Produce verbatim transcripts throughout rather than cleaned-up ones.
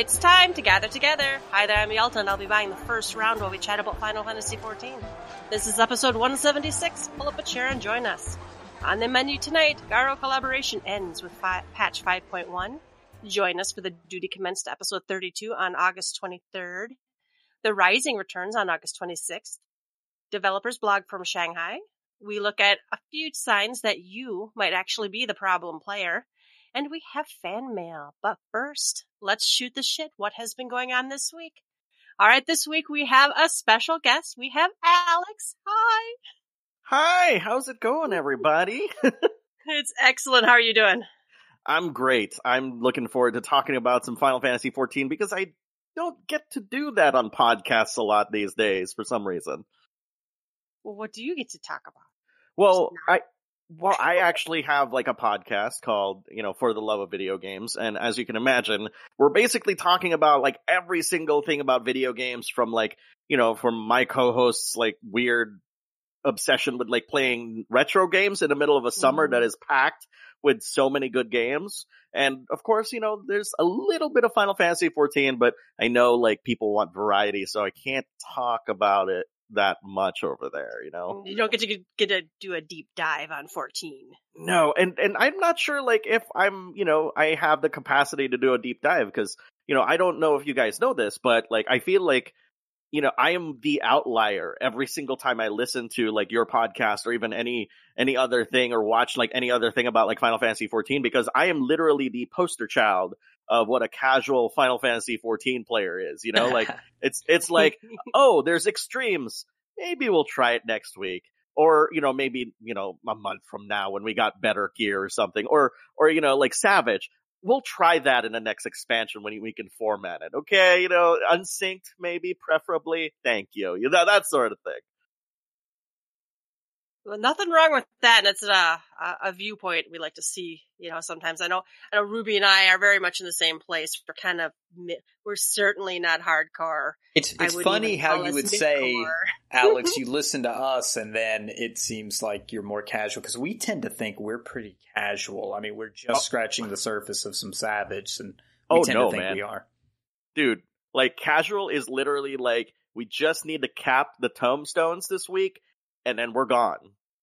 It's time to gather together. Hi there, I'm Yalta, and I'll be buying the first round while we chat about Final Fantasy fourteen. This is episode one seventy-six. Pull up a chair and join us. On the menu tonight, Garo collaboration ends with fi- patch five point one. Join us for the Duty Commenced episode thirty-two on August twenty-third. The Rising returns on August twenty-sixth. Developers blog from Shanghai. We look at a few signs that you might actually be the problem player. And we have fan mail. But first, let's shoot the shit. What has been going on this week? All right, this week we have a special guest. We have Alex. Hi. Hi. How's it going, everybody? It's excellent. How are you doing? I'm great. I'm looking forward to talking about some Final Fantasy fourteen because I don't get to do that on podcasts a lot these days for some reason. Well, what do you get to talk about? Well, I... Well, I actually have like a podcast called, you know, For the Love of Video Games. And as you can imagine, we're basically talking about like every single thing about video games from like, you know, from my co-host's like weird obsession with like playing retro games in the middle of a summer mm-hmm. that is packed with so many good games. And of course, you know, there's a little bit of Final Fantasy fourteen, but I know like people want variety, so I can't talk about it that much over there, you know. You don't get to get to do a deep dive on fourteen. No, and and I'm not sure like if I'm, you know, I have the capacity to do a deep dive because, you know, I don't know if you guys know this, but like I feel like, you know, I am the outlier every single time I listen to like your podcast or even any any other thing or watch like any other thing about like Final Fantasy fourteen because I am literally the poster child of what a casual Final Fantasy fourteen player is, you know, like it's it's like, oh, there's extremes. Maybe we'll try it next week, or you know, maybe you know, a month from now when we got better gear or something, or or you know, like Savage. We'll try that in the next expansion when we can format it. Okay, you know, unsynced maybe, preferably. Thank you, you know, that sort of thing. Well, nothing wrong with that, and it's a, a viewpoint we like to see, you know, sometimes. I know I know Ruby and I are very much in the same place. We're kind of, we're certainly not hardcore. It's, it's funny how you would mid-core. Say, Alex, you listen to us, and then it seems like you're more casual, because we tend to think we're pretty casual. I mean, we're just oh. scratching the surface of some Savage, and we oh, tend no, to think man. we are. Dude, like, casual is literally like, we just need to cap the tombstones this week, and then we're gone.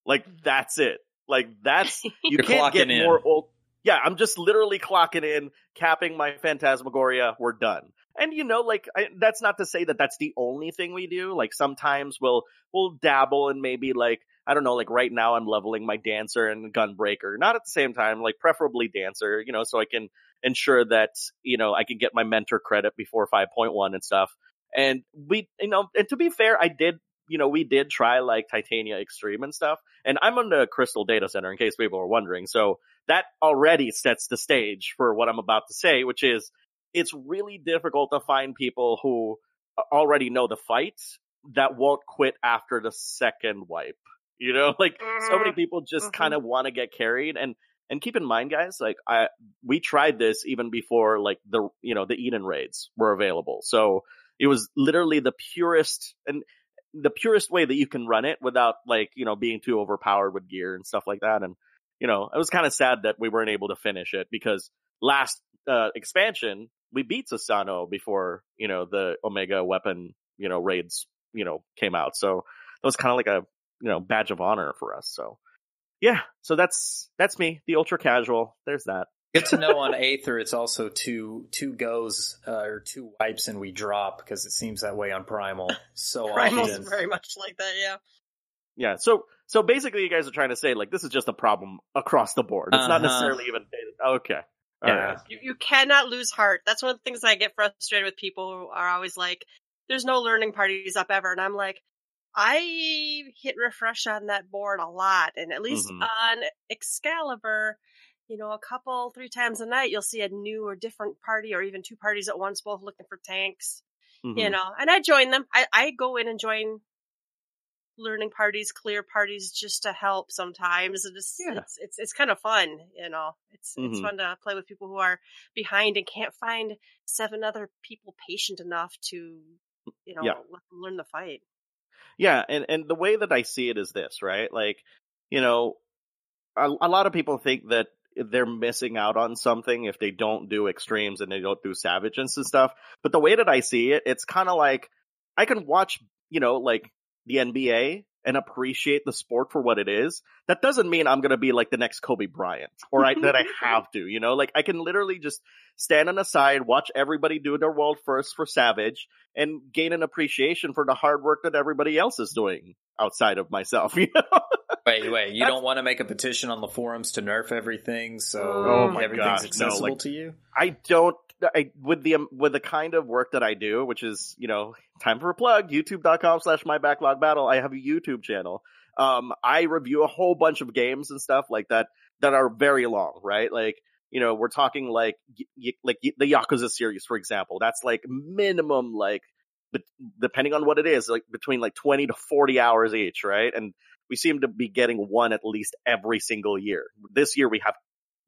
Like, that's it. Like, that's... You can't get in. more old... Yeah, I'm just literally clocking in, capping my Phantasmagoria, we're done. And, you know, like, I, that's not to say that that's the only thing we do. Like, sometimes we'll we'll dabble and maybe, like, I don't know, like, right now I'm leveling my Dancer and Gunbreaker. Not at the same time, like, preferably Dancer, you know, so I can ensure that, you know, I can get my mentor credit before five point one and stuff. And we, you know, and to be fair, I did You know, we did try, like, Titania Extreme and stuff. And I'm on the Crystal Data Center, in case people are wondering. So that already sets the stage for what I'm about to say, which is it's really difficult to find people who already know the fight that won't quit after the second wipe. You know, like, so many people just mm-hmm. kind of want to get carried. And and keep in mind, guys, like, I we tried this even before, like, the, you know, the Eden raids were available. So it was literally the purest... and. the purest way that you can run it without, like, you know, being too overpowered with gear and stuff like that. And, you know, I was kind of sad that we weren't able to finish it because last uh, expansion, we beat Susano before, you know, the Omega weapon, you know, raids, you know, came out. So that was kind of like a, you know, badge of honor for us. So, yeah. So that's, that's me, the ultra casual. There's that. Good to know on Aether, it's also two two goes uh, or two wipes and we drop because it seems that way on Primal. So Primal's often. very much like that, yeah. Yeah, so so basically, you guys are trying to say like this is just a problem across the board. It's uh-huh. not necessarily even okay. All yeah. right. You, you cannot lose heart. That's one of the things I get frustrated with people who are always like, "There's no learning parties up ever," and I'm like, I hit refresh on that board a lot, and at least mm-hmm. on Excalibur. You know, a couple, three times a night, you'll see a new or different party or even two parties at once, both looking for tanks, mm-hmm. you know, and I join them. I, I go in and join learning parties, clear parties just to help sometimes. It is, yeah. It's it's it's kind of fun, you know, it's mm-hmm. it's fun to play with people who are behind and can't find seven other people patient enough to, you know, yeah. learn the fight. Yeah. And, and the way that I see it is this, right? Like, you know, a, a lot of people think that they're missing out on something if they don't do extremes and they don't do savages and stuff. But the way that I see it, it's kind of like I can watch, you know, like the N B A and appreciate the sport for what it is. That doesn't mean I'm going to be like the next Kobe Bryant or I, that I have to, you know, like I can literally just stand on the side, watch everybody do their world first for savage and gain an appreciation for the hard work that everybody else is doing outside of myself. You know? Wait, wait, you That's... don't want to make a petition on the forums to nerf everything. So oh my everything's gosh, accessible no, like, to you. I don't. I, with the um, with the kind of work that I do, which is, you know, time for a plug, youtube.com slash my backlog battle. I have a YouTube channel. Um, I review a whole bunch of games and stuff like that that are very long, right? Like, you know, we're talking like like the Yakuza series, for example. That's like minimum, like, but depending on what it is, like between like twenty to forty hours each, right? And we seem to be getting one at least every single year. This year we have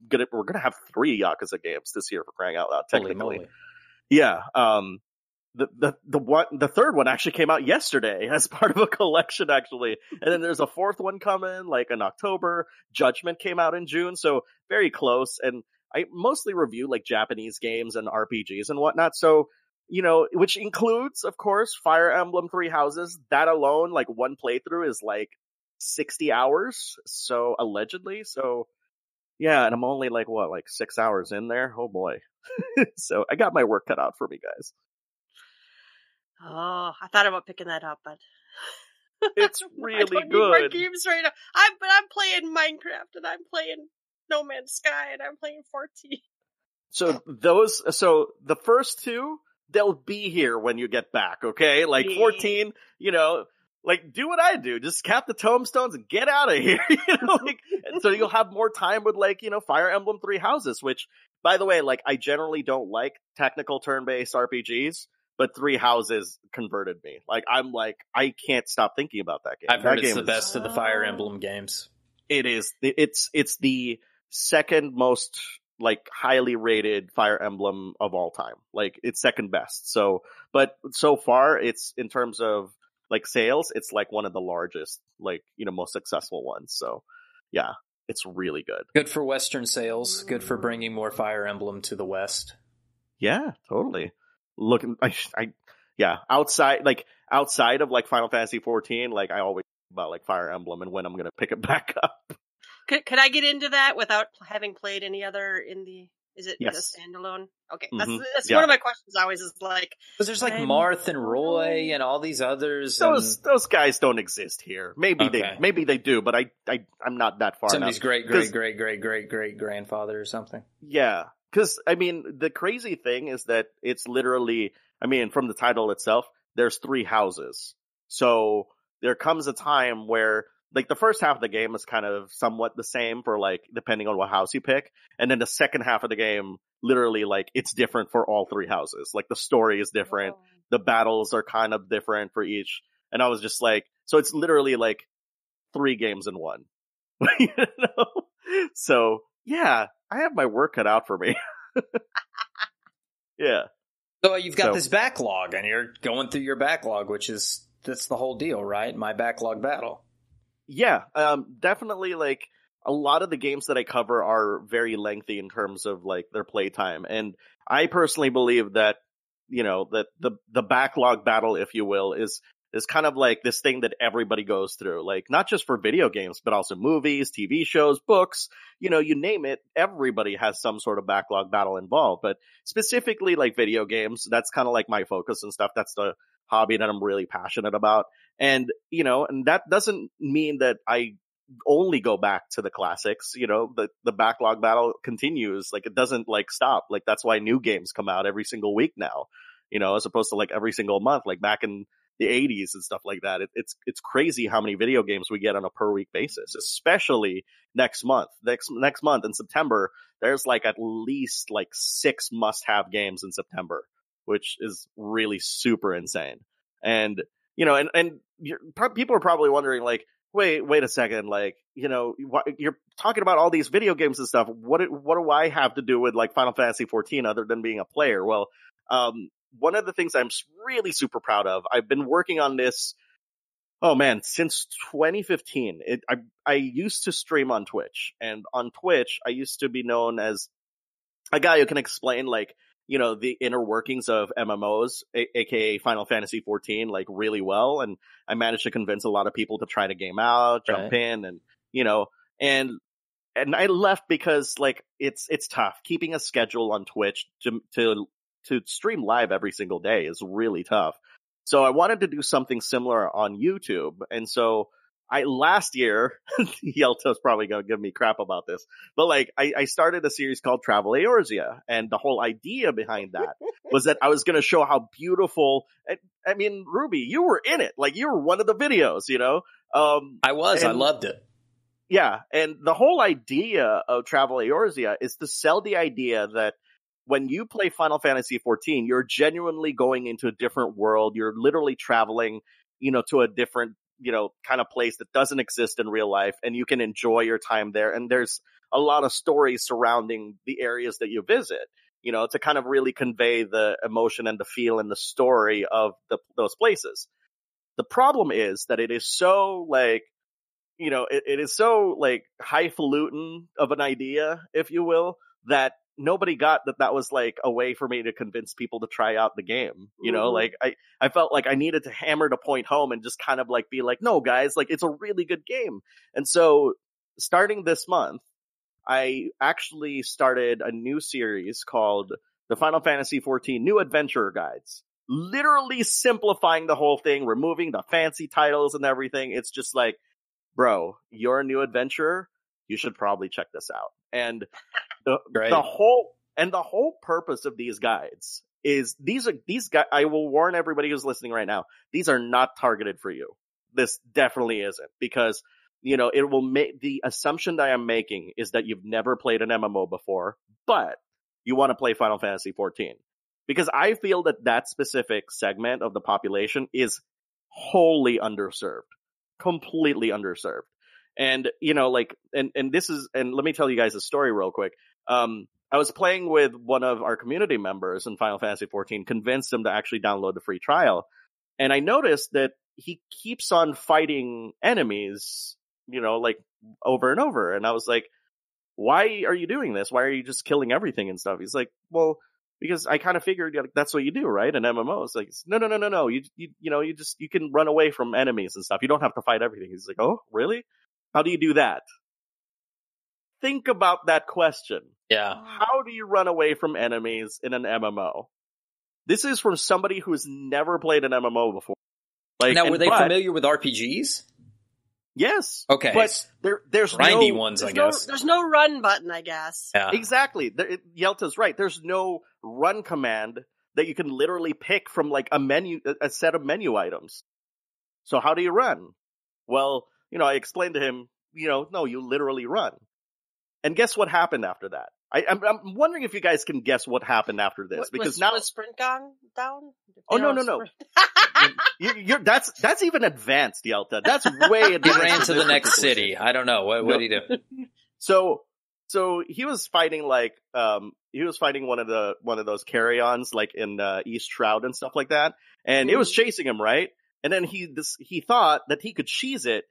Gonna, we're gonna have three Yakuza games this year for crying out loud. Technically, yeah. Um, the the the one the third one actually came out yesterday as part of a collection, actually, and then there's a fourth one coming like in October. Judgment came out in June, so very close. And I mostly review like Japanese games and R P Gs and whatnot. So, you know, which includes, of course, Fire Emblem Three Houses. That alone, like one playthrough, is like sixty hours. So allegedly, so. Yeah, and I'm only like, what, like six hours in there? Oh, boy. So I got my work cut out for me, guys. Oh, I thought about picking that up, but... It's really I don't good. Need more games right now. I'm, but I'm playing Minecraft, and I'm playing No Man's Sky, and I'm playing fourteen. So those, so the first two, they'll be here when you get back, okay? Like fourteen, you know... Like, do what I do. Just cap the tombstones and get out of here. You know, like, and so you'll have more time with, like, you know, Fire Emblem Three Houses, which, by the way, like, I generally don't like technical turn-based R P Gs, but Three Houses converted me. Like, I'm like, I can't stop thinking about that game. I've heard that it's game the is, best of the Fire Emblem games. It is. It's it's the second most, like, highly rated Fire Emblem of all time. Like, it's second best. So, but so far, it's, in terms of, like, sales, it's like one of the largest, like, you know, most successful ones. So, yeah, it's really good. Good for Western sales. Good for bringing more Fire Emblem to the West. Yeah, totally. Look, I, I yeah, outside, like, outside of, like, Final Fantasy fourteen, like, I always think about, like, Fire Emblem and when I'm going to pick it back up. Could, could I get into that without having played any other indie? Is it yes. a standalone? Okay, that's, mm-hmm. that's yeah. one of my questions always is like... Because there's like I'm... Marth and Roy and all these others. Those and... those guys don't exist here. Maybe okay. they maybe they do, but I, I, I'm not that far Somebody's enough. Somebody's great, great, great, great, great, great grandfather or something. Yeah, because, I mean, the crazy thing is that it's literally... I mean, from the title itself, there's three houses. So there comes a time where... Like, the first half of the game is kind of somewhat the same for, like, depending on what house you pick. And then the second half of the game, literally, like, it's different for all three houses. Like, the story is different. Oh. The battles are kind of different for each. And I was just like, so it's literally, like, three games in one. You know? So, yeah, I have my work cut out for me. Yeah. So you've got so. this backlog, and you're going through your backlog, which is, that's the whole deal, right? My backlog battle. Yeah, um, definitely, like, a lot of the games that I cover are very lengthy in terms of, like, their playtime. And I personally believe that, you know, that the the backlog battle, if you will, is is kind of like this thing that everybody goes through. Like, not just for video games, but also movies, T V shows, books, you know, you name it. Everybody has some sort of backlog battle involved. But specifically, like, video games, that's kind of, like, my focus and stuff. That's the hobby that I'm really passionate about. And, you know, and that doesn't mean that I only go back to the classics, you know, the, the backlog battle continues. Like, it doesn't, like, stop. Like, that's why new games come out every single week now, you know, as opposed to, like, every single month, like back in the eighties and stuff like that. It, it's, it's crazy how many video games we get on a per week basis, especially next month, next, next month in September, there's like at least like six must have games in September, which is really super insane. And, you know, and, and you're, people are probably wondering, like, wait, wait a second, like, you know, wh- you're talking about all these video games and stuff. What what do I have to do with, like, Final Fantasy fourteen other than being a player? Well, um, one of the things I'm really super proud of, I've been working on this Oh man, since twenty fifteen, it, I I used to stream on Twitch, and on Twitch I used to be known as a guy who can explain, like, you know, the inner workings of M M Os, a- aka Final Fantasy fourteen, like, really well, and I managed to convince a lot of people to try the game out, jump right. in, and you know, and and I left because, like, it's it's tough keeping a schedule on Twitch to to to stream live every single day is really tough. So I wanted to do something similar on YouTube. And so I last year, Yalta's probably going to give me crap about this, but like I, I started a series called Travel Eorzea. And the whole idea behind that was that I was going to show how beautiful. I, I mean, Ruby, you were in it. Like, you were one of the videos, you know? Um, I was. And, I loved it. Yeah. And the whole idea of Travel Eorzea is to sell the idea that when you play Final Fantasy fourteen, you're genuinely going into a different world. You're literally traveling, you know, to a different, you know, kind of place that doesn't exist in real life, and you can enjoy your time there. And there's a lot of stories surrounding the areas that you visit, you know, to kind of really convey the emotion and the feel and the story of the, those places. The problem is that it is so, like, you know, it, it is so, like, highfalutin of an idea, if you will, that nobody got that that was, like, a way for me to convince people to try out the game. You know, mm-hmm. like, I, I felt like I needed to hammer the point home and just kind of, like, be like, no, guys, like, it's a really good game. And so, starting this month, I actually started a new series called the Final Fantasy fourteen New Adventurer Guides. Literally simplifying the whole thing, removing the fancy titles and everything. It's just like, bro, you're a new adventurer. You should probably check this out. And the, the whole and the whole purpose of these guides is these are these guys. I will warn everybody who's listening right now. These are not targeted for you. This definitely isn't, because, you know, it will make the assumption that I am making is that you've never played an M M O before, but you want to play Final Fantasy fourteen, because I feel that that specific segment of the population is wholly underserved, completely underserved. And, you know, like, and, and this is, and let me tell you guys a story real quick. Um, I was playing with one of our community members in Final Fantasy fourteen, convinced him to actually download the free trial. And I noticed that he keeps on fighting enemies, you know, like, over and over. And I was like, why are you doing this? Why are you just killing everything and stuff? He's like, well, because I kind of figured, like, that's what you do, right? In M M Os, like, no, no, no, no, no. You, you, you know, you just, you can run away from enemies and stuff. You don't have to fight everything. He's like, oh, really? How do you do that? Think about that question. Yeah. How do you run away from enemies in an M M O? This is from somebody who's never played an M M O before. Like, now, were they but, familiar with R P Gs? Yes. Okay. But there, there's grindy no, ones, there's I guess. No, there's no run button, I guess. Yeah. Exactly. There, it, Yelta's right. There's no run command that you can literally pick from, like, a menu, a set of menu items. So how do you run? Well, you know, I explained to him, you know, no, you literally run. And guess what happened after that? I, I'm, I'm wondering if you guys can guess what happened after this. What, because was, now was sprint gone down? Oh, no, no, no. you're, you're, that's that's even advanced, Yalta. That's way advanced. He ran to the next city. I don't know. What, what did he do? So, so he was fighting, like, um, he was fighting one of the one of those carry-ons, like, in uh, East Shroud and stuff like that. And mm. it was chasing him, right? And then he this, he thought that he could cheese it.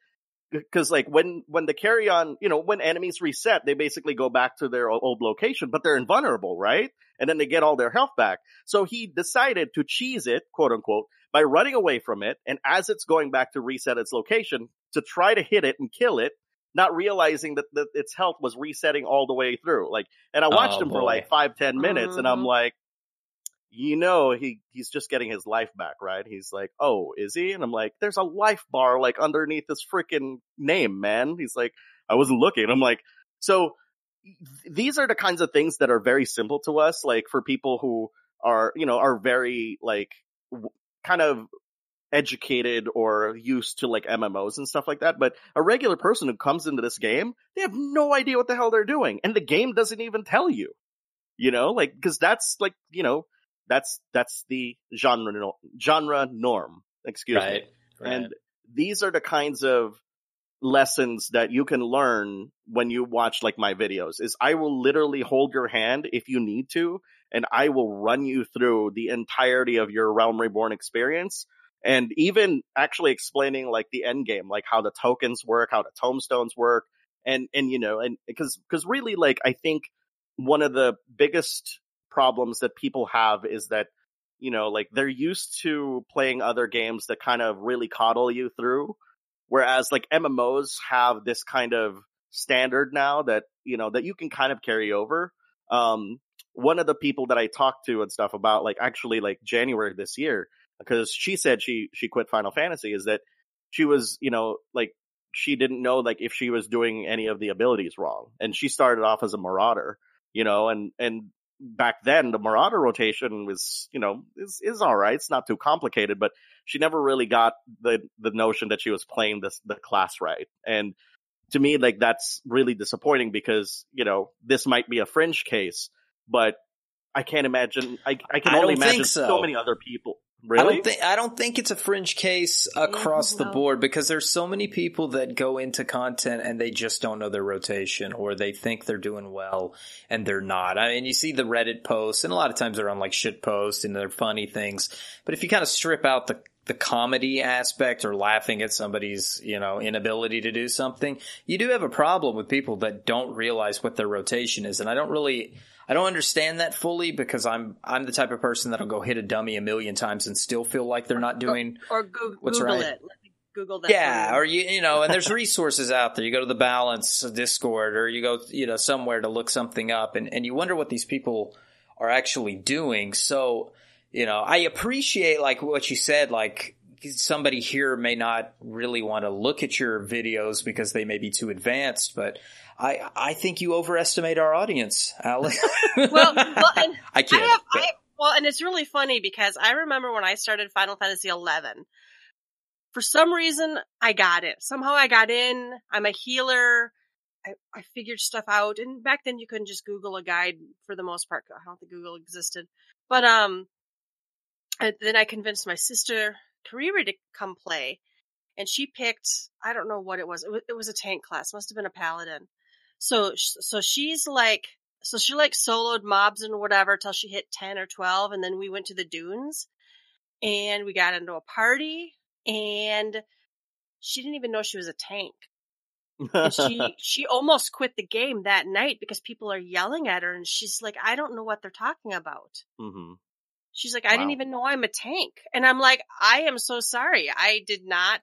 Because, like, when, when the carry-on, you know, when enemies reset, they basically go back to their old location, but they're invulnerable, right? And then they get all their health back. So he decided to cheese it, quote-unquote, by running away from it, and as it's going back to reset its location, to try to hit it and kill it, not realizing that, that its health was resetting all the way through. Like, and I watched oh, him boy. for, like, five, ten minutes, mm-hmm. and I'm like, you know, he, he's just getting his life back, right? He's like, oh, is he? And I'm like, there's a life bar, like, underneath his freaking name, man. He's like, I wasn't looking. I'm like, so th- these are the kinds of things that are very simple to us, like, for people who are, you know, are very, like, w- kind of educated or used to, like, M M Os and stuff like that. But a regular person who comes into this game, they have no idea what the hell they're doing. And the game doesn't even tell you, you know, like, because that's, like, you know, That's that's the genre genre norm, excuse right, me. Right. And these are the kinds of lessons that you can learn when you watch, like, my videos. Is I will literally hold your hand if you need to, and I will run you through the entirety of your Realm Reborn experience And even actually explaining like the end game, like how the tokens work, how the tombstones work. And, and, you know, and because, because really, like, I think one of the biggest problems that people have is that, you know, like they're used to playing other games that kind of really coddle you through. Whereas like M M Os have this kind of standard now that, you know, that you can kind of carry over. Um, one of the people that I talked to and stuff about, like, actually, like January this year, because she said she, she quit Final Fantasy, is that she was, you know, like, she didn't know, like, if she was doing any of the abilities wrong. And she started off as a Marauder, you know, and, and back then the Marauder rotation was, you know, is, is all right. It's not too complicated, but she never really got the, the notion that she was playing this, the class right. And to me, like, that's really disappointing because, you know, this might be a fringe case, but I can't imagine, I, I can I only imagine so. so many other people. Really? I don't think I don't think it's a fringe case across yeah, no. the board, because there's so many people that go into content and they just don't know their rotation, or they think they're doing well and they're not. I mean, you see the Reddit posts, and a lot of times they're on like shit posts and they're funny things. But if you kind of strip out the the comedy aspect or laughing at somebody's, you know, inability to do something, you do have a problem with people that don't realize what their rotation is. And I don't really I don't understand that fully, because I'm I'm the type of person that'll go hit a dummy a million times and still feel like they're not doing or, or go- what's Google right. It. Let me Google that. Yeah, or you you know, and there's resources out there. You go to the Balance Discord, or you go you know somewhere to look something up, and and you wonder what these people are actually doing. So, you know, I appreciate like what you said, like somebody here may not really want to look at your videos because they may be too advanced, but I I think you overestimate our audience, Alex. well, well and I can't. I have, I, well, and it's really funny because I remember when I started Final Fantasy eleven, for some reason I got it. Somehow I got in. I'm a healer. I, I figured stuff out. And back then you couldn't just Google a guide for the most part. I don't think Google existed. But um, and then I convinced my sister Karira to come play, and she picked, I don't know what it was. It was, it was a tank class. Must have been a paladin. So, so she's like, so she like soloed mobs and whatever till she hit ten or twelve. And then we went to the dunes and we got into a party, and she didn't even know she was a tank. And she, she almost quit the game that night because people are yelling at her, and she's like, I don't know what they're talking about. Mm-hmm. She's like, I wow. didn't even know I'm a tank. And I'm like, I am so sorry. I did not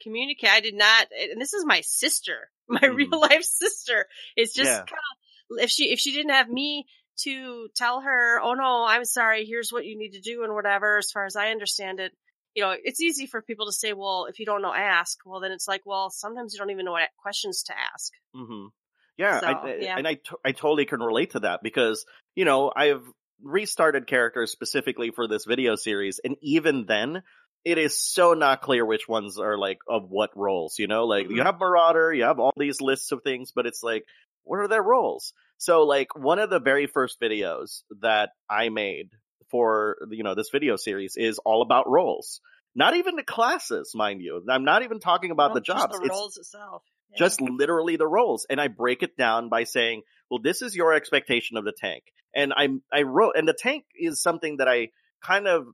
communicate. I did not. And this is my sister, my mm. real life sister. It's just yeah. kind of, if she, if she didn't have me to tell her, oh no, I'm sorry, here's what you need to do and whatever, as far as I understand it, you know, it's easy for people to say, well, if you don't know, ask. Well, then it's like, well, sometimes you don't even know what questions to ask. Mm-hmm. Yeah, so, I, yeah. And I, t- I totally can relate to that, because, you know, I've restarted characters specifically for this video series, and even then it is so not clear which ones are like of what roles, you know, like mm-hmm. you have Marauder, you have all these lists of things, but it's like, what are their roles? So like one of the very first videos that I made for, you know, this video series is all about roles, not even the classes, mind you. I'm not even talking about well, the jobs, just the roles it's itself. Yeah. Just literally the roles. And I break it down by saying, well, this is your expectation of the tank. And I I wrote, and the tank is something that I kind of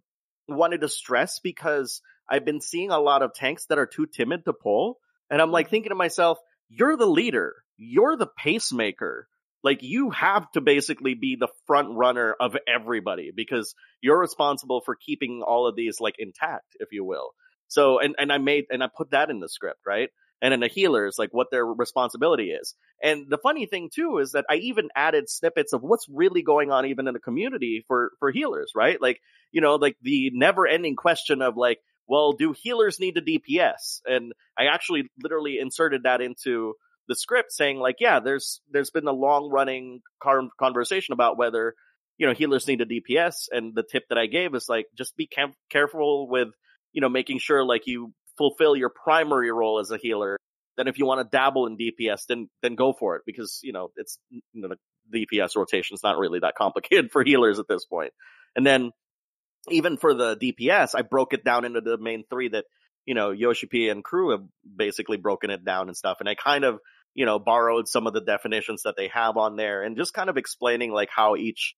wanted to stress, because I've been seeing a lot of tanks that are too timid to pull. And I'm like thinking to myself, you're the leader. You're the pacemaker. Like, you have to basically be the front runner of everybody, because you're responsible for keeping all of these like intact, if you will. So, and, and I made, and I put that in the script, right? And then the healers, like what their responsibility is. And the funny thing too is that I even added snippets of what's really going on even in the community for, for healers, right? Like, you know, like the never ending question of like, well, do healers need to D P S? And I actually literally inserted that into the script, saying like, yeah, there's, there's been a long running car- conversation about whether, you know, healers need to D P S. And the tip that I gave is like, just be cam- careful with, you know, making sure like you fulfill your primary role as a healer. Then if you want to dabble in D P S, then then go for it, because you know it's you know, the D P S rotation is not really that complicated for healers at this point. And then even for the D P S, I broke it down into the main three that, you know, Yoshi P and crew have basically broken it down and stuff. And I kind of, you know, borrowed some of the definitions that they have on there, and just kind of explaining like how each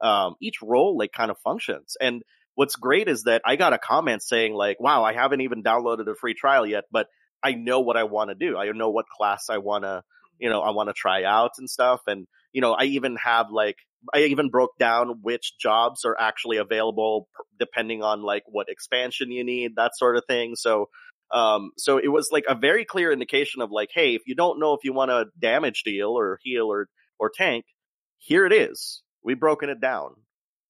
um each role like kind of functions. And what's great is that I got a comment saying like, wow, I haven't even downloaded a free trial yet, but I know what I want to do. I know what class I want to, you know, I want to try out and stuff. And, you know, I even have like, I even broke down which jobs are actually available depending on like what expansion you need, that sort of thing. So, um, so it was like a very clear indication of like, hey, if you don't know if you want to damage deal or heal or, or tank, here it is. We've broken it down,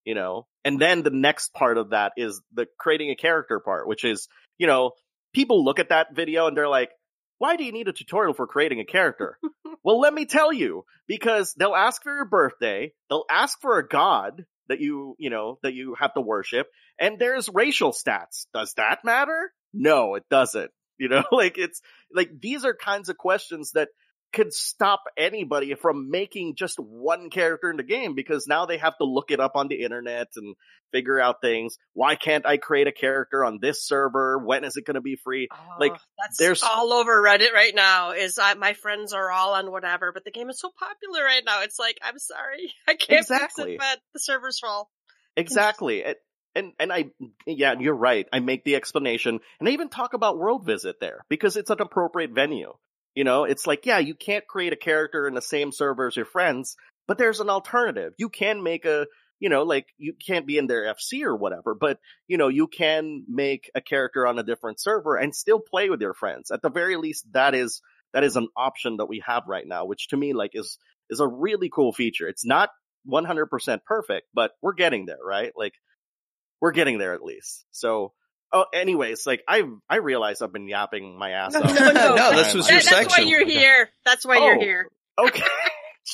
you know? And then the next part of that is the creating a character part, which is, you know, people look at that video and they're like, why do you need a tutorial for creating a character? Well, let me tell you, because they'll ask for your birthday, they'll ask for a god that you, you know, that you have to worship, and there's racial stats. Does that matter? No, it doesn't. You know, like it's like these are kinds of questions that could stop anybody from making just one character in the game, because now they have to look it up on the internet and figure out things. Why can't I create a character on this server? When is it going to be free? Oh, like that's there's all over Reddit right now. Is I, my friends are all on whatever, but the game is so popular right now. It's like, I'm sorry, I can't exactly. fix it, but the server's full. Exactly. It, and and I yeah, you're right. I make the explanation, and I even talk about World Visit there because it's an appropriate venue. You know, it's like, yeah, you can't create a character in the same server as your friends, but there's an alternative. You can make a, you know, like you can't be in their F C or whatever, but, you know, you can make a character on a different server and still play with your friends. At the very least, that is that is an option that we have right now, which to me, like, is is a really cool feature. It's not one hundred percent perfect, but we're getting there, right? Like, we're getting there at least. So. Oh, anyways, like I, I realize I've been yapping my ass off. No, no, no, no this was your that, section. That's why you're here. That's why oh, you're here. Okay,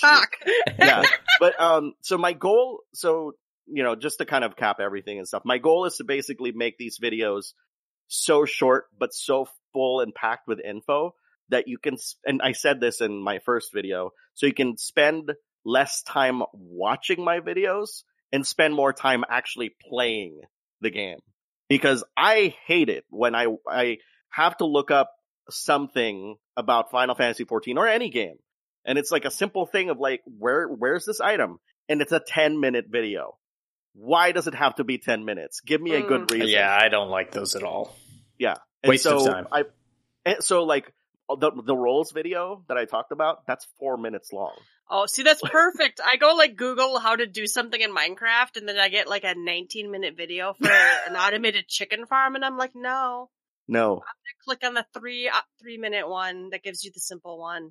talk. Yeah, but um, so my goal, so you know, just to kind of cap everything and stuff, my goal is to basically make these videos so short but so full and packed with info that you can. And I said this in my first video, so you can spend less time watching my videos and spend more time actually playing the game. Because I hate it when I I have to look up something about Final Fantasy fourteen or any game. And it's like a simple thing of like, where where's this item? And it's a ten-minute video. Why does it have to be ten minutes? Give me a good reason. Yeah, I don't like those at all. Yeah. And waste so of time. I, and so like the the roles video that I talked about, that's four minutes long. Oh, see, that's perfect. I go, like, Google how to do something in Minecraft, and then I get, like, a nineteen-minute video for an automated chicken farm, and I'm like, no. No. I'm going to click on the three, uh, three-minute one that gives you the simple one.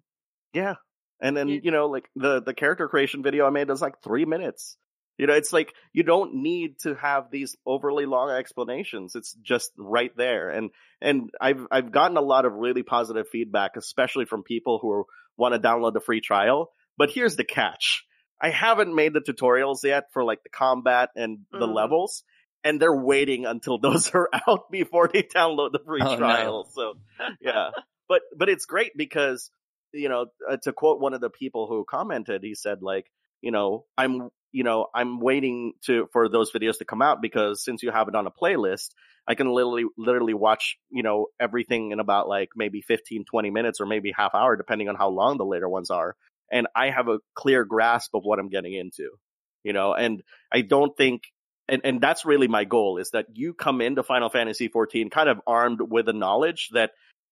Yeah. And then, you know, like, the, the character creation video I made was, like, three minutes. You know, it's like, you don't need to have these overly long explanations. It's just right there. And and I've I've gotten a lot of really positive feedback, especially from people who want to download the free trial. But here's the catch. I haven't made the tutorials yet for like the combat and the mm. levels, and they're waiting until those are out before they download the free oh, trial. No. So, yeah. but but it's great because, you know, uh, to quote one of the people who commented, he said like, you know, I'm you know, I'm waiting to for those videos to come out because since you have it on a playlist, I can literally literally watch, you know, everything in about like maybe fifteen, twenty minutes or maybe half hour depending on how long the later ones are. And I have a clear grasp of what I'm getting into, you know, and I don't think and, and that's really my goal is that you come into Final Fantasy fourteen kind of armed with a knowledge that,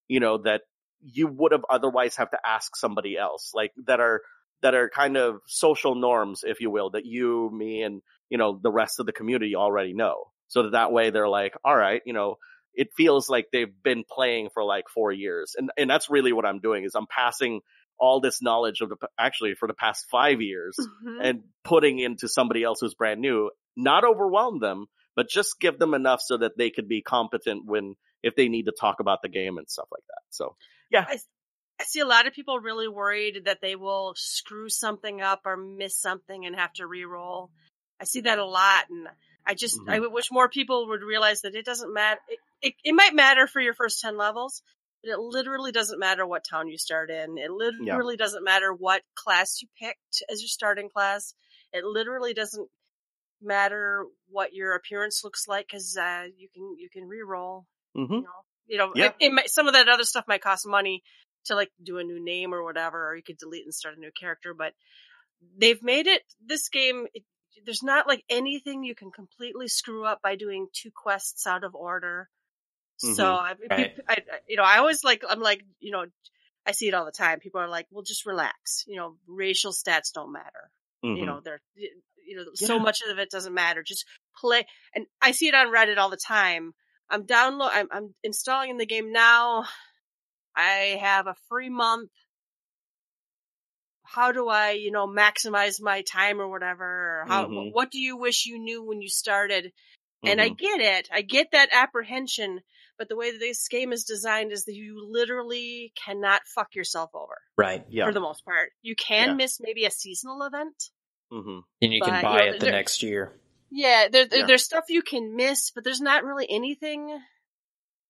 you know, that you would have otherwise have to ask somebody else like that are that are kind of social norms, if you will, that you, me and, you know, the rest of the community already know. So that, that way they're like, all right, you know, it feels like they've been playing for like four years. And, and that's really what I'm doing is I'm passing all this knowledge of the, actually for the past five years mm-hmm. and putting into somebody else who's brand new, not overwhelm them, but just give them enough so that they could be competent when, if they need to talk about the game and stuff like that. So, yeah. I, I see a lot of people really worried that they will screw something up or miss something and have to re-roll. I see that a lot. And I just, mm-hmm. I wish more people would realize that it doesn't matter. It, it, it might matter for your first ten levels. It literally doesn't matter what town you start in. It literally yeah. doesn't matter what class you picked as your starting class. It literally doesn't matter what your appearance looks like because uh, you can you can re-roll. Mm-hmm. You know, you know yeah. it, it might, some of that other stuff might cost money to like do a new name or whatever, or you could delete and start a new character. But they've made it this game. It, there's not like anything you can completely screw up by doing two quests out of order. Mm-hmm. So I, right. I, you know, I always like, I'm like, you know, I see it all the time. People are like, well, just relax. You know, racial stats don't matter. Mm-hmm. You know, they're, you know, yeah. so much of it doesn't matter. Just play. And I see it on Reddit all the time. I'm download. I'm, I'm installing the game now. I have a free month. How do I, you know, maximize my time or whatever? Or how, mm-hmm. What do you wish you knew when you started? Mm-hmm. And I get it. I get that apprehension. But the way that this game is designed is that you literally cannot fuck yourself over. Right. Yeah. For the most part. You can yeah. miss maybe a seasonal event. Mm-hmm. And you but, can buy you know, it the there, next year. Yeah, there, there, yeah. There's stuff you can miss, but there's not really anything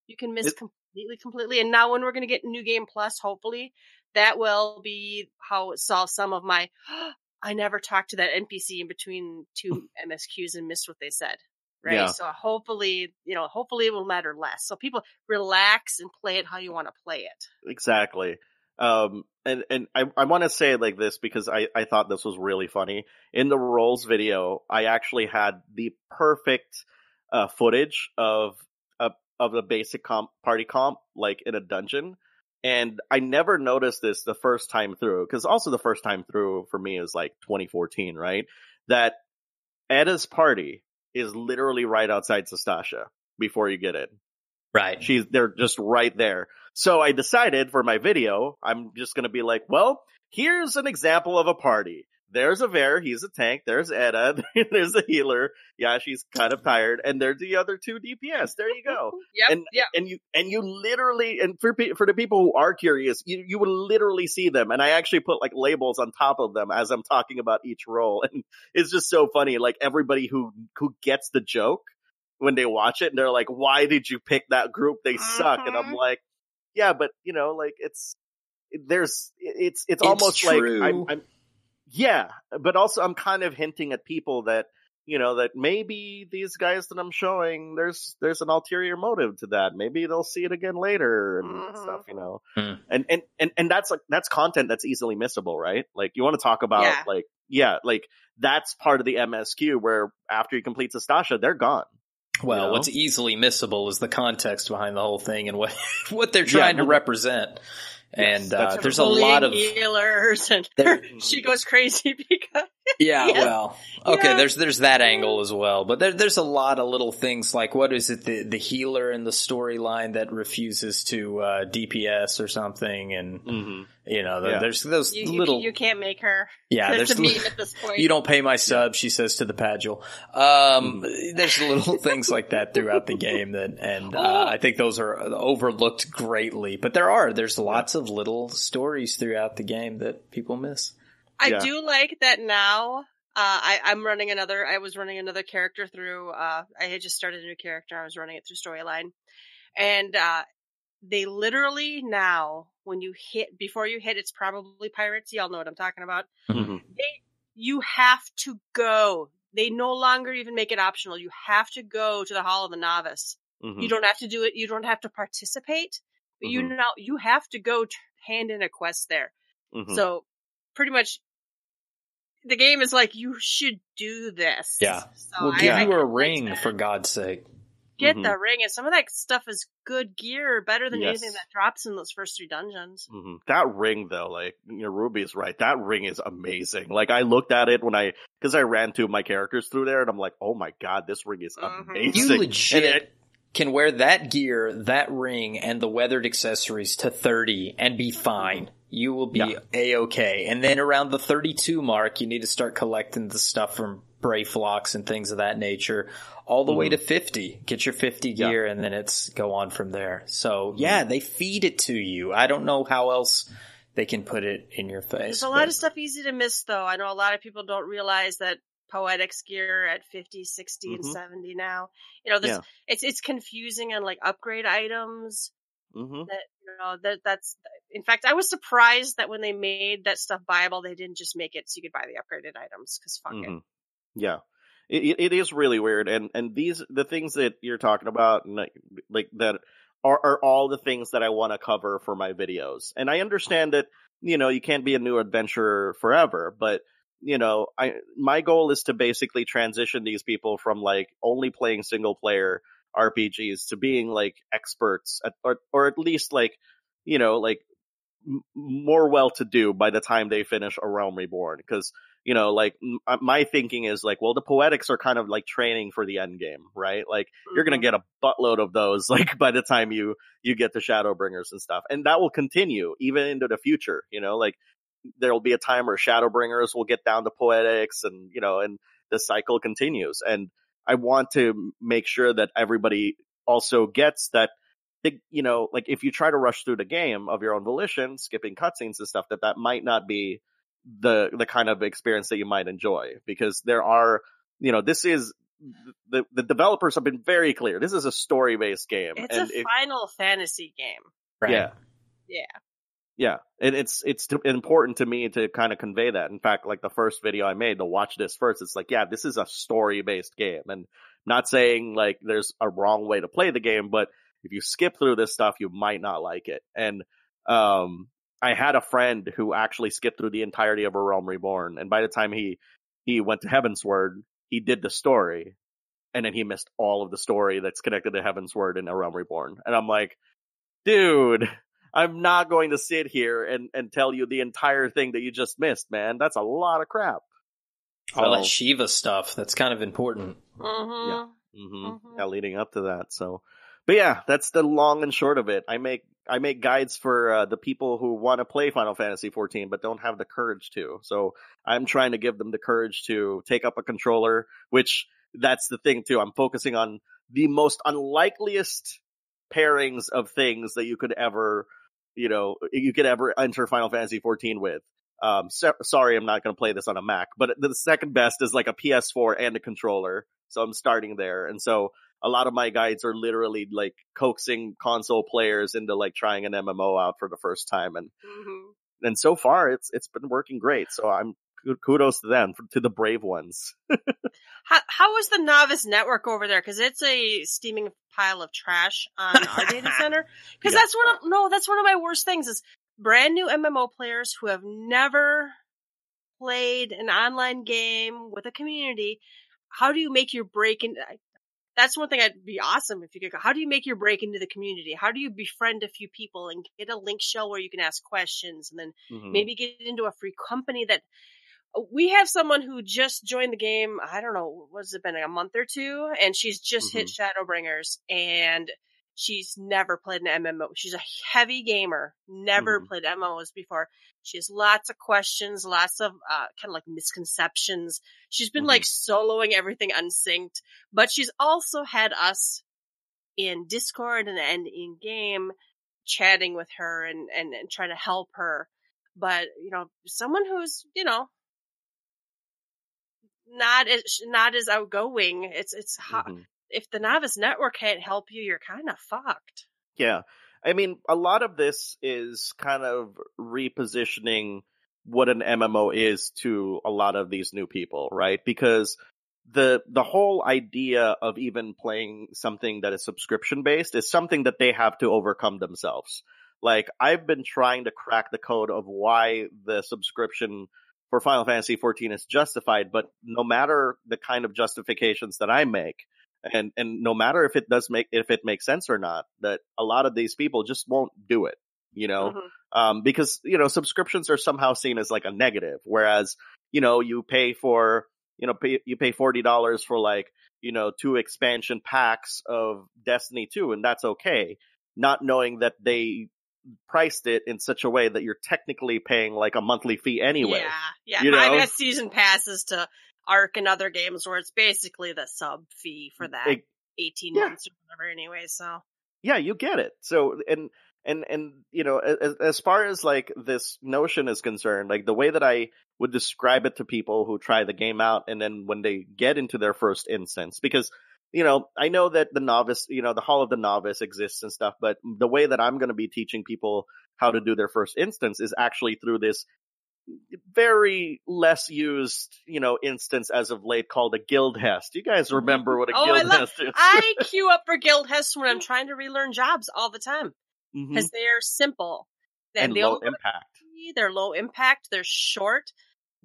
you can miss it- completely, completely. And now when we're going to get New Game Plus, hopefully, that will be how it solves some of my, oh, I never talked to that N P C in between two M S Qs and missed what they said. Right. Yeah. So hopefully, you know, hopefully it will matter less. So people relax and play it how you want to play it. Exactly. Um, and, and I, I want to say it like this because I, I thought this was really funny. In the Rolls video, I actually had the perfect uh, footage of a, of a basic comp, party comp, like in a dungeon. And I never noticed this the first time through, because also the first time through for me is like twenty fourteen, right? That Edda's party is literally right outside Sastasha before you get it. Right. She's, they're just right there. So I decided for my video, I'm just going to be like, well, here's an example of a party. There's a Vare, he's a tank. There's Edda, there's a healer. Yeah, she's kind of tired. And there's the other two D P S. There you go. yep, and, yep. and you and you literally, and for for the people who are curious, you, you would literally see them. And I actually put like labels on top of them as I'm talking about each role. And it's just so funny. Like everybody who, who gets the joke when they watch it and they're like, why did you pick that group? They mm-hmm. suck. And I'm like, yeah, but you know, like it's, there's, it's, it's, it's almost true. like I'm, I'm Yeah, but also I'm kind of hinting at people that, you know, that maybe these guys that I'm showing, there's there's an ulterior motive to that. Maybe they'll see it again later and mm-hmm. stuff, you know. Mm. And, and and and that's like that's content that's easily missable, right? Like you want to talk about yeah. like yeah, like that's part of the M S Q where after you complete Sastasha, they're gone. Well, you know? What's easily missable is the context behind the whole thing and what what they're trying yeah. to represent. And uh, there's a lot of healers, and there, she goes crazy because yeah, yes, well, okay, yeah. there's there's that angle as well, but there, there's a lot of little things like what is it the the healer in the storyline that refuses to uh, D P S or something, and mm-hmm. you know the, yeah. there's those you, you, little you can't make her yeah there's to meet at this point you don't pay my sub yeah. she says to the Pagel. Um, mm-hmm. There's little things like that throughout the game that and uh, oh. I think those are overlooked greatly, but there are there's lots yeah. of little stories throughout the game that people miss. I yeah. do like that now. Uh, I, I'm running another, I was running another character through, uh, I had just started a new character. I was running it through storyline. And uh, they literally now, when you hit, before you hit, it's probably pirates. Y'all know what I'm talking about. Mm-hmm. They, you have to go. They no longer even make it optional. You have to go to the Hall of the Novice. Mm-hmm. You don't have to do it. You don't have to participate. But mm-hmm. you know, you have to go t- hand in a quest there. Mm-hmm. So pretty much the game is like, you should do this. Yeah. So well, I, give I, you I a ring, that. for God's sake. Get mm-hmm. the ring. And some of that stuff is good gear, better than yes. anything that drops in those first three dungeons. Mm-hmm. That ring, though, like, you know, Ruby's right. That ring is amazing. Like, I looked at it when I, because I ran two of my characters through there, and I'm like, oh my God, this ring is mm-hmm. amazing. You legit. And it, can wear that gear, that ring, and the weathered accessories to thirty and be fine. You will be yeah. A-okay. And then around the thirty-two mark, you need to start collecting the stuff from Brave Locks and things of that nature, all the mm. way to fifty. Get your fifty yeah. gear, and then it's go on from there. So, yeah, they feed it to you. I don't know how else they can put it in your face. There's a lot but... of stuff easy to miss, though. I know a lot of people don't realize that Poetics gear at fifty, sixty, mm-hmm. and seventy now. You know, this yeah. it's it's confusing on like upgrade items. Mm-hmm. That you know that that's in fact I was surprised that when they made that stuff buyable, they didn't just make it so you could buy the upgraded items because fuck mm-hmm. it. Yeah, it it is really weird, and and these the things that you're talking about, and like, like that are are all the things that I want to cover for my videos. And I understand that you know you can't be a new adventurer forever, but you know, I my goal is to basically transition these people from like only playing single player R P Gs to being like experts at, or or at least like, you know, like m- more well to do by the time they finish A Realm Reborn, because, you know, like m- my thinking is like, well, the Poetics are kind of like training for the end game, right? Like mm-hmm. you're going to get a buttload of those like by the time you you get to Shadowbringers and stuff. And that will continue even into the future, you know, like there'll be a time where Shadowbringers will get down to Poetics and, you know, and the cycle continues. And I want to make sure that everybody also gets that, you know, like if you try to rush through the game of your own volition, skipping cutscenes and stuff, that that might not be the the kind of experience that you might enjoy, because there are, you know, this is the the developers have been very clear. This is a story-based game. It's and a it, Final Fantasy game. Right. Yeah. Yeah. Yeah, and it's it's important to me to kind of convey that. In fact, like the first video I made, the watch this first, it's like, yeah, this is a story-based game. And not saying like there's a wrong way to play the game, but if you skip through this stuff, you might not like it. And um, I had a friend who actually skipped through the entirety of A Realm Reborn. And by the time he, he went to Heavensward, he did the story. And then he missed all of the story that's connected to Heavensward and A Realm Reborn. And I'm like, dude, I'm not going to sit here and, and tell you the entire thing that you just missed, man. That's a lot of crap. All so, that Shiva stuff, that's kind of important. Mm-hmm. Yeah. Mm-hmm. Mm-hmm. Yeah, leading up to that. So, but yeah, that's the long and short of it. I make I make guides for uh, the people who want to play Final Fantasy fourteen but don't have the courage to. So I'm trying to give them the courage to take up a controller, which that's the thing too. I'm focusing on the most unlikeliest pairings of things that you could ever, you know, you could ever enter Final Fantasy fourteen with. Um, so, sorry, I'm not going to play this on a Mac, but the second best is like a P S four and a controller. So I'm starting there. And so a lot of my guides are literally like coaxing console players into like trying an M M O out for the first time. And, mm-hmm. and so far it's, it's been working great. So I'm kudos to them, to the brave ones. how, how is the Novice Network over there? Cause it's a steaming pile of trash on our data center. Cause yeah. that's one of, no, that's one of my worst things is brand new M M O players who have never played an online game with a community. How do you make your break in? That's one thing I'd be awesome if you could go. How do you make your break into the community? How do you befriend a few people and get a link shell where you can ask questions and then mm-hmm. maybe get into a free company that we have someone who just joined the game. I don't know, what's it been, like a month or two? And she's just mm-hmm. hit Shadowbringers and she's never played an M M O. She's a heavy gamer, never mm-hmm. played M M Os before. She has lots of questions, lots of uh, kind of like misconceptions. She's been mm-hmm. like soloing everything unsynced, but she's also had us in Discord and, and in game chatting with her and, and, and trying to help her. But, you know, someone who's, you know, not as, not as outgoing, it's, it's hot. Mm-hmm. If the Novice Network can't help you, you're kind of fucked. Yeah. I mean, a lot of this is kind of repositioning what an M M O is to a lot of these new people, right? Because the the whole idea of even playing something that is subscription-based is something that they have to overcome themselves. Like, I've been trying to crack the code of why the subscription for Final Fantasy fourteen is justified, but no matter the kind of justifications that I make, And and no matter if it does make if it makes sense or not, that a lot of these people just won't do it, you know, mm-hmm. um, because, you know, subscriptions are somehow seen as like a negative, whereas, you know, you pay for, you know, pay, you pay forty dollars for like, you know, two expansion packs of Destiny two. And that's OK, not knowing that they priced it in such a way that you're technically paying like a monthly fee anyway. Yeah. Yeah. I've had season passes to Arc and other games where it's basically the sub fee for that it, eighteen yeah. months or whatever anyway, so yeah, you get it. So and and and you know, as, as far as like this notion is concerned, like the way that I would describe it to people who try the game out and then when they get into their first instance, because, you know, I know that the Novice, you know, the Hall of the Novice exists and stuff, but the way that I'm going to be teaching people how to do their first instance is actually through this very less used, you know, instance as of late called a guild hest. You guys remember what a oh, guild I love, hest is? I queue up for guild hests when I'm trying to relearn jobs all the time because mm-hmm. they're simple. They're, and they low impact. They're low impact. They're short.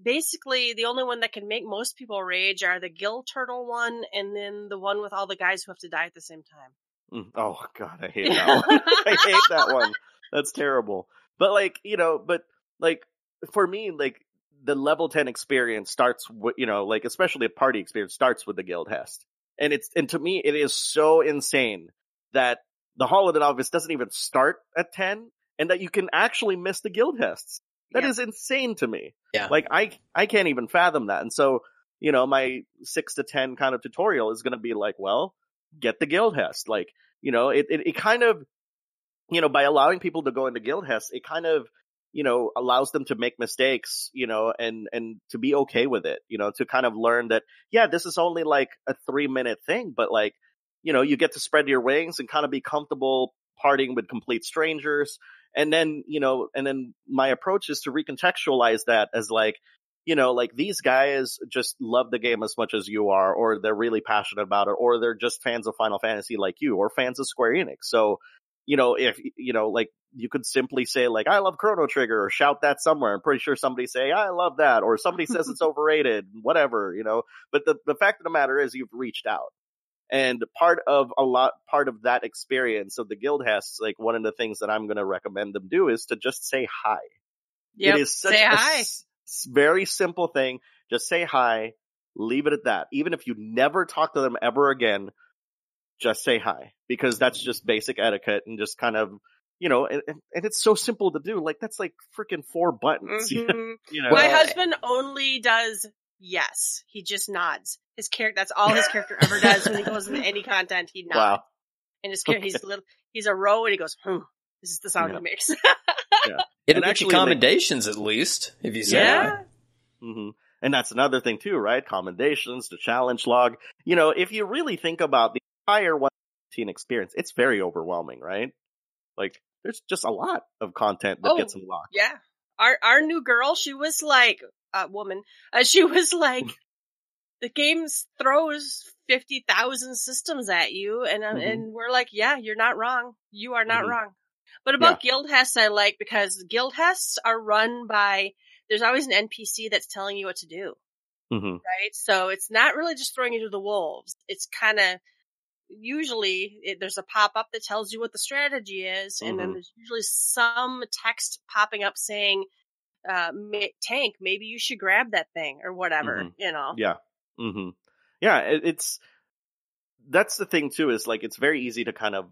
basically the only one that can make most people rage are the Gill Turtle one and then the one with all the guys who have to die at the same time. Oh, God, I hate that one. I hate that one. That's terrible. But, like, you know, but, like, for me, like, the level ten experience starts with, you know, like, especially a party experience starts with the Guild Hest. And it's, and to me, it is so insane that the Hall of the Novice doesn't even start at ten and that you can actually miss the Guild Hests. That yeah. is insane to me. Yeah. Like, I, I can't even fathom that. And so, you know, my six to ten kind of tutorial is going to be like, well, get the Guild Hest. Like, you know, it, it, it kind of, you know, by allowing people to go into Guild Hests, it kind of, you know, allows them to make mistakes, you know, and, and to be okay with it, you know, to kind of learn that, yeah, this is only like a three minute thing, but like, you know, you get to spread your wings and kind of be comfortable partying with complete strangers. And then, you know, and then my approach is to recontextualize that as like, you know, like these guys just love the game as much as you are, or they're really passionate about it, or they're just fans of Final Fantasy like you, or fans of Square Enix. So, you know, if, you know, like you could simply say like, I love Chrono Trigger, or shout that somewhere. I'm pretty sure somebody say, I love that, or somebody says it's overrated, whatever, you know, but the, the fact of the matter is you've reached out. And part of a lot, part of that experience of the Guild Hests, like one of the things that I'm going to recommend them do is to just say hi. Yep, it is such say a hi. S- very simple thing. Just say hi. Leave it at that. Even if you never talk to them ever again, just say hi, because that's just basic etiquette and just kind of, you know, and, and it's so simple to do. Like that's like freaking four buttons. Mm-hmm. You know? My husband only does yes. He just nods. His character, that's all his character ever does when he goes into any content, he nods. Wow. And his character, okay. he's a little, he's a row and he goes, hmm, this is the sound yeah. he makes. yeah. It'll get you commendations like, at least, if you say yeah. that. Mm-hmm. And that's another thing too, right? Commendations, the challenge log. You know, if you really think about the entire one fifteen experience, it's very overwhelming, right? Like, there's just a lot of content that oh, gets unlocked. Yeah. Our, our new girl, she was like, uh, woman, uh, she was like, the game throws fifty thousand systems at you, and um, mm-hmm. and we're like, yeah, you're not wrong. You are not mm-hmm. wrong. But about yeah. Guild Hests, I like, because Guild Hests are run by, there's always an N P C that's telling you what to do, mm-hmm. right? So it's not really just throwing you to the wolves. It's kind of, usually, it, there's a pop-up that tells you what the strategy is, mm-hmm. and then there's usually some text popping up saying, uh, tank, maybe you should grab that thing, or whatever, mm-hmm. you know? Yeah. Mm-hmm. Yeah, it, it's that's the thing too, is like it's very easy to kind of,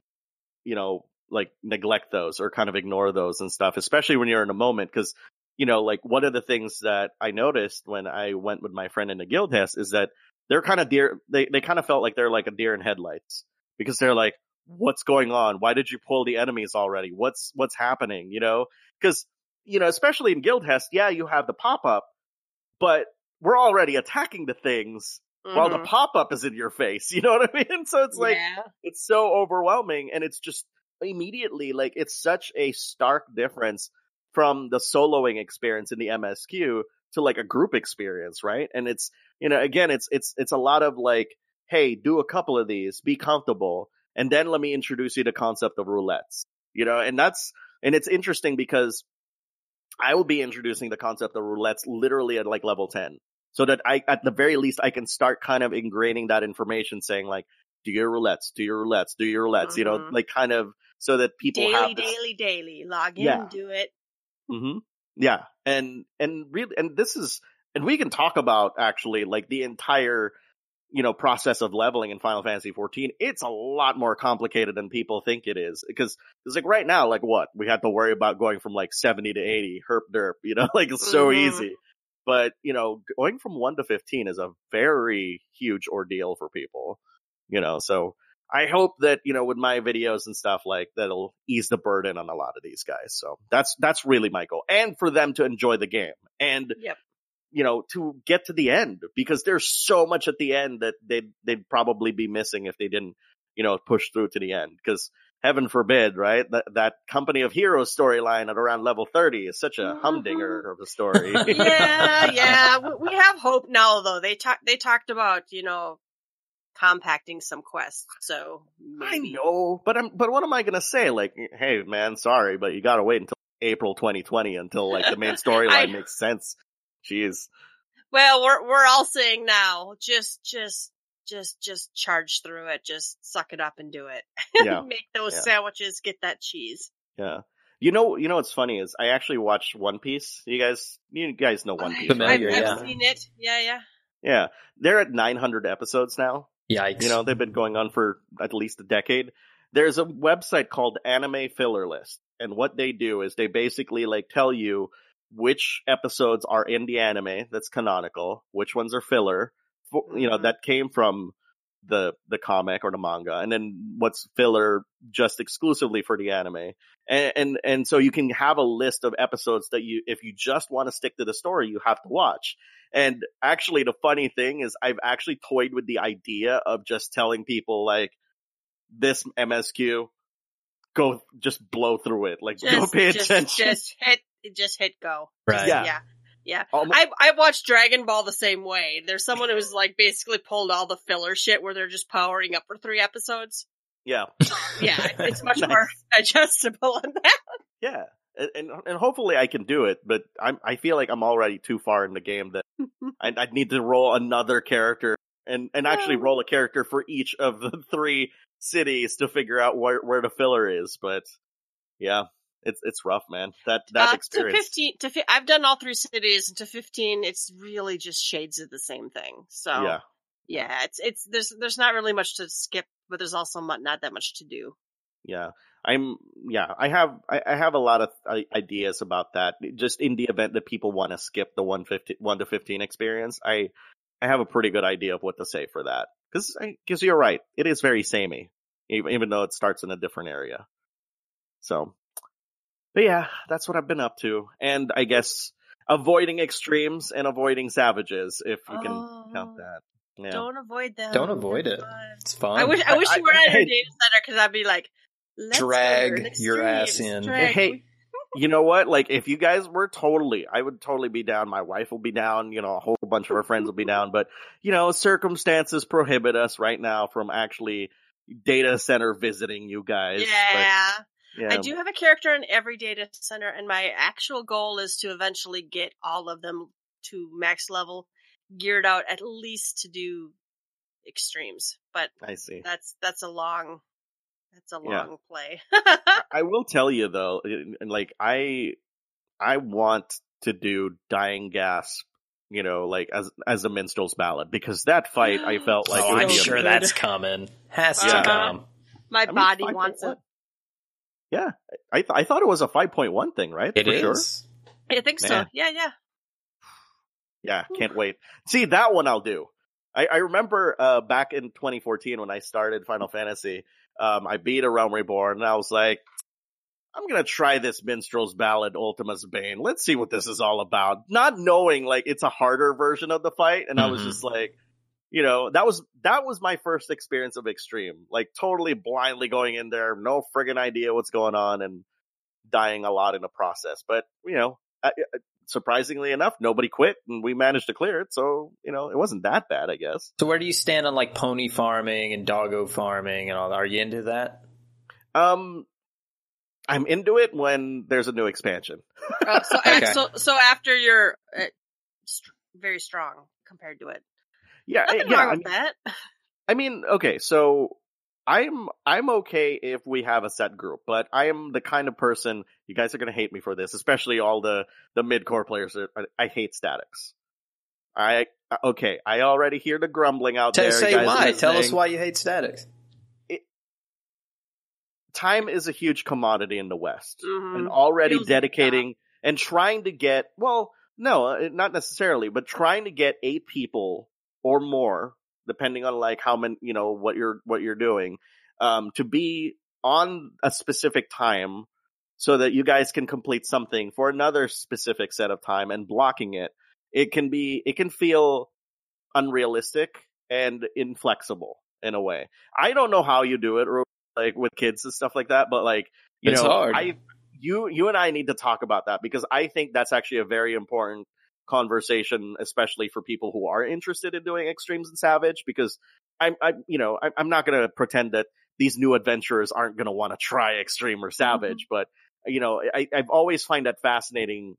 you know, like neglect those or kind of ignore those and stuff, especially when you're in a moment, because, you know, like one of the things that I noticed when I went with my friend in the Guild Hest is that they're kind of deer they, they kind of felt like they're like a deer in headlights, because they're like, what's going on? Why did you pull the enemies already? What's what's happening? You know, because, you know, especially in Guild Hest, yeah, you have the pop up, but we're already attacking the things mm-hmm. while the pop-up is in your face. You know what I mean? So it's like, yeah. it's so overwhelming. And it's just immediately, like, it's such a stark difference from the soloing experience in the M S Q to like a group experience, right? And it's, you know, again, it's, it's, it's a lot of like, hey, do a couple of these, be comfortable. And then let me introduce you to concept of roulettes, you know, and that's, and it's interesting because I will be introducing the concept of roulettes literally at like level ten. So that I, at the very least, I can start kind of ingraining that information, saying like, do your roulettes, do your roulettes, do your roulettes, mm-hmm. you know, like kind of so that people daily, have this... daily, daily, log in, yeah. do it. Mm-hmm. Yeah. And, and really, and this is, and we can talk about actually like the entire, you know, process of leveling in Final Fantasy fourteen. It's a lot more complicated than people think it is, because it's like right now, like what we have to worry about going from like seventy to eighty, herp derp, you know, like it's so mm-hmm. easy. But, you know, going from one to fifteen is a very huge ordeal for people, you know, so I hope that, you know, with my videos and stuff like that'll ease the burden on a lot of these guys. So that's that's really my goal. And for them to enjoy the game and, yep. you know, to get to the end, because there's so much at the end that they'd, they'd probably be missing if they didn't, you know, push through to the end. Because heaven forbid, right? That, that Company of Heroes storyline at around level thirty is such a humdinger mm-hmm. of a story. yeah, yeah. We have hope now, though. They talked. They talked about, you know, compacting some quests. So maybe. I know, but I'm. But what am I gonna say? Like, hey, man, sorry, but you gotta wait until April twenty twenty until like the main storyline I... makes sense. Jeez. Well, we're we're all saying now, just just just just charge through it. Just suck it up and do it. Yeah. Make those yeah. sandwiches. Get that cheese. Yeah. You know, you know what's funny is I actually watched One Piece. You guys, you guys know One Piece. Familiar, I've, yeah. I've seen it. Yeah, yeah. Yeah, they're at nine hundred episodes now. Yikes! You know, they've been going on for at least a decade. There's a website called Anime Filler List, and what they do is they basically like tell you which episodes are in the anime that's canonical, which ones are filler, you know, that came from the the comic or the manga, and then what's filler just exclusively for the anime. And and, and so you can have a list of episodes that you, if you just want to stick to the story, you have to watch. And actually, the funny thing is I've actually toyed with the idea of just telling people, like, this M S Q, go just blow through it. Like, just, go pay just, attention. Just hit just hit go. Right. Yeah. Yeah. Yeah. Um, I I watched Dragon Ball the same way. There's someone who's, like, basically pulled all the filler shit where they're just powering up for three episodes. Yeah. Yeah. It's much nice. More adjustable on that. Yeah. And and hopefully I can do it, but I'm I feel like I'm already too far in the game that I I need to roll another character and, and actually roll a character for each of the three cities to figure out where where the filler is. But yeah, it's it's rough, man. That that uh, experience. To fifteen, to fi- I've done all three cities, and to fifteen, it's really just shades of the same thing. So yeah, yeah, it's it's there's there's not really much to skip, but there's also not that much to do. Yeah. I'm, yeah, I have, I, I have a lot of th- ideas about that. Just in the event that people want to skip the one fifteen, one to fifteen experience, I, I have a pretty good idea of what to say for that. Cause, I, cause you're right. It is very samey, even, even though it starts in a different area. So, but yeah, that's what I've been up to. And I guess avoiding extremes and avoiding savages, if you can oh. count that. Yeah. Don't avoid them. Don't avoid it. It's fun. I wish I wish you were at a data center because I'd be like, let's drag your ass in. Drag. Hey, you know what? Like, if you guys were totally, I would totally be down. My wife will be down. You know, a whole bunch of our friends will be down. But, you know, circumstances prohibit us right now from actually data center visiting you guys. Yeah. But, yeah. I do have a character in every data center, and my actual goal is to eventually get all of them to max level. Geared out at least to do extremes, but I see that's that's a long that's a long yeah. play. I will tell you though, like I I want to do Dying Gasp, you know, like as as a minstrel's ballad because that fight I felt like oh, I'm sure good. That's coming has uh-huh. to come. My I mean, body wants it. Yeah, I th- I thought it was a five point one thing, right? It For is. Sure. I think Man. so. Yeah, yeah. Yeah, can't wait. See, that one I'll do. I, I remember uh, back in twenty fourteen when I started Final Fantasy, um, I beat A Realm Reborn, and I was like, I'm going to try this Minstrel's Ballad, Ultima's Bane. Let's see what this is all about. Not knowing, like, it's a harder version of the fight, and mm-hmm. I was just like, you know, that was that was my first experience of Extreme. Like, totally blindly going in there, no friggin' idea what's going on, and dying a lot in the process. But, you know, I, I, surprisingly enough, nobody quit, and we managed to clear it, so, you know, it wasn't that bad, I guess. So where do you stand on, like, pony farming and doggo farming and all that? Are you into that? Um, I'm into it when there's a new expansion. Oh, so, okay. so, so after you're uh, st- very strong compared to it. Yeah. Nothing yeah, wrong I mean, with that. I mean, okay, so... I'm I'm okay if we have a set group, but I am the kind of person, you guys are going to hate me for this, especially all the, the mid-core players. Are, I, I hate statics. I Okay, I already hear the grumbling out T- there. Say why. Tell us why you hate statics. It, time is a huge commodity in the West. Mm-hmm. And already Feels dedicating like and trying to get, well, no, not necessarily, but trying to get eight people or more depending on like how many, you know, what you're, what you're doing, um, to be on a specific time so that you guys can complete something for another specific set of time and blocking it. It can be, it can feel unrealistic and inflexible in a way. I don't know how you do it or like with kids and stuff like that, but like, you it's know, hard. I, you, you and I need to talk about that because I think that's actually a very important conversation, especially for people who are interested in doing extremes and savage, because I'm, I'm you know, I'm not going to pretend that these new adventurers aren't going to want to try extreme or savage, mm-hmm. but you know, I, I've always find that fascinating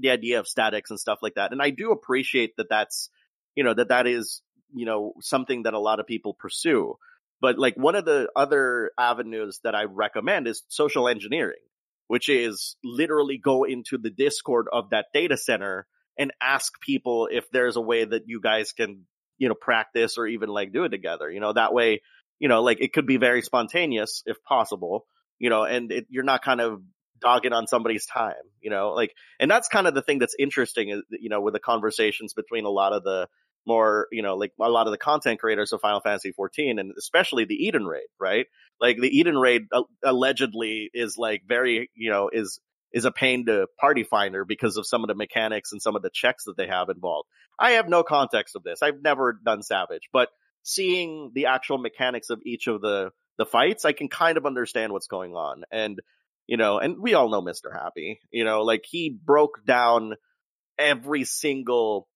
the idea of statics and stuff like that. And I do appreciate that that's, you know, that that is, you know, something that a lot of people pursue. But like one of the other avenues that I recommend is social engineering, which is literally go into the Discord of that data center and ask people if there's a way that you guys can, you know, practice or even like do it together. You know, that way, you know, like it could be very spontaneous if possible, you know, and it, you're not kind of dogging on somebody's time, you know, like, and that's kind of the thing that's interesting, is, you know, with the conversations between a lot of the more, you know, like a lot of the content creators of Final Fantasy fourteen, and especially the Eden raid, right? Like the Eden raid uh, allegedly is like very, you know, is is a pain to party finder because of some of the mechanics and some of the checks that they have involved. I have no context of this. I've never done Savage, but seeing the actual mechanics of each of the the fights, I can kind of understand what's going on. And, you know, and we all know Mister Happy, you know, like he broke down every single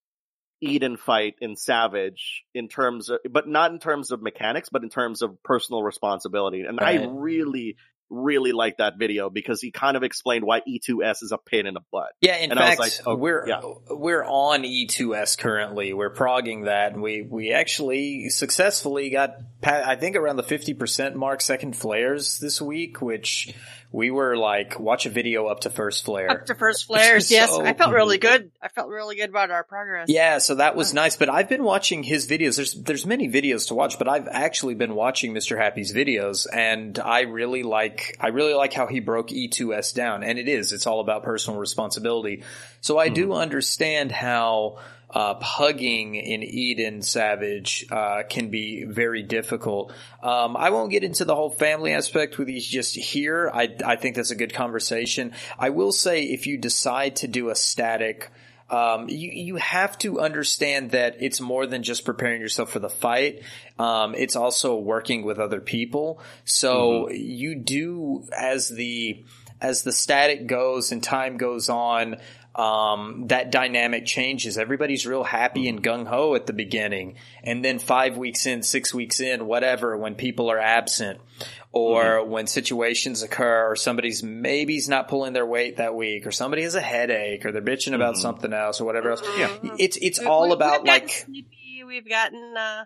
Eden fight in Savage in terms of, but not in terms of mechanics, but in terms of personal responsibility. And right. I really, really like that video because he kind of explained why E two S is a pain in the butt. Yeah, in and fact, I was like, oh, we're yeah. we're on E two S currently. We're progging that, and we we actually successfully got, I think, around the fifty percent mark second flares this week, which we were like, watch a video up to first flare. Up to first flares, yes. So I felt really good. I felt really good about our progress. Yeah, so that was nice. But I've been watching his videos. There's there's many videos to watch, but I've actually been watching Mister Happy's videos, and I really like I really like how he broke E two S down, and it is. It's all about personal responsibility. So I do understand how uh, pugging in Eden Savage uh, can be very difficult. Um, I won't get into the whole family aspect with you just here. I, I think that's a good conversation. I will say if you decide to do a static – Um, you, you have to understand that it's more than just preparing yourself for the fight. Um, it's also working with other people. So mm-hmm. you do, as the, as the static goes and time goes on, um, that dynamic changes. Everybody's real happy mm-hmm. and gung-ho at the beginning. And then five weeks in, six weeks in, whatever, when people are absent or mm-hmm. when situations occur or somebody's maybe's not pulling their weight that week or somebody has a headache or they're bitching mm-hmm. about something else or whatever else. Mm-hmm. Yeah. It's it's we, all we, about we've like sleepy. We've gotten uh,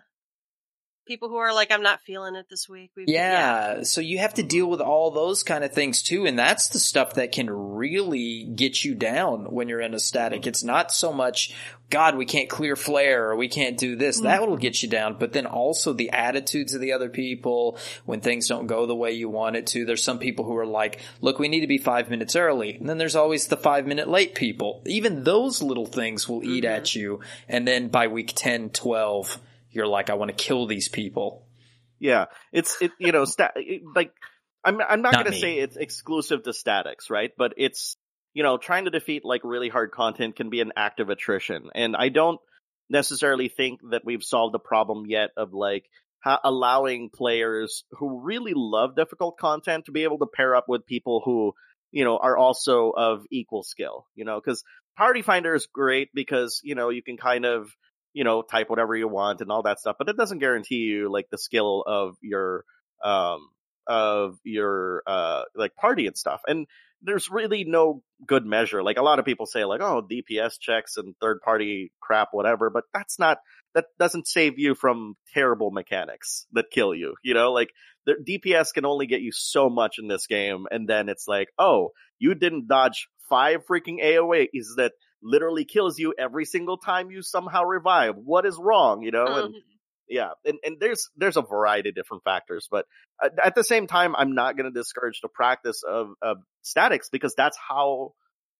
people who are like, I'm not feeling it this week. We've yeah, yeah. So you have to deal with all those kind of things too. And that's the stuff that can really get you down when you're in a static. Mm-hmm. It's not so much, God, we can't clear flare or we can't do this. Mm-hmm. That will get you down. But then also the attitudes of the other people when things don't go the way you want it to. There's some people who are like, look, we need to be five minutes early. And then there's always the five minute late people. Even those little things will eat mm-hmm. at you. And then by week ten, twelve, you're like, I want to kill these people. Yeah. It's, it, you know, sta- it, like I'm, I'm not, not going to say it's exclusive to statics, right? But it's, you know, trying to defeat like really hard content can be an act of attrition. And I don't necessarily think that we've solved the problem yet of like ha- allowing players who really love difficult content to be able to pair up with people who, you know, are also of equal skill, you know, because Party Finder is great because, you know, you can kind of, you know, type whatever you want and all that stuff, but it doesn't guarantee you like the skill of your, um, of your, uh, like party and stuff. And there's really no good measure. Like a lot of people say like, oh, D P S checks and third party crap, whatever, but that's not, that doesn't save you from terrible mechanics that kill you. You know, like the D P S can only get you so much in this game. And then it's like, oh, you didn't dodge five freaking A O As that literally kills you every single time you somehow revive. What is wrong? You know? Um. And, Yeah, and, and there's there's a variety of different factors, but at the same time, I'm not going to discourage the practice of, of statics because that's how,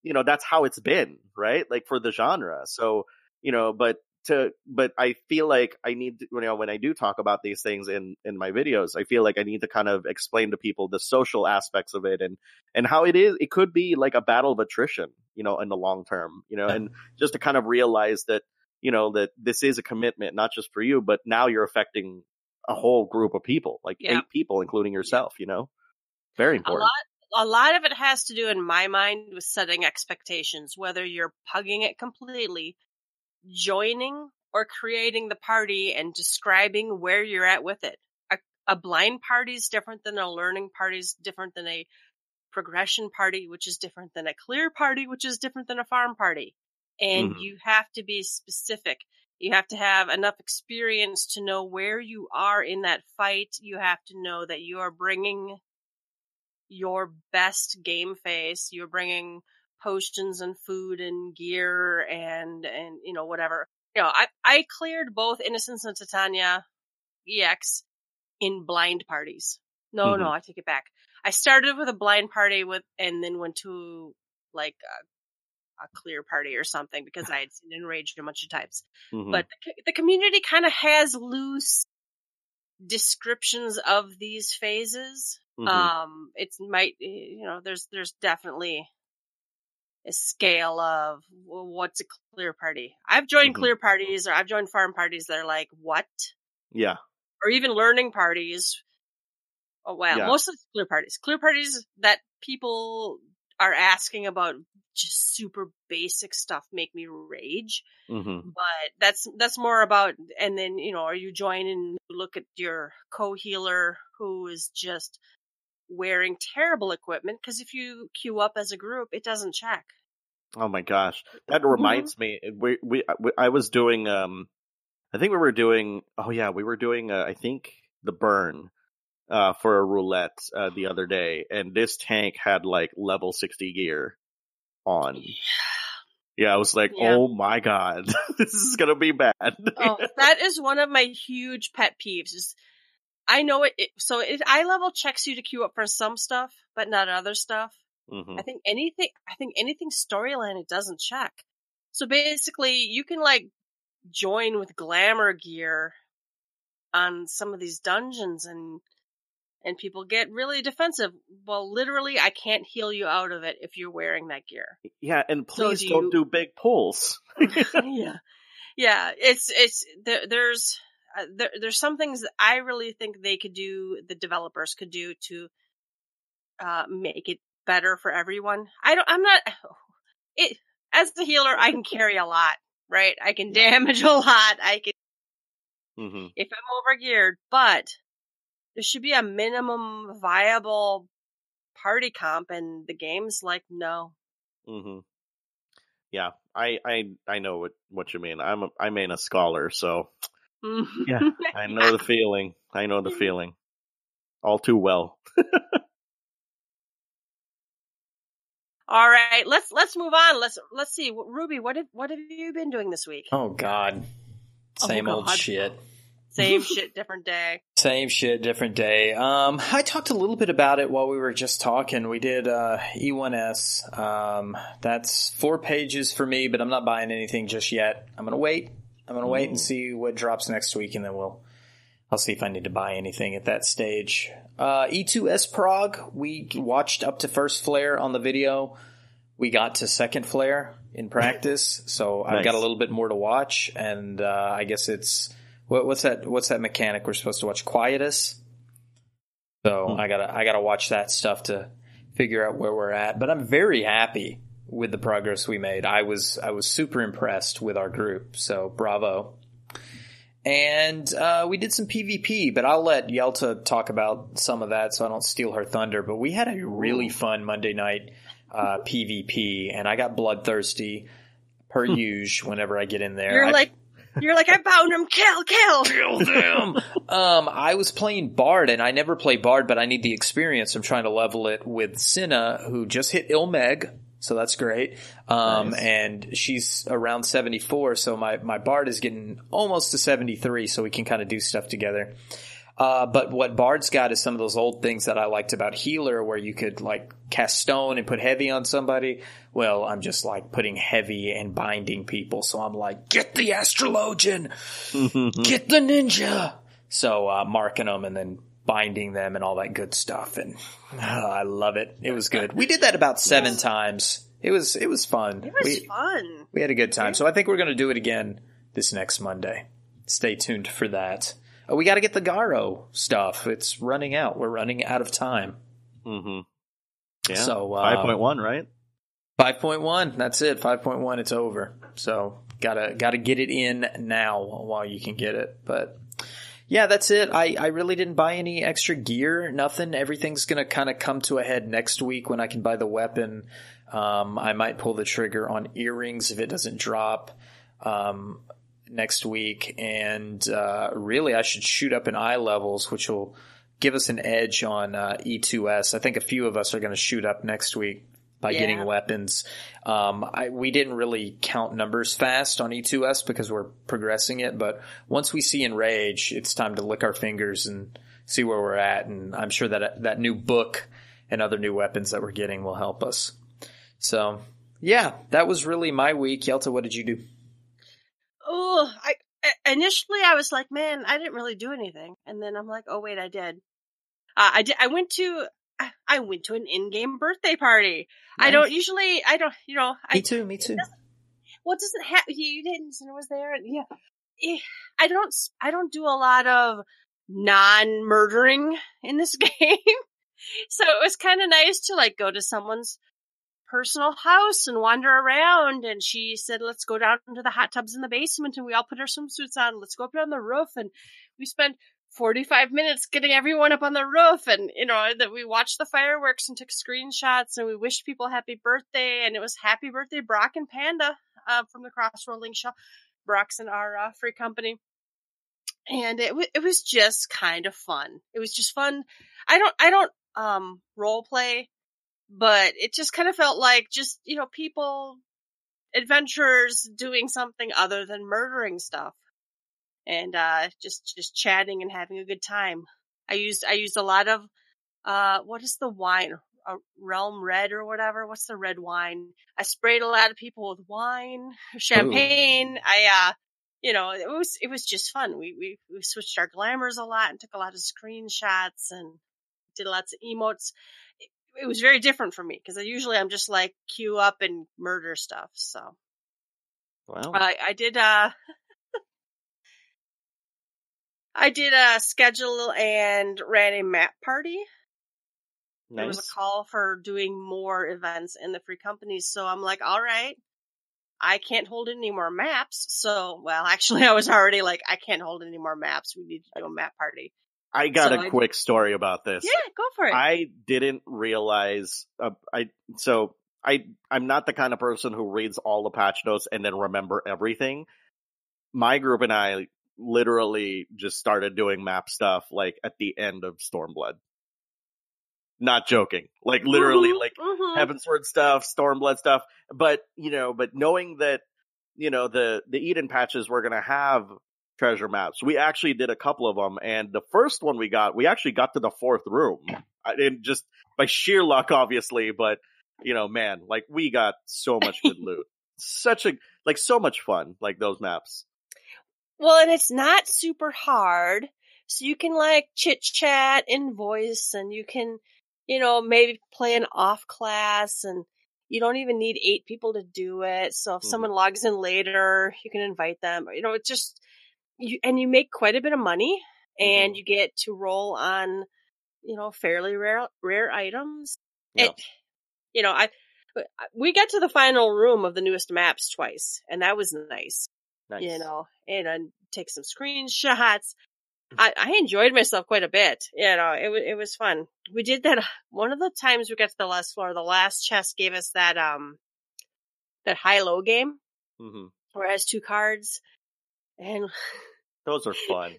you know, that's how it's been, right? Like for the genre. So, you know, but to but I feel like I need to, you know, when I do talk about these things in, in my videos, I feel like I need to kind of explain to people the social aspects of it and and how it is. It could be like a battle of attrition, you know, in the long term, you know, and just to kind of realize that, you know, that this is a commitment, not just for you, but now you're affecting a whole group of people, like yeah. eight people, including yourself, yeah. you know, very important. A lot, a lot of it has to do in my mind with setting expectations, whether you're pugging it completely, joining or creating the party and describing where you're at with it. A, a blind party is different than a learning party is different than a progression party, which is different than a clear party, which is different than a farm party. And mm-hmm. you have to be specific. You have to have enough experience to know where you are in that fight. You have to know that you are bringing your best game face. You're bringing potions and food and gear and, and you know, whatever. You know, I, I cleared both Innocence and Titania E X in blind parties. No, mm-hmm. no, I take it back. I started with a blind party with, and then went to, like, a, a clear party or something because I had seen Enraged a bunch of times. Mm-hmm. But the, the community kind of has loose descriptions of these phases. Mm-hmm. Um, it's might, you know, there's there's definitely a scale of well, what's a clear party. I've joined mm-hmm. clear parties or I've joined farm parties that are like, what? Yeah. Or even learning parties. Oh, wow. Yeah. Most of it's clear parties. Clear parties that people are asking about just super basic stuff make me rage. Mm-hmm. But that's that's more about, and then, you know, are you join and look at your co-healer who is just wearing terrible equipment? Because if you queue up as a group, it doesn't check. Oh, my gosh. That reminds mm-hmm. me. We, we, we I was doing, um, I think we were doing, oh, yeah, we were doing, uh, I think, the burn. Uh, for a roulette uh, the other day, and this tank had like level sixty gear on. Yeah, yeah I was like, yeah. "Oh my god, this is gonna be bad." Oh, that is one of my huge pet peeves. Is I know it. it so it, eye level checks you to queue up for some stuff, but not other stuff. Mm-hmm. I think anything. I think anything storyline it doesn't check. So basically, you can like join with glamour gear on some of these dungeons and. And people get really defensive. Well, literally, I can't heal you out of it if you're wearing that gear. Yeah, and please so do don't you... do big pulls. yeah, yeah. It's it's there, there's uh, there, there's some things that I really think they could do. The developers could do to uh, make it better for everyone. I don't. I'm not. It as the healer, I can carry a lot, right? I can damage a lot. I can mm-hmm. if I'm overgeared, but. There should be a minimum viable party comp, and the game's like, no. Mm-hmm. Yeah, I, I, I know what, what you mean. I'm, a, I'm a scholar, so yeah, I know the feeling. I know the feeling, all too well. All right, let's let's move on. Let's let's see, Ruby. What have what have you been doing this week? Oh God, same oh, old God. shit. Same shit, different day. Same shit, different day. Um, I talked a little bit about it while we were just talking. We did uh, E one S. Um, that's four pages for me, but I'm not buying anything just yet. I'm gonna wait. I'm gonna mm. wait and see what drops next week, and then we'll. I'll see if I need to buy anything at that stage. Uh, E two S Prague. We watched up to first flare on the video. We got to second flare in practice, so nice. I've got a little bit more to watch, and uh, I guess it's. What, what's that? What's that mechanic we're supposed to watch? Quietus. So hmm. I gotta, I gotta watch that stuff to figure out where we're at. But I'm very happy with the progress we made. I was, I was super impressed with our group. So bravo. And uh, we did some P V P, but I'll let Yalta talk about some of that so I don't steal her thunder. But we had a really fun Monday night uh, P V P, and I got bloodthirsty per usual whenever I get in there. You're I, like. You're like, I bound him, kill, kill. Kill them. um, I was playing Bard, and I never play Bard, but I need the experience. I'm trying to level it with Cinna, who just hit Ilmeg, so that's great. Um, nice. And she's around seventy-four, so my, my Bard is getting almost to seventy-three, so we can kind of do stuff together. Uh, but what Bard's got is some of those old things that I liked about Healer, where you could, like, cast stone and put heavy on somebody. Well, I'm just, like, putting heavy and binding people. So I'm like, get the Astrologian! Get the Ninja! So uh, marking them and then binding them and all that good stuff. And uh, I love it. It was good. We did that about seven yes. times. It was it was fun. It was we, fun. We had a good time. So I think we're going to do it again this next Monday. Stay tuned for that. Oh, we got to get the Garo stuff. It's running out. We're running out of time. Mm-hmm. Yeah. So uh, five point one, right? Five point one. That's it. Five point one. It's over. So gotta gotta get it in now while you can get it. But yeah, that's it. I, I really didn't buy any extra gear, nothing. Everything's going to kind of come to a head next week when I can buy the weapon. Um, I might pull the trigger on earrings if it doesn't drop um, next week. And uh, really, I should shoot up in eye levels, which will give us an edge on uh, E two S. I think a few of us are going to shoot up next week by yeah. getting weapons. Um, I, we didn't really count numbers fast on E two S because we're progressing it. But once we see Enrage, it's time to lick our fingers and see where we're at. And I'm sure that that new book and other new weapons that we're getting will help us. So, yeah, that was really my week. Yalta, what did you do? Oh, I initially I was like, man, I didn't really do anything. And then I'm like, oh, wait, I did. Uh, I did. I went to I went to an in-game birthday party. Nice. I don't usually, I don't, you know. Me I, too, me too. It doesn't, well, it doesn't have, you didn't, and it was there. And yeah. I don't, I don't do a lot of non-murdering in this game. So it was kind of nice to like go to someone's personal house and wander around. And she said, let's go down into the hot tubs in the basement. And we all put our swimsuits on. Let's go up on the roof. And we spent forty-five minutes getting everyone up on the roof, and you know that we watched the fireworks and took screenshots, and we wished people happy birthday, and it was happy birthday Brock and Panda uh, from the Cross Rolling Shop. Brock's in our uh, free company, and it w- it was just kind of fun. It was just fun. I don't I don't um role play, but it just kind of felt like just you know people adventurers doing something other than murdering stuff. And, uh, just, just chatting and having a good time. I used, I used a lot of, uh, what is the wine? A Realm Red or whatever. What's the red wine? I sprayed a lot of people with wine, champagne. Ooh. I, uh, you know, it was, it was just fun. We, we, we switched our glamours a lot and took a lot of screenshots and did lots of emotes. It, it was very different for me because I usually I'm just like queue up and murder stuff. So. Wow. I, I did, uh, I did a schedule and ran a map party. Nice. There was a call for doing more events in the free companies, so I'm like, all right, I can't hold any more maps. So, well, actually, I was already like, I can't hold any more maps. We need to do a map party. I got so a I quick did... story about this. Yeah, go for it. I didn't realize. Uh, I so I I'm not the kind of person who reads all the patch notes and then remember everything. My group and I literally just started doing map stuff like at the end of Stormblood. Not joking. Like literally mm-hmm, like mm-hmm. Heavensward stuff, Stormblood stuff. But you know, but knowing that, you know, the, the Eden patches were gonna have treasure maps. We actually did a couple of them, and the first one we got, we actually got to the fourth room. I didn't just by sheer luck obviously, but you know, man, like we got so much good loot. Such a like so much fun, like those maps. Well, and it's not super hard, so you can, like, chit-chat in voice, and you can, you know, maybe play an off-class, and you don't even need eight people to do it, so if mm-hmm. someone logs in later, you can invite them. You know, it just, you, and you make quite a bit of money, mm-hmm. and you get to roll on, you know, fairly rare rare items. Yeah. It, you know, I we got to the final room of the newest maps twice, and that was nice. Nice. You know, and I take some screenshots. I, I enjoyed myself quite a bit. You know, it was it was fun. We did that one of the times we got to the last floor. The last chest gave us that um that high low game, mm-hmm. where it has two cards, and those are fun.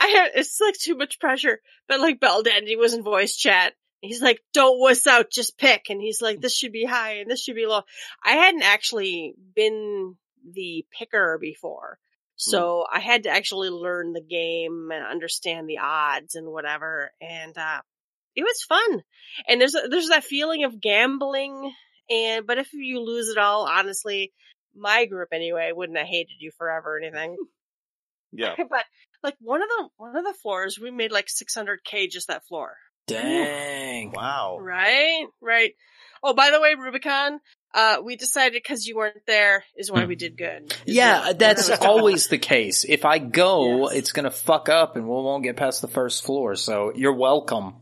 I had it's like too much pressure, but like Bell Dandy was in voice chat. He's like, don't wuss out, just pick. And he's like, this should be high and this should be low. I hadn't actually been the picker before, so mm. I had to actually learn the game and understand the odds and whatever, and uh it was fun. And there's a, there's that feeling of gambling, and but if you lose it all, honestly, my group anyway wouldn't have hated you forever or anything. Yeah. But like one of the one of the floors we made like six hundred k just that floor. Dang. Ooh. Wow. Right? Right. Oh, by the way, Rubicon, Uh, we decided because you weren't there is why we did good. Yeah, it? that's always the case. If I go, yes. it's going to fuck up and we won't get past the first floor. So you're welcome.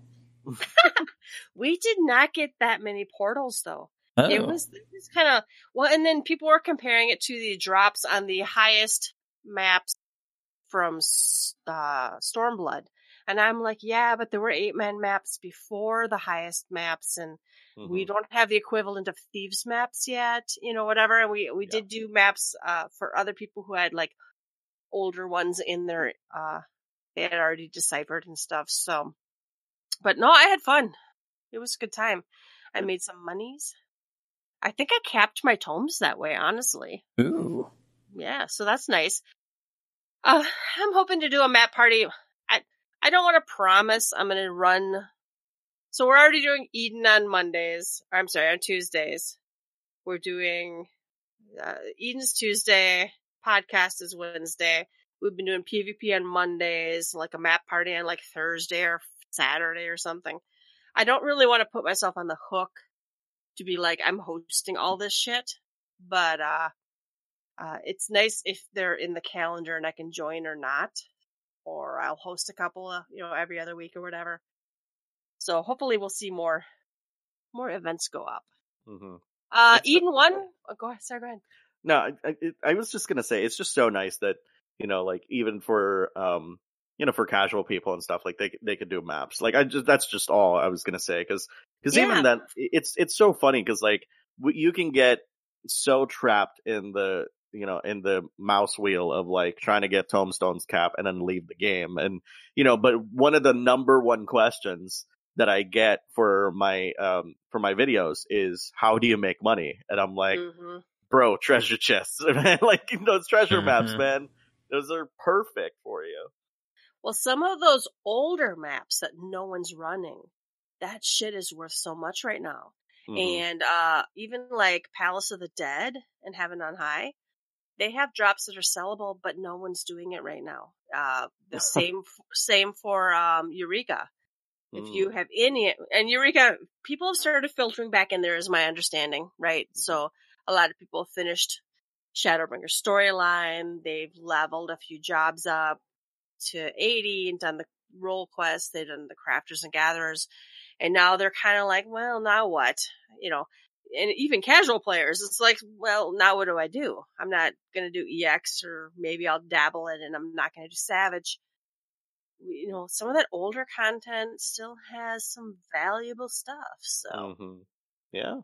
We did not get that many portals, though. Oh. It was, it was kind of... Well, and then people were comparing it to the drops on the highest maps from uh, Stormblood. And I'm like, yeah, but there were eight-man maps before the highest maps, and mm-hmm. we don't have the equivalent of Thieves maps yet, you know, whatever. And we, we yeah. did do maps uh, for other people who had, like, older ones in their, uh, they had already deciphered and stuff, so. But no, I had fun. It was a good time. I made some monies. I think I capped my tomes that way, honestly. Ooh. Yeah, so that's nice. Uh, I'm hoping to do a map party. I I don't want to promise I'm going to run. So we're already doing Eden on Mondays. Or I'm sorry, on Tuesdays. We're doing uh, Eden's Tuesday. Podcast is Wednesday. We've been doing PvP on Mondays, like a map party on like Thursday or Saturday or something. I don't really want to put myself on the hook to be like, I'm hosting all this shit. But uh, uh, it's nice if they're in the calendar and I can join or not. Or I'll host a couple, of, you know, every other week or whatever. So hopefully we'll see more more events go up. Mm-hmm. Uh, Eden one. Oh, go ahead. Sorry, go ahead. No, I, it, I was just going to say, it's just so nice that, you know, like, even for... Um, you know, for casual people and stuff, like they they could do maps. Like I just that's just all I was gonna say, because because yeah. even then it's it's so funny because like you can get so trapped in the you know in the mouse wheel of like trying to get Tombstone's cap and then leave the game, and you know. But one of the number one questions that I get for my um for my videos is, how do you make money? And I'm like, mm-hmm. bro, treasure chests, man. Like those treasure mm-hmm. maps, man. Those are perfect for you. Well, some of those older maps that no one's running, that shit is worth so much right now. Mm-hmm. And uh, even like Palace of the Dead and Heaven on High, they have drops that are sellable, but no one's doing it right now. Uh, the same same for um, Eureka. If mm. you have any... And Eureka, people have started filtering back in there, is my understanding, right? Mm-hmm. So a lot of people finished Shadowbringers storyline. They've leveled a few jobs up to eighty and done the role quests. They've done the crafters and gatherers, and now they're kind of like, well, now what, you know? And even casual players, it's like, well, now what do I do? I'm not gonna do E X, or maybe I'll dabble in, and I'm not gonna do Savage. You know, some of that older content still has some valuable stuff, so mm-hmm. yeah,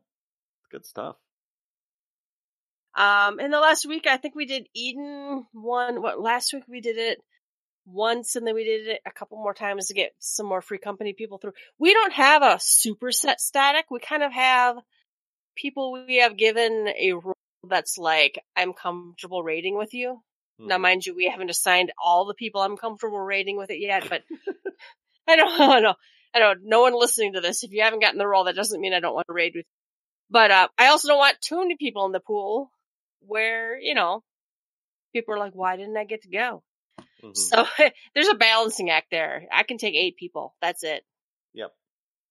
good stuff. Um and the last week I think we did Eden one what last week we did it once, and then we did it a couple more times to get some more free company people through. We don't have a superset static. We kind of have people we have given a role that's like, I'm comfortable raiding with you. Mm-hmm. Now, mind you, we haven't assigned all the people I'm comfortable raiding with it yet, but I don't know. I know. I know. No one listening to this, if you haven't gotten the role, that doesn't mean I don't want to raid with you. But uh, I also don't want too many people in the pool where, you know, people are like, why didn't I get to go? Mm-hmm. So there's a balancing act there. I can take eight people. That's it. Yep.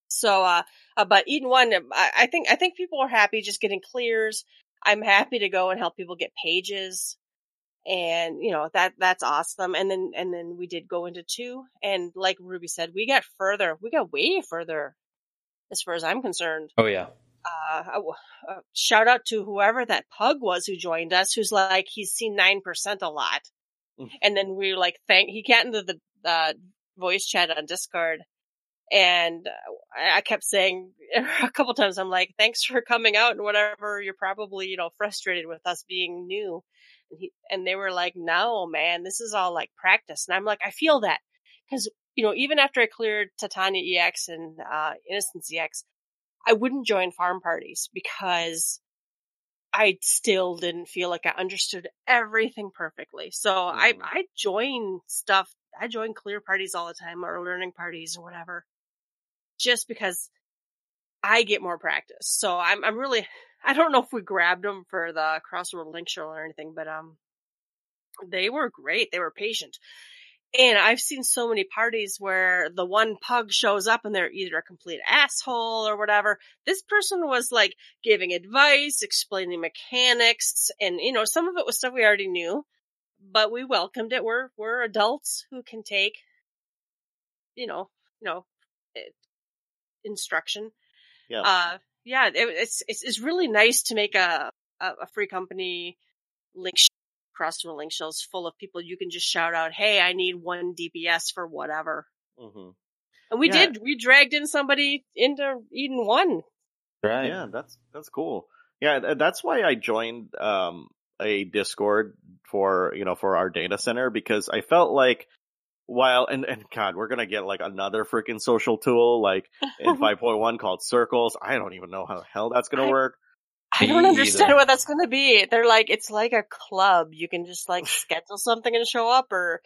So, uh, uh but Eden one, I, I think, I think people are happy just getting clears. I'm happy to go and help people get pages, and you know, that, that's awesome. And then, and then we did go into two, and like Ruby said, we got further, we got way further as far as I'm concerned. Oh yeah. Uh, uh shout out to whoever that pug was who joined us, who's like, he's seen nine percent a lot. And then we were like, thank, he got into the uh, voice chat on Discord, and I kept saying a couple times, I'm like, thanks for coming out and whatever. You're probably, you know, frustrated with us being new. And, he, and they were like, no, man, this is all like practice. And I'm like, I feel that, because, you know, even after I cleared Titania E X and uh, Innocence E X, I wouldn't join farm parties because I still didn't feel like I understood everything perfectly. So mm-hmm. I, I join stuff. I join clear parties all the time, or learning parties or whatever, just because I get more practice. So I'm, I'm really, I don't know if we grabbed them for the Crossroad Link show or anything, but, um, they were great. They were patient. And I've seen so many parties where the one pug shows up and they're either a complete asshole or whatever. This person was like giving advice, explaining mechanics, and you know, some of it was stuff we already knew, but we welcomed it. We're we're adults who can take, you know, you know, it, instruction. Yeah, uh, yeah. It, it's it's it's really nice to make a a, a free company link cross-rolling shelves full of people you can just shout out, hey, I need one D P S for whatever. Mm-hmm. And we yeah. did. We dragged in somebody into Eden one. Right. Yeah, that's that's cool. Yeah, that's why I joined um, a Discord for, you know, for our data center, because I felt like while and, and God, we're going to get like another freaking social tool like in five point one called Circles. I don't even know how the hell that's going to work. I don't understand either. What that's going to be. They're like, it's like a club. You can just like schedule something and show up, or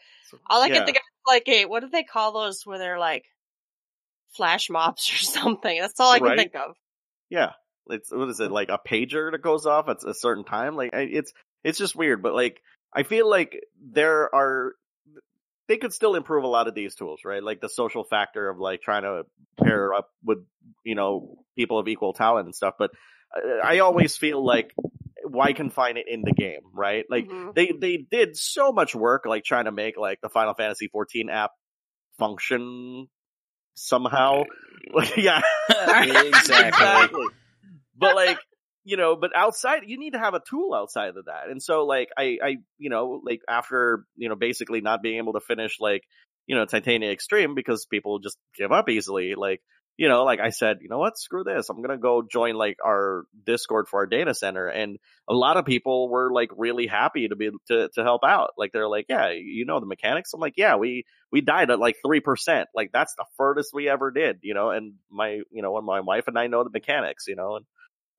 all I yeah. can think of is like, hey, what do they call those where they're like flash mobs or something? That's all I right? can think of. Yeah. It's, what is it, like a pager that goes off at a certain time? Like, it's, it's just weird, but like, I feel like there are, they could still improve a lot of these tools, right? Like the social factor of like trying to pair up with, you know, people of equal talent and stuff, but I always feel like, why confine it in the game, right? Like, mm-hmm. they, they did so much work, like trying to make like the Final Fantasy fourteen app function somehow. yeah. Exactly. exactly. But like, you know, but outside, you need to have a tool outside of that. And so like, I, I, you know, like after, you know, basically not being able to finish like, you know, Titania Extreme because people just give up easily. Like, you know, like I said, you know what, screw this. I'm going to go join like our Discord for our data center. And a lot of people were like really happy to be to, to help out. Like they're like, yeah, you know, the mechanics. I'm like, yeah, we we died at like three percent. Like that's the furthest we ever did, you know, and my, you know, and my wife and I know the mechanics, you know, and.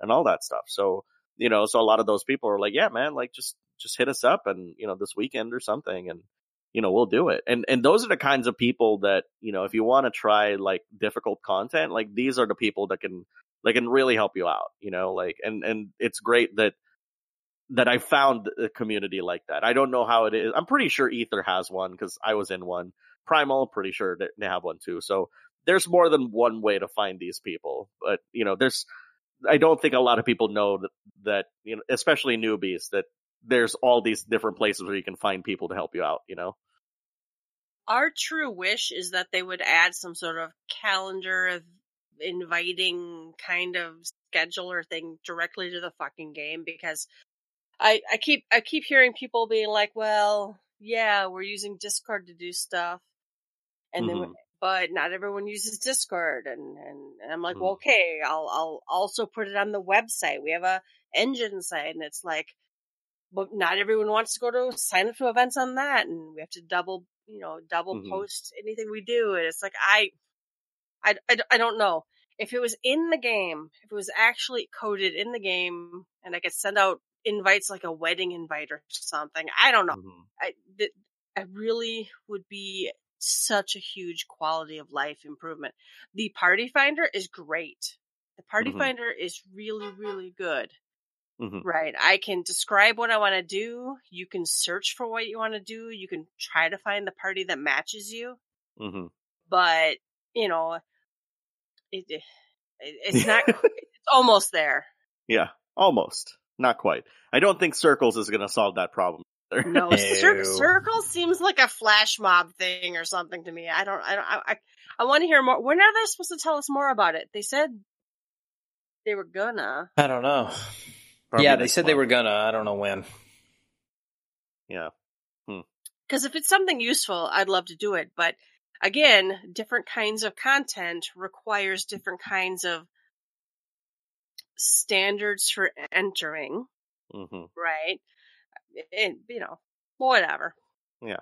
And all that stuff. So, you know, so a lot of those people are like, yeah, man, like just, just hit us up and, you know, this weekend or something and, you know, we'll do it. And, and those are the kinds of people that, you know, if you want to try like difficult content, like these are the people that can, that can really help you out, you know, like, and, and it's great that, that I found a community like that. I don't know how it is. I'm pretty sure Ether has one because I was in one. Primal, pretty sure they have one too. So there's more than one way to find these people, but, you know, there's, I don't think a lot of people know that, that, you know, especially newbies, that there's all these different places where you can find people to help you out, you know? Our true wish is that they would add some sort of calendar inviting kind of scheduler thing directly to the fucking game, because I, I keep, I keep hearing people being like, well, yeah, we're using Discord to do stuff. And mm-hmm. then, but not everyone uses Discord, and, and, and I'm like, mm. well, okay, I'll I'll also put it on the website. We have a engine site, and it's like, but not everyone wants to go to sign up to events on that, and we have to double, you know, double mm-hmm. post anything we do, and it's like, I, I, I, I don't know. If it was in the game, if it was actually coded in the game, and I could send out invites like a wedding invite or something, I don't know. Mm-hmm. I, th- I really would be such a huge quality of life improvement. The party finder is great. The party mm-hmm. finder is really, really good. Mm-hmm. Right. I can describe what I want to do. You can search for what you want to do. You can try to find the party that matches you. Mm-hmm. But, you know, it, it, it's not, it's almost there. Yeah. Almost. Not quite. I don't think Circles is going to solve that problem. No, cir- circle seems like a flash mob thing or something to me. I don't, I don't, I, I, I want to hear more. When are they supposed to tell us more about it? They said they were gonna. I don't know. Probably yeah, they said month. They were gonna. I don't know when. Yeah. Because hmm. if it's something useful, I'd love to do it. But again, different kinds of content requires different kinds of standards for entering. Mm-hmm. Right. And, you know, whatever. Yeah.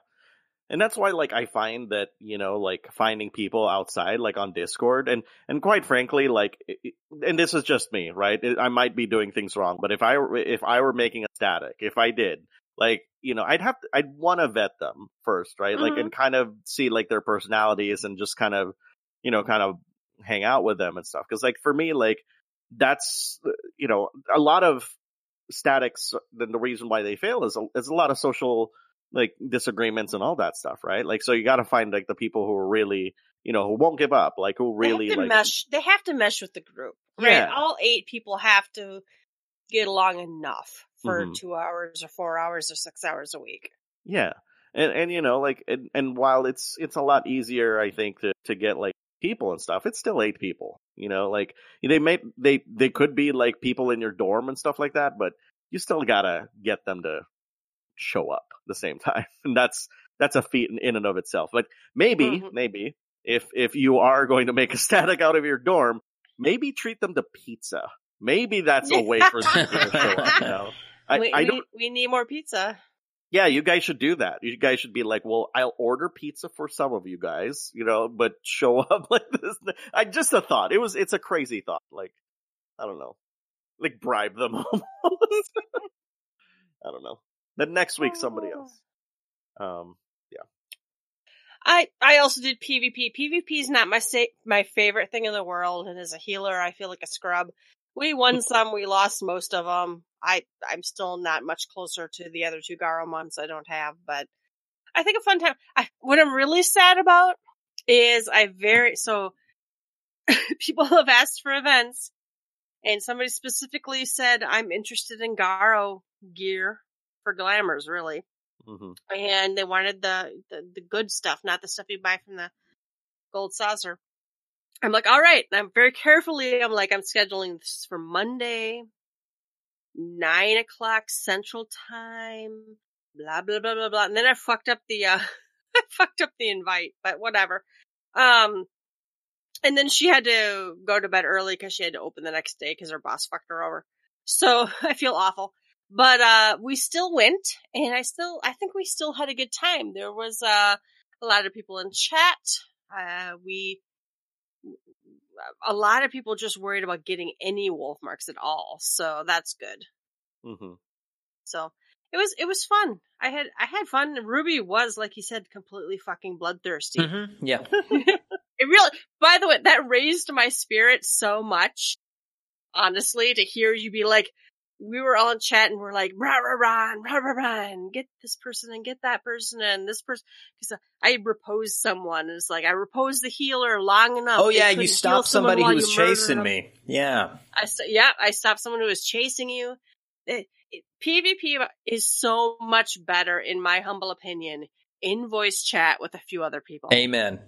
And that's why, like, I find that, you know, like, finding people outside, like, on Discord, and, and quite frankly, like, it, and this is just me, right? It, I might be doing things wrong, but if I, if I were making a static, if I did, like, you know, I'd have to, I'd want to vet them first, right? Mm-hmm. Like, and kind of see, like, their personalities and just kind of, you know, kind of hang out with them and stuff. Because, like, for me, like, that's, you know, a lot of statics, then the reason why they fail is a, is a lot of social like disagreements and all that stuff, right? Like, so you got to find like the people who are really, you know, who won't give up, like who really they have to like mesh. They have to mesh with the group, right? Yeah. All eight people have to get along enough for mm-hmm. two hours or four hours or six hours a week. Yeah, and and you know, like, and, and while it's it's a lot easier, I think, to to get like people and stuff, it's still eight people, you know, like they may they they could be like people in your dorm and stuff like that, but you still gotta get them to show up at the same time. And that's that's a feat in, in and of itself. Like maybe, mm-hmm. maybe if if you are going to make a static out of your dorm, maybe treat them to pizza. Maybe that's a way for them to show up. You know? I, we, I don't... we need more pizza. Yeah, you guys should do that. You guys should be like, well, I'll order pizza for some of you guys, you know, but show up like this. I just a thought. It was, it's a crazy thought. Like, I don't know. Like, bribe them almost. I don't know. Then next week, somebody else. Um, yeah. I, I also did PvP. PvP is not my sa- my favorite thing in the world. And as a healer, I feel like a scrub. We won some, we lost most of them. I, I'm still not much closer to the other two Garo months I don't have, but I think a fun time. I, what I'm really sad about is I very, so people have asked for events and somebody specifically said, I'm interested in Garo gear for glamours, really. Mm-hmm. And they wanted the, the, the good stuff, not the stuff you buy from the gold saucer. I'm like, all right. And I'm very carefully, I'm like, I'm scheduling this for Monday. Nine o'clock Central Time, blah blah blah blah blah, and then I fucked up the uh, I fucked up the invite, but whatever. Um, and then she had to go to bed early because she had to open the next day because her boss fucked her over. So I feel awful, but uh, we still went, and I still I think we still had a good time. There was uh, a lot of people in chat. Uh, we. A lot of people just worried about getting any wolf marks at all, so that's good. Mm-hmm. So it was it was fun. I had I had fun. Ruby was, like he said, completely fucking bloodthirsty. Mm-hmm. Yeah, it really. By the way, that raised my spirit so much. Honestly, to hear you be like, we were all in chat and we're like, rah rah rah, rah rah rah, and get this person and get that person and this person. Because I reposed someone, and it's like I reposed the healer long enough. Oh yeah, you stopped somebody who was chasing me. Yeah, I yeah, I stopped someone who was chasing you. It, it, PvP is so much better, in my humble opinion, in voice chat with a few other people. Amen.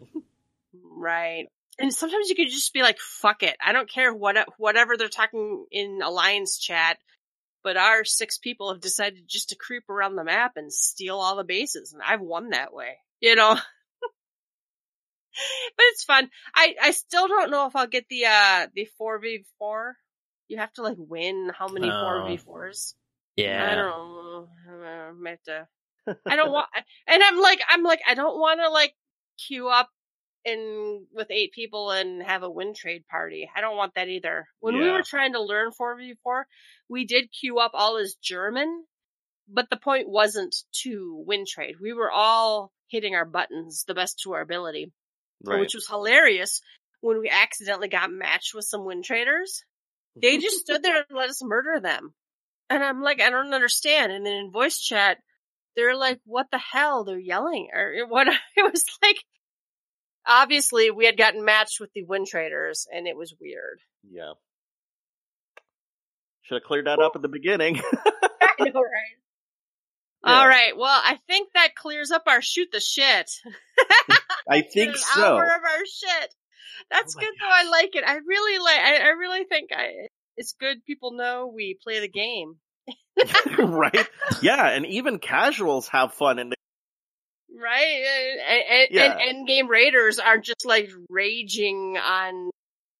Right. And sometimes you could just be like, fuck it, I don't care what whatever they're talking in Alliance chat. But our six people have decided just to creep around the map and steal all the bases. And I've won that way, you know. But it's fun. I, I still don't know if I'll get the uh the four v four. You have to, like, win how many oh. four v fours. Yeah. I don't know. I have to. I don't want. And I'm like, I'm like, I don't want to, like, queue up and with eight people and have a win trade party. I don't want that either. When yeah. we were trying to learn four v four, we did queue up all as German, but the point wasn't to win trade. We were all hitting our buttons the best to our ability, right. Which was hilarious when we accidentally got matched with some win traders. They just stood there and let us murder them. And I'm like, I don't understand. And then in voice chat, they're like, what the hell? They're yelling or what? It was like, obviously, we had gotten matched with the win traders, and it was weird. Yeah. Should have cleared that Whoa. up at the beginning. I know, right? Yeah. All right. Well, I think that clears up our shoot the shit. I think so. Hour of our shit. That's oh good, gosh. though. I like it. I really like. I, I really think I, it's good. People know we play the game, right? Yeah, and even casuals have fun in the. Right, and, and, yeah. and end game raiders are just like raging on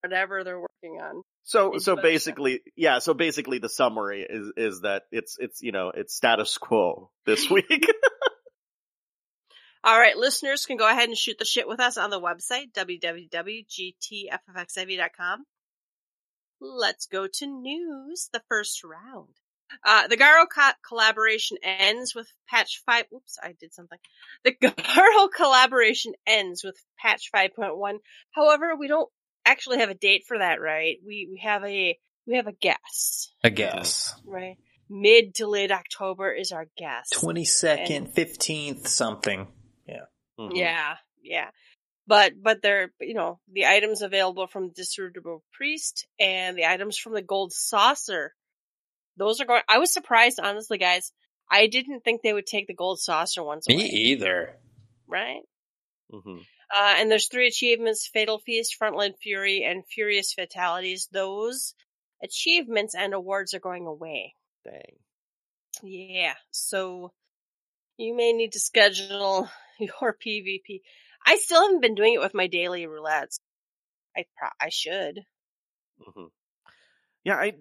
whatever they're working on. So, so basically, yeah. So basically, the summary is is that it's it's you know it's status quo this week. All right, listeners can go ahead and shoot the shit with us on the website w w w dot g t f f x i v dot com. Let's go to news. The first round. Uh, the Garo co- collaboration ends with patch five. Oops, I did something. The Garo collaboration ends with patch five point one. However, we don't actually have a date for that, right? We we have a we have a guess. A guess, right? Mid to late October is our guess. Twenty second, fifteenth, something. Yeah. Mm-hmm. Yeah, yeah. But but they're you know the items available from the Disreputable Priest and the items from the Gold Saucer. Those are going. I was surprised, honestly, guys. I didn't think they would take the gold saucer once. Me away. either. Right. Mm-hmm. Uh, and there's three achievements: Fatal Feast, Frontline Fury, and Furious Fatalities. Those achievements and awards are going away. Dang. Yeah. So You may need to schedule your PvP. I still haven't been doing it with my daily roulettes. I pro- I should. Mm-hmm. Yeah, I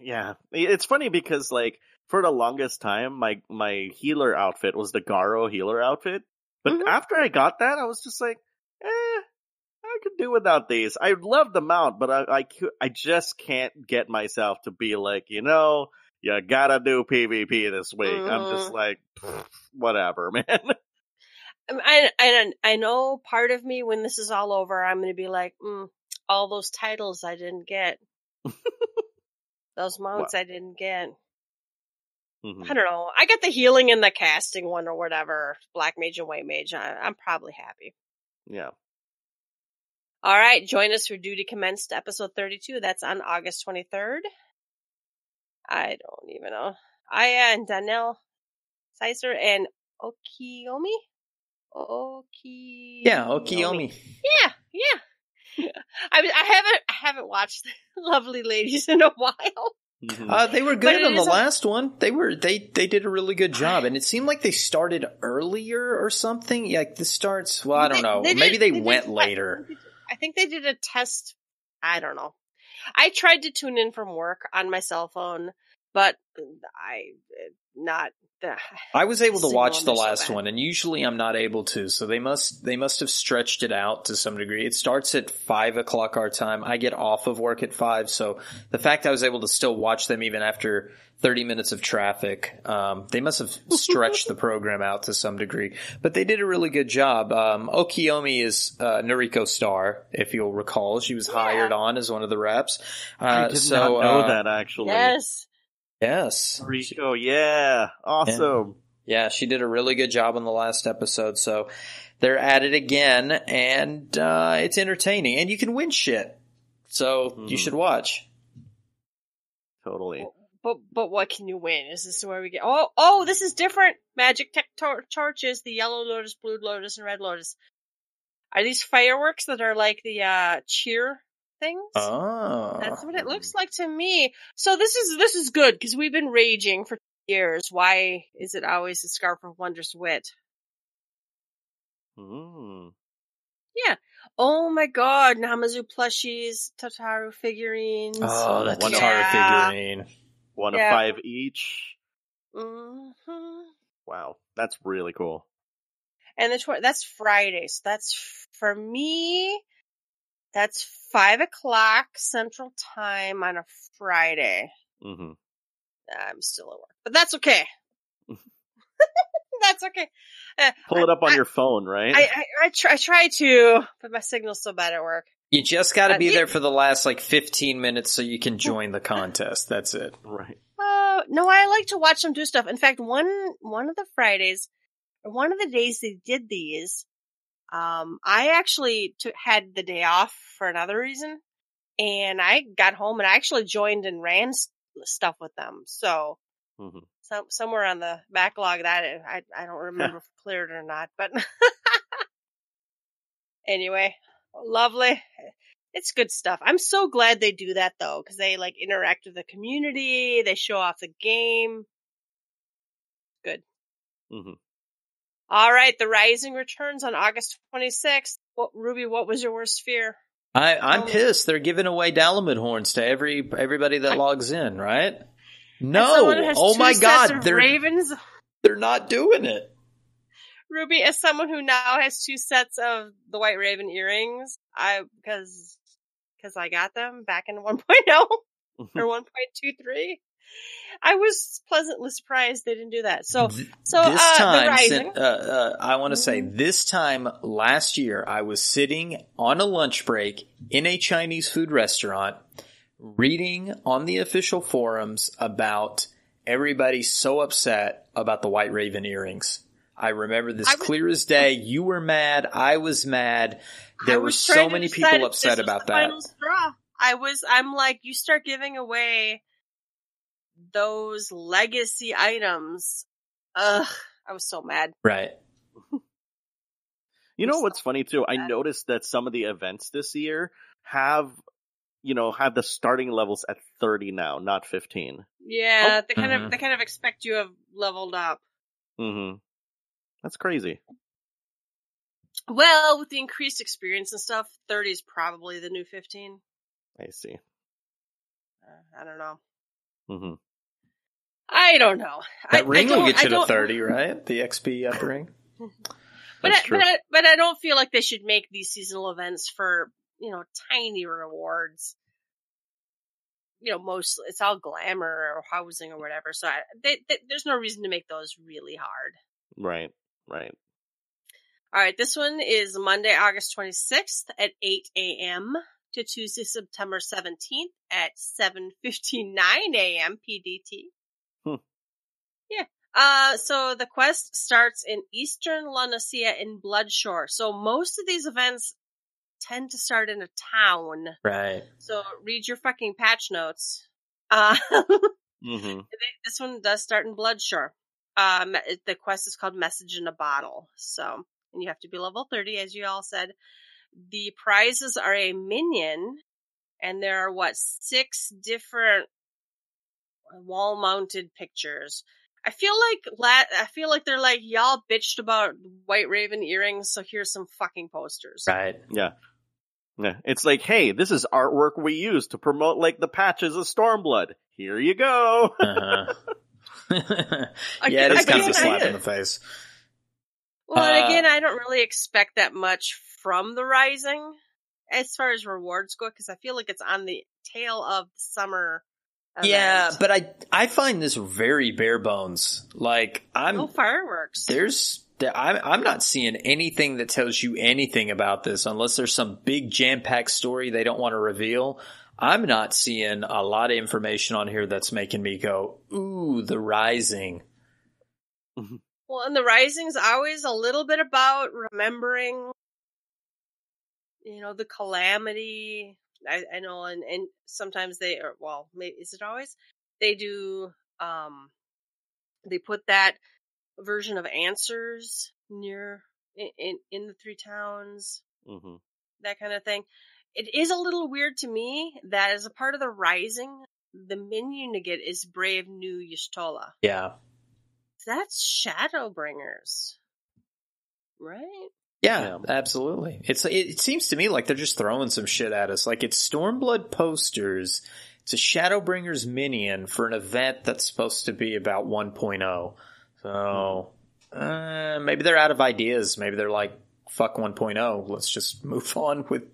yeah. It's funny because like for the longest time, my my healer outfit was the Garo healer outfit. But mm-hmm. after I got that, I was just like, eh, I could do without these. I love the mount, but I I, could, I just can't get myself to be like, you know, you gotta do PvP this week. Mm-hmm. I'm just like, whatever, man. I, I, I know part of me, when this is all over, I'm going to be like, mm, all those titles I didn't get. Those mounts what? I didn't get. Mm-hmm. I don't know. I got the healing and the casting one or whatever. Black Mage and White Mage. I, I'm probably happy. Yeah. All right. Join us for Duty Commenced episode thirty-two. That's on August twenty-third. I don't even know. Aya and Danielle Sizer and Okiyomi? Okiyomi. Yeah, Okiyomi. Yeah, yeah. I I haven't I haven't watched Lovely Ladies in a while. Mm-hmm. Uh, they were good on the last a- one. They were they they did a really good job, and it seemed like they started earlier or something. Like this starts. Well, I don't they, know. They Maybe did, they, they went did, later. I think they did a test. I don't know. I tried to tune in from work on my cell phone, but I not. I was able to watch the last one, and usually I'm not able to, so they must they must have stretched it out to some degree. It starts at five o'clock our time. I get off of work at five, so the fact I was able to still watch them even after thirty minutes of traffic, um, they must have stretched the program out to some degree. But they did a really good job. Um, Okiyomi is uh, Noriko Star, if you'll recall. She was yeah. hired on as one of the reps. Uh, I did so, not know uh, that, actually. Yes. Yes. Rico, yeah. Awesome. Yeah. yeah, she did a really good job on the last episode, so they're at it again, and uh, it's entertaining, and you can win shit. So mm. you should watch. Totally. But but what can you win? Is this where we get... Oh, oh, this is different. Magic tech tor- torches, the yellow lotus, blue lotus, and red lotus. Are these fireworks that are like the uh, cheer... things. Oh. That's what it looks like to me. So this is this is good because we've been raging for years. Why is it always the Scarf of Wondrous Wit? Ooh. Yeah. Oh my God, Namazu plushies, Tataru figurines. Oh, that Tataru yeah. figurine. One yeah. of five each. Mm-hmm. Wow, that's really cool. And the tw- that's Friday, so that's f- for me. That's five o'clock Central Time on a Friday. Mm-hmm. I'm still at work, but that's okay. That's okay. Uh, Pull it up on I, your phone, right? I I, I, try, I try to, but my signal's so bad at work. You just got to uh, be yeah. there for the last like fifteen minutes so you can join the contest. That's it, right? Uh, no, I like to watch them do stuff. In fact, one one of the Fridays, one of the days they did these. Um, I actually t- had the day off for another reason, and I got home and I actually joined and ran st- stuff with them. So, mm-hmm. so somewhere on the backlog that I I don't remember if cleared or not, but anyway, lovely. It's good stuff. I'm so glad they do that though, because they like interact with the community. They show off the game. Good. Mm-hmm. All right, The Rising returns on August twenty-sixth. What, Ruby, what was your worst fear? I, I'm Dalamid. Pissed. They're giving away Dalamid horns to every everybody that logs in, right? No. Oh, my God. They're, ravens. They're not doing it. Ruby, as someone who now has two sets of the White Raven earrings, I because because I got them back in one point oh or one point two three. I was pleasantly surprised they didn't do that. So, so this uh, time, the rising. Uh, uh, I want to mm-hmm. say this time last year, I was sitting on a lunch break in a Chinese food restaurant, reading on the official forums about everybody so upset about the White Raven earrings. I remember this I was, clear as day. You were mad. I was mad. There were so many people upset about that. I was. I'm like, you start giving away those legacy items. Ugh, I was so mad. Right. You know what's funny too? I noticed that some of the events this year have, you know, have the starting levels at thirty now, not fifteen. Yeah, oh. they kind mm-hmm. of they kind of expect you to have leveled up. Mm-hmm. That's crazy. Well, with the increased experience and stuff, thirty is probably the new fifteen. I see. Uh, I don't know. Mm-hmm. I don't know. That I, ring I will get you to thirty, right? The X P up ring. But I, but, I, but I don't feel like they should make these seasonal events for, you know, tiny rewards. You know, mostly it's all glamour or housing or whatever. So I, they, they, there's no reason to make those really hard. Right, right. All right, this one is Monday, August twenty-sixth at eight a.m. to Tuesday, September seventeenth at seven fifty-nine a.m. P D T. Hmm. Yeah. Uh, so the quest starts in Eastern Lunasia in Bloodshore. So most of these events tend to start in a town. Right. So read your fucking patch notes. Uh, mm-hmm. This one does start in Bloodshore. Um, the quest is called Message in a Bottle. So, and you have to be level thirty, as you all said. The prizes are a minion, and there are, what, six different wall-mounted pictures. I feel like la- I feel like they're like, y'all bitched about White Raven earrings, so here's some fucking posters. Right. Yeah. Yeah. It's like, hey, this is artwork we use to promote, like, the patches of Stormblood. Here you go. Uh-huh. Yeah, it is kind of a slap in the face. Well, uh, and again, I don't really expect that much from the Rising as far as rewards go, because I feel like it's on the tail of summer. Event. Yeah, but I I find this very bare bones. Like I'm no fireworks. There's I'm I'm not seeing anything that tells you anything about this, unless there's some big jam-packed story they don't want to reveal. I'm not seeing a lot of information on here that's making me go, ooh, the Rising. Well, and the Rising's always a little bit about remembering, you know, the calamity. I, I know, and, and sometimes they are, well, maybe, is it always? They do, um, they put that version of Answers near, in, in, in the three towns, mm-hmm. that kind of thing. It is a little weird to me that as a part of the Rising, the minion to get is Brave New Y'shtola. Yeah. That's Shadowbringers, right? Yeah, absolutely. It's It seems to me like they're just throwing some shit at us. Like, it's Stormblood posters. It's a Shadowbringers minion for an event that's supposed to be about one point oh. So, uh, maybe they're out of ideas. Maybe they're like, fuck one point oh. Let's just move on with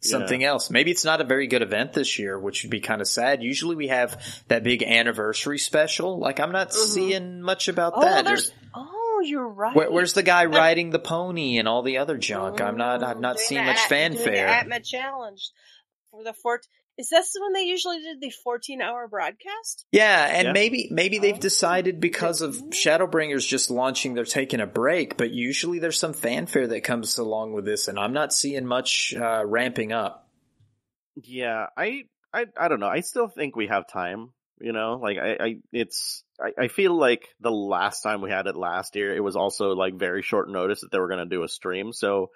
something yeah. else. Maybe it's not a very good event this year, which would be kind of sad. Usually we have that big anniversary special. Like, I'm not mm-hmm. seeing much about oh, that. There's, oh, you're right. Where, where's the guy riding the pony and all the other junk? Mm-hmm. I'm not. I'm not seeing much at, fanfare. At my challenge for the fourth. Is this when they usually did the fourteen-hour broadcast? Yeah, and yeah. maybe maybe they've decided because of Shadowbringers just launching, they're taking a break, but usually there's some fanfare that comes along with this, and I'm not seeing much uh, ramping up. Yeah, I, I I don't know. I still think we have time, you know? Like, I, I it's I, I feel like the last time we had it last year, it was also, like, very short notice that they were going to do a stream, so...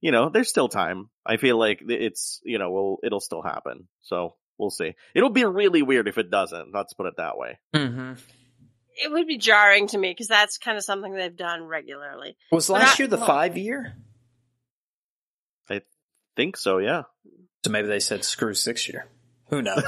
You know, there's still time. I feel like it's, you know, we'll, it'll still happen. So we'll see. It'll be really weird if it doesn't. Let's put it that way. Mm-hmm. It would be jarring to me because that's kind of something they've done regularly. Was last not, year the well, five year? I think so, yeah. So maybe they said screw six year. Who knows?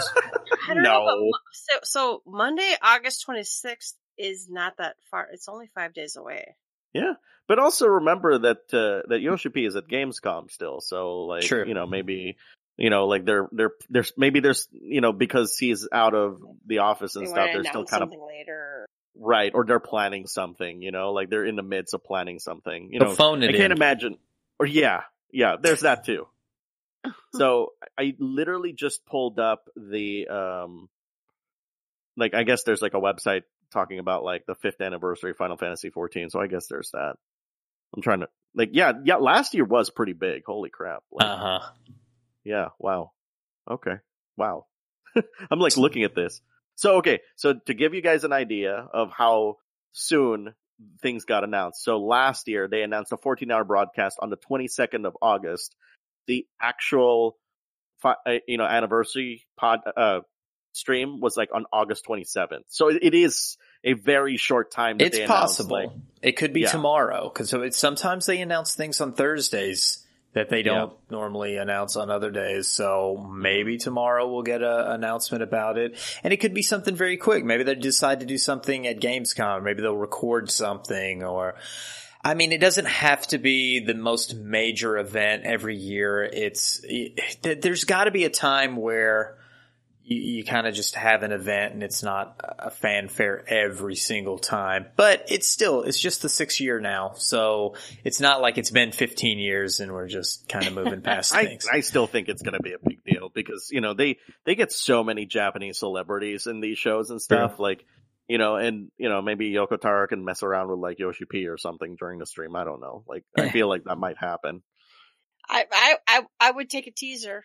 I don't no. know. But, so, so Monday, August twenty-sixth is not that far. It's only five days away. Yeah, but also remember that uh, that Yoshi P is at Gamescom still, so like sure. you know maybe you know like they're they're there's maybe there's you know because he's out of the office and they stuff, they're still kind of later. Right, or they're planning something, you know, like they're in the midst of planning something. You know, phone it I can't in. imagine, or yeah, yeah, there's that too. So I literally just pulled up the um, like I guess there's like a website. Talking about like the fifth anniversary of Final Fantasy fourteen, so I guess there's that. I'm trying to like yeah yeah last year was pretty big. Holy crap! Like, uh huh. Yeah. Wow. Okay. Wow. I'm like looking at this. So okay. So to give you guys an idea of how soon things got announced. So last year they announced a fourteen-hour broadcast on the twenty-second of August. The actual fi- uh, you know anniversary pod. Uh, stream was like on August twenty-seventh, so it, it is a very short time. That it's they possible. Like, it could be yeah. tomorrow, because sometimes they announce things on Thursdays that they don't yeah. normally announce on other days. So maybe tomorrow we'll get an announcement about it. And it could be something very quick. Maybe they decide to do something at Gamescom. Maybe they'll record something, or... I mean, it doesn't have to be the most major event every year. It's it, there's got to be a time where you, you kind of just have an event and it's not a fanfare every single time. But it's still, it's just the sixth year now. So it's not like it's been fifteen years and we're just kind of moving past I, things. I still think it's going to be a big deal because, you know, they, they get so many Japanese celebrities in these shows and stuff. Yeah. Like... You know, and, you know, maybe Yoko Taro can mess around with, like, Yoshi P or something during the stream. I don't know. Like, I feel like that might happen. I, I, I, I would take a teaser.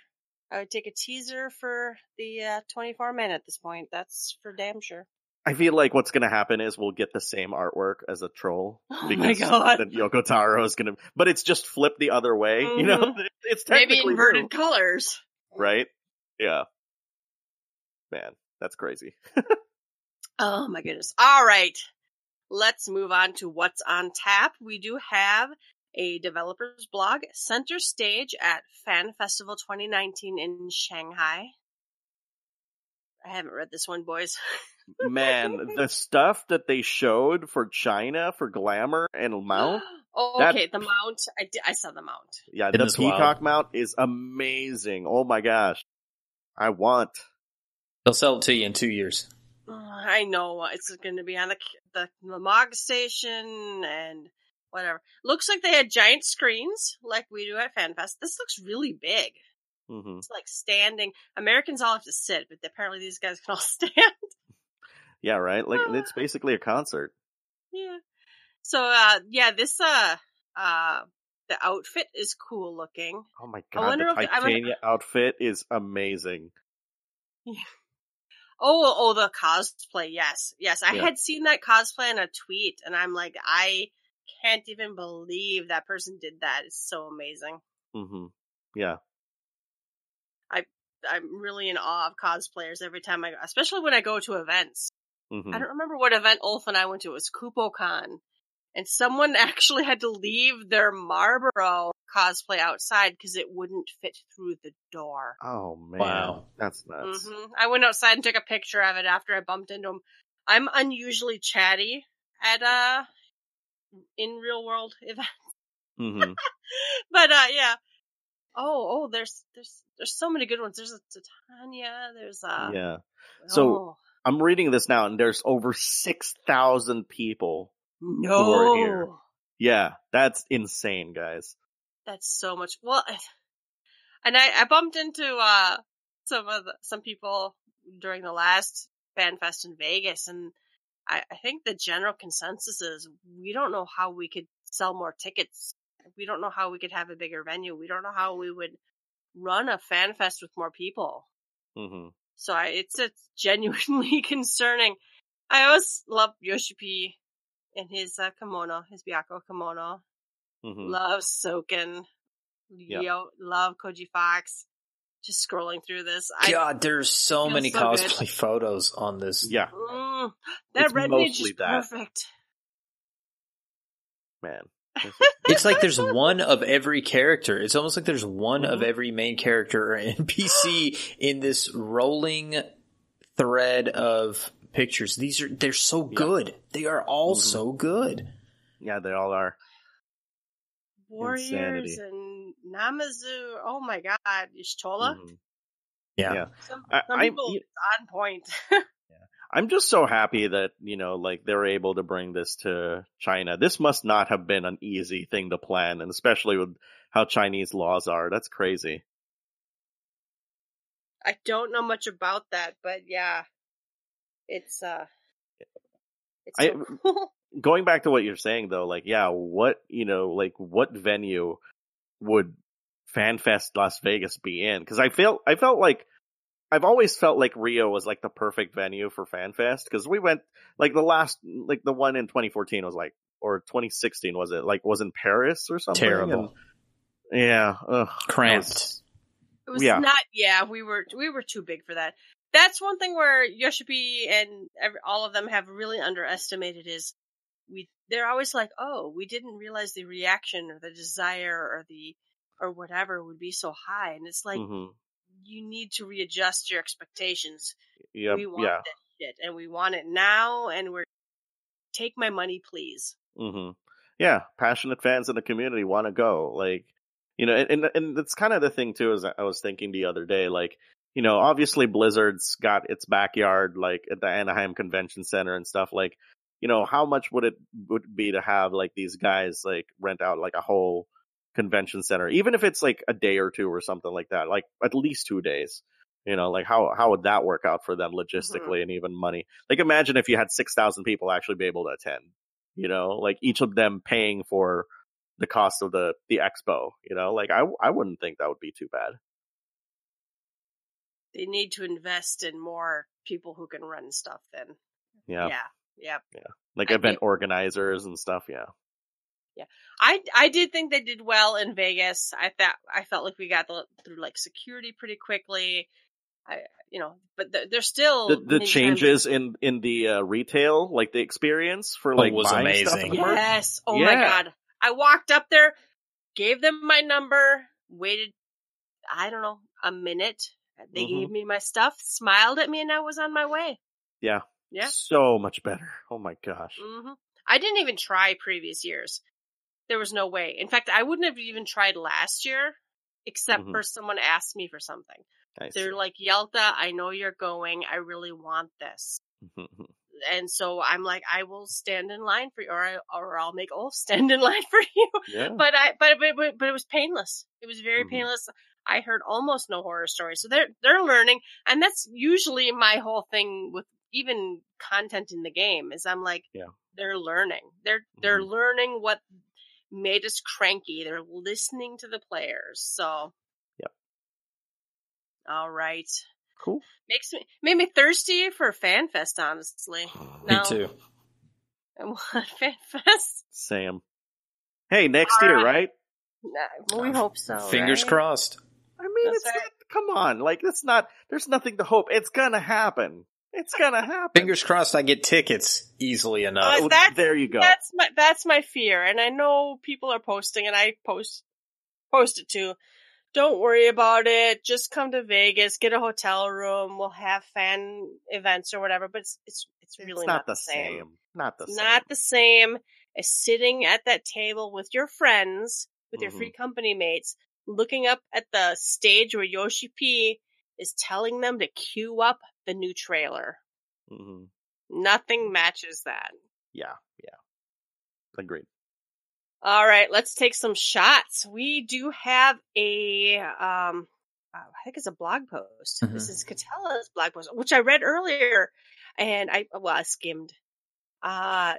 I would take a teaser for the uh, twenty-four men at this point. That's for damn sure. I feel like what's going to happen is we'll get the same artwork as a troll. Oh, because my God. Then Yoko Taro is going to... But it's just flipped the other way. Mm-hmm. You know, it's technically... Maybe inverted real. Colors. Right? Yeah. Man, that's crazy. Oh my goodness. All right. Let's move on to what's on tap. We do have a developer's blog, Center Stage at Fan Festival twenty nineteen in Shanghai. I haven't read this one, boys. Man, the stuff that they showed for China, for Glamour, and Mount. Oh, okay, that... the Mount. I, did, I saw the Mount. Yeah, it the Peacock wild. Mount is amazing. Oh my gosh. I want. They'll sell it to you in two years. I know it's going to be on the, the the M O G station and whatever. Looks like they had giant screens like we do at FanFest. This looks really big. Mm-hmm. It's like standing. Americans all have to sit, but apparently these guys can all stand. Yeah, right. Like uh, it's basically a concert. Yeah. So uh, yeah, this uh uh the outfit is cool looking. Oh my God! I wonder the if Titania I wonder... outfit is amazing. Yeah. Oh, oh, the cosplay. Yes. Yes. I yeah. had seen that cosplay in a tweet and I'm like, I can't even believe that person did that. It's so amazing. Mm-hmm. Yeah. I, I'm really in awe of cosplayers every time I go, especially when I go to events. Mm-hmm. I don't remember what event Ulf and I went to. It was KupoCon, and someone actually had to leave their Marlboro cosplay outside because it wouldn't fit through the door. Oh man, wow. That's nuts. Mm-hmm. I went outside and took a picture of it after I bumped into him. I'm unusually chatty at uh in real world events, mm-hmm. but uh, yeah. Oh, oh, there's there's there's so many good ones. There's a Titania. There's a yeah. So oh. I'm reading this now, and there's over six thousand people no. who are here. Yeah, that's insane, guys. That's so much. Well, and I, I bumped into uh, some of the, some people during the last Fan Fest in Vegas, and I, I think the general consensus is we don't know how we could sell more tickets. We don't know how we could have a bigger venue. We don't know how we would run a Fan Fest with more people. Mm-hmm. So I, it's it's genuinely concerning. I always love Yoshi P and his uh, kimono, his Byakko kimono. Mm-hmm. Love Soken. Yep. Yo, love Koji Fox. Just scrolling through this. I God, there's so many so cosplay good. Photos on this. Yeah. Mm, that it's red mage is that. Perfect. Man. It's like there's one of every character. It's almost like there's one mm-hmm. of every main character or N P C in this rolling thread of pictures. These are, they're so good. Yep. They are all mm-hmm. so good. Yeah, they all are. Warriors Insanity. And Namazu. Oh my God, Y'shtola. Mm-hmm. Yeah, yeah. Some, some I, people I, on point. Yeah. I'm just so happy that you know, like they're able to bring this to China. This must not have been an easy thing to plan, and especially with how Chinese laws are. That's crazy. I don't know much about that, but yeah, it's uh, it's so I, cool. Going back to what you're saying, though, like, yeah, what, you know, like, what venue would FanFest Las Vegas be in? Because I feel, I felt like, I've always felt like Rio was, like, the perfect venue for FanFest. Because we went, like, the last, like, the one in twenty fourteen was, like, or twenty sixteen, was it? Like, was in Paris or something? Terrible. And, yeah. Ugh, cramped. It was, it was yeah. not, yeah, we were, we were too big for that. that's one thing where Yoshi P and every, all of them have really underestimated is we. They're always like, oh, we didn't realize the reaction or the desire or the or whatever would be so high, and it's like mm-hmm. you need to readjust your expectations. Yep. We want yeah. that shit, and we want it now, and we're take my money, please. Mm-hmm. Yeah, passionate fans in the community want to go, like you know, and and, and that's kind of the thing too. Is I was thinking the other day, like. You know, obviously Blizzard's got its backyard, like, at the Anaheim Convention Center and stuff. Like, you know, how much would it would be to have, like, these guys, like, rent out, like, a whole convention center? Even if it's, like, a day or two or something like that. Like, at least two days. You know, like, how, how would that work out for them logistically mm-hmm. and even money? Like, imagine if you had six thousand people actually be able to attend. You know, like, each of them paying for the cost of the, the expo. You know, like, I, I wouldn't think that would be too bad. They need to invest in more people who can run stuff then. Yeah. Yeah. Yep. Yeah. Like I event think, organizers and stuff. Yeah. Yeah. I, I did think they did well in Vegas. I thought, I felt like we got the, through like security pretty quickly. I, you know, but the, there's still the, the changes times. in, in the uh, retail, like the experience for like, oh, was buying amazing. Stuff in the yes. Park. Oh yeah. my God. I walked up there, gave them my number, waited, I don't know, a minute. They mm-hmm. gave me my stuff, smiled at me, and I was on my way. Yeah. Yeah. So much better. Oh, my gosh. Mm-hmm. I didn't even try previous years. There was no way. In fact, I wouldn't have even tried last year, except mm-hmm. for someone asked me for something. They're like, Yalta, I know you're going. I really want this. Mm-hmm. And so I'm like, I will stand in line for you, or, I, or I'll make Ulf stand in line for you. Yeah. But I, but, but, but it was painless. It was very mm-hmm. painless. I heard almost no horror stories. So they're, they're learning. And that's usually my whole thing with even content in the game is I'm like, yeah. they're learning. They're, mm-hmm. they're learning what made us cranky. They're listening to the players. So. Yep. All right. Cool. Makes me, made me thirsty for FanFest, honestly. No. Me too. I want FanFest. Sam. Hey, next All year, right? right? Nah, we hope so. Fingers right? crossed. I mean, that's it's right. not, come on, like that's not. There's nothing to hope. It's gonna happen. It's gonna happen. Fingers crossed. I get tickets easily enough. Uh, that, there you go. That's my that's my fear, and I know people are posting, and I post post it too. Don't worry about it. Just come to Vegas, get a hotel room. We'll have fan events or whatever. But it's it's it's really it's not, not the same. same. Not the same. Not the same as sitting at that table with your friends. With your mm-hmm. free company mates, looking up at the stage where Yoshi P is telling them to queue up the new trailer. Mm-hmm. Nothing matches that. Yeah, yeah. Agreed. All right, let's take some shots. We do have a, um, I think it's a blog post. Mm-hmm. This is Catella's blog post, which I read earlier, and I, well, I skimmed. Uh,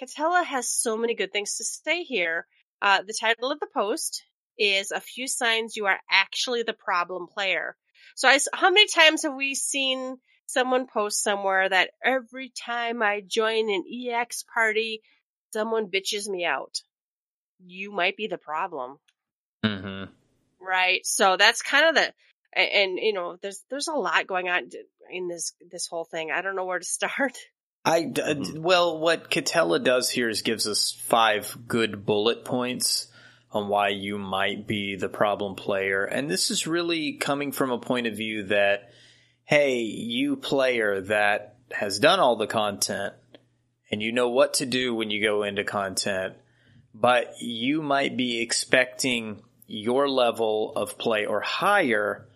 Catella has so many good things to say here. Uh, the title of the post is A Few Signs You Are Actually the Problem Player. So I, how many times have we seen someone post somewhere that every time I join an E X party, someone bitches me out? You might be the problem. Mm-hmm. Right? So that's kind of the... And, you know, there's there's a lot going on in this, this whole thing. I don't know where to start. I, uh, well, what Catella does here is gives us five good bullet points on why you might be the problem player. And this is really coming from a point of view that, hey, you player that has done all the content and you know what to do when you go into content, but you might be expecting your level of play or higher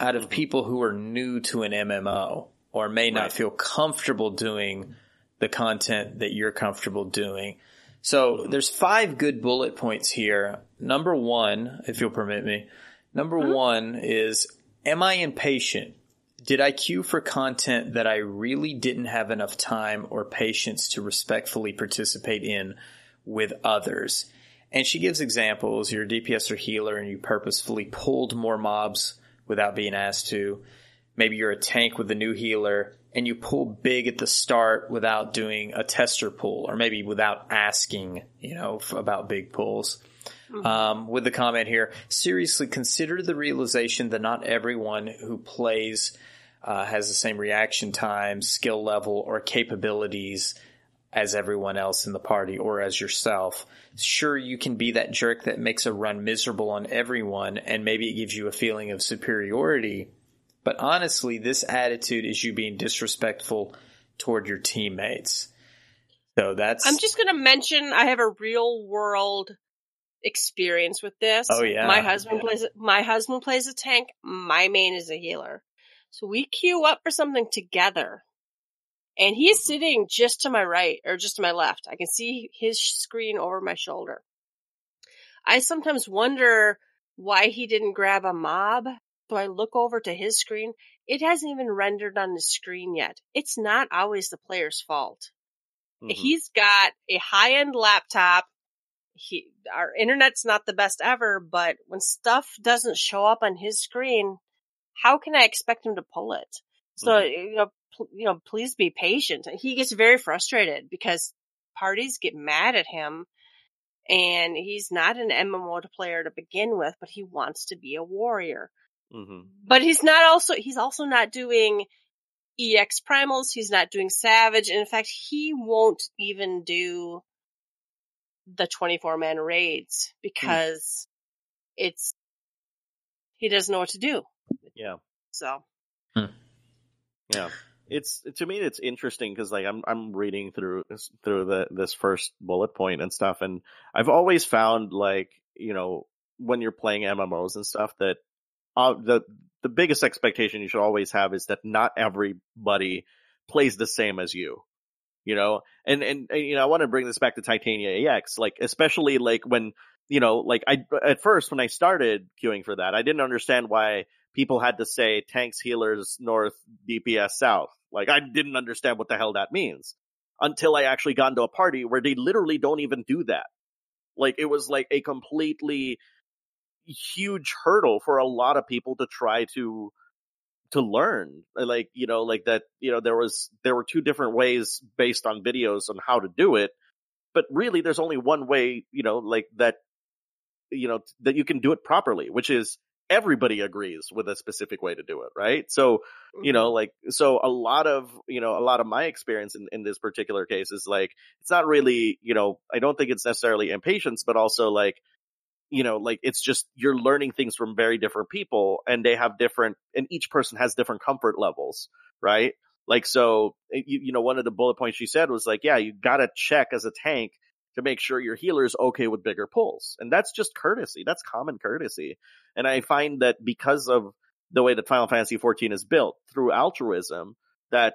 out of people who are new to an M M O. Or may not right. feel comfortable doing the content that you're comfortable doing. So there's five good bullet points here. Number one, if you'll permit me, number mm-hmm. one is, am I impatient? Did I queue for content that I really didn't have enough time or patience to respectfully participate in with others? And she gives examples. You're a D P S or healer and you purposefully pulled more mobs without being asked to. Maybe you're a tank with a new healer and you pull big at the start without doing a tester pull or maybe without asking, you know, f- about big pulls. Mm-hmm. Um, with the comment here, seriously consider the realization that not everyone who plays uh, has the same reaction time, skill level, or capabilities as everyone else in the party or as yourself. Sure, you can be that jerk that makes a run miserable on everyone, and maybe it gives you a feeling of superiority. But honestly, this attitude is you being disrespectful toward your teammates. So that's... I'm just going to mention I have a real world experience with this. Oh yeah. My husband yeah. plays my husband plays a tank, my main is a healer. So we queue up for something together. And he is sitting just to my right, or just to my left. I can see his screen over my shoulder. I sometimes wonder why he didn't grab a mob. So I look over to his screen. It hasn't even rendered on the screen yet. It's not always the player's fault. Mm-hmm. He's got a high-end laptop. He, our internet's not the best ever, but when stuff doesn't show up on his screen, how can I expect him to pull it? So, mm-hmm. you know, you know, please be patient. He gets very frustrated because parties get mad at him, and he's not an M M O player to begin with, but he wants to be a warrior. Mm-hmm. But he's not also, he's also not doing E X primals. He's not doing savage. And in fact, he won't even do the twenty-four man raids because mm. it's, he doesn't know what to do. Yeah. So. Hmm. Yeah. It's, to me, it's interesting because, like, I'm I'm reading through through the this first bullet point and stuff, and I've always found, like, you know, when you're playing M M Os and stuff, that uh, the the biggest expectation you should always have is that not everybody plays the same as you, you know. And and, and you know, I want to bring this back to Titania E X, like, especially like when, you know, like I at first when I started queuing for that, I didn't understand why people had to say tanks, healers, north, D P S, south. Like, I didn't understand what the hell that means until I actually got into a party where they literally don't even do that. Like, it was like a completely huge hurdle for a lot of people to try to to learn. Like, you know, like that, you know, there was there were two different ways based on videos on how to do it. But really, there's only one way, you know, like that, you know, that you can do it properly, which is everybody agrees with a specific way to do it, right? So, you know, like, so a lot of, you know, a lot of my experience in, in this particular case is, like, it's not really, you know, I don't think it's necessarily impatience, but also, like, you know, like, it's just, you're learning things from very different people, and they have different, and each person has different comfort levels, right? Like, so, you, you know, one of the bullet points she said was, like, yeah, you gotta check as a tank to make sure your healer's okay with bigger pulls. And that's just courtesy. That's common courtesy. And I find that because of the way that Final Fantasy fourteen is built through altruism, that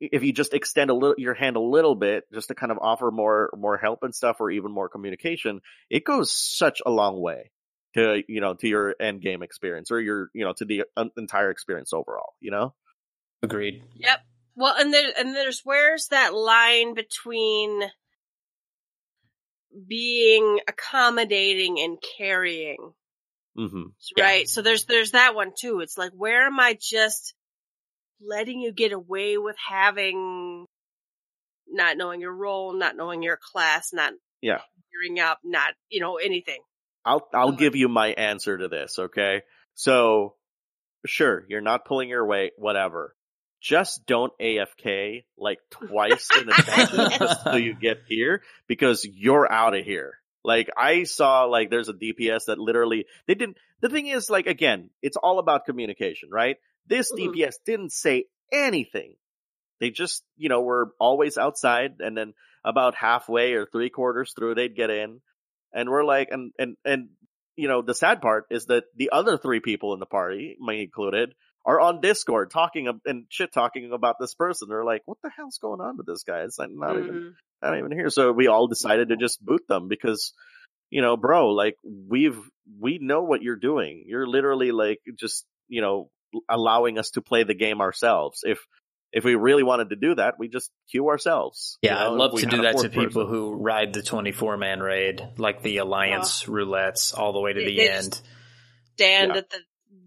if you just extend a little your hand a little bit, just to kind of offer more more help and stuff, or even more communication, it goes such a long way to, you know, to your end game experience, or your, you know, to the entire experience overall, you know? Agreed. Yep. Well, and there and there's where's that line between being accommodating and carrying, mm-hmm. right? Yeah. So there's there's that one too. It's like, where am I just letting you get away with having, not knowing your role, not knowing your class, not yeah. gearing up, not, you know, anything. I'll I'll um, give you my answer to this, okay? So sure, you're not pulling your weight, whatever. Just don't A F K like twice in advance until you get here, because you're out of here. Like, I saw, like, there's a D P S that literally they didn't. The thing is, like, again, it's all about communication, right? This mm-hmm. D P S didn't say anything. They just, you know, were always outside, and then about halfway or three quarters through, they'd get in, and we're like, and and and you know, the sad part is that the other three people in the party, me included, are on Discord talking and shit talking about this person. They're like, "What the hell's going on with this guy? It's like not mm-hmm. even, not even here." So we all decided to just boot them because, you know, bro, like we've we know what you're doing. You're literally like just, you know, allowing us to play the game ourselves. If if we really wanted to do that, we just queue ourselves. Yeah, you know? I'd love to do that to person. People who ride the twenty-four man raid, like the alliance oh. roulettes, all the way to they, the they end. Stand yeah. at the.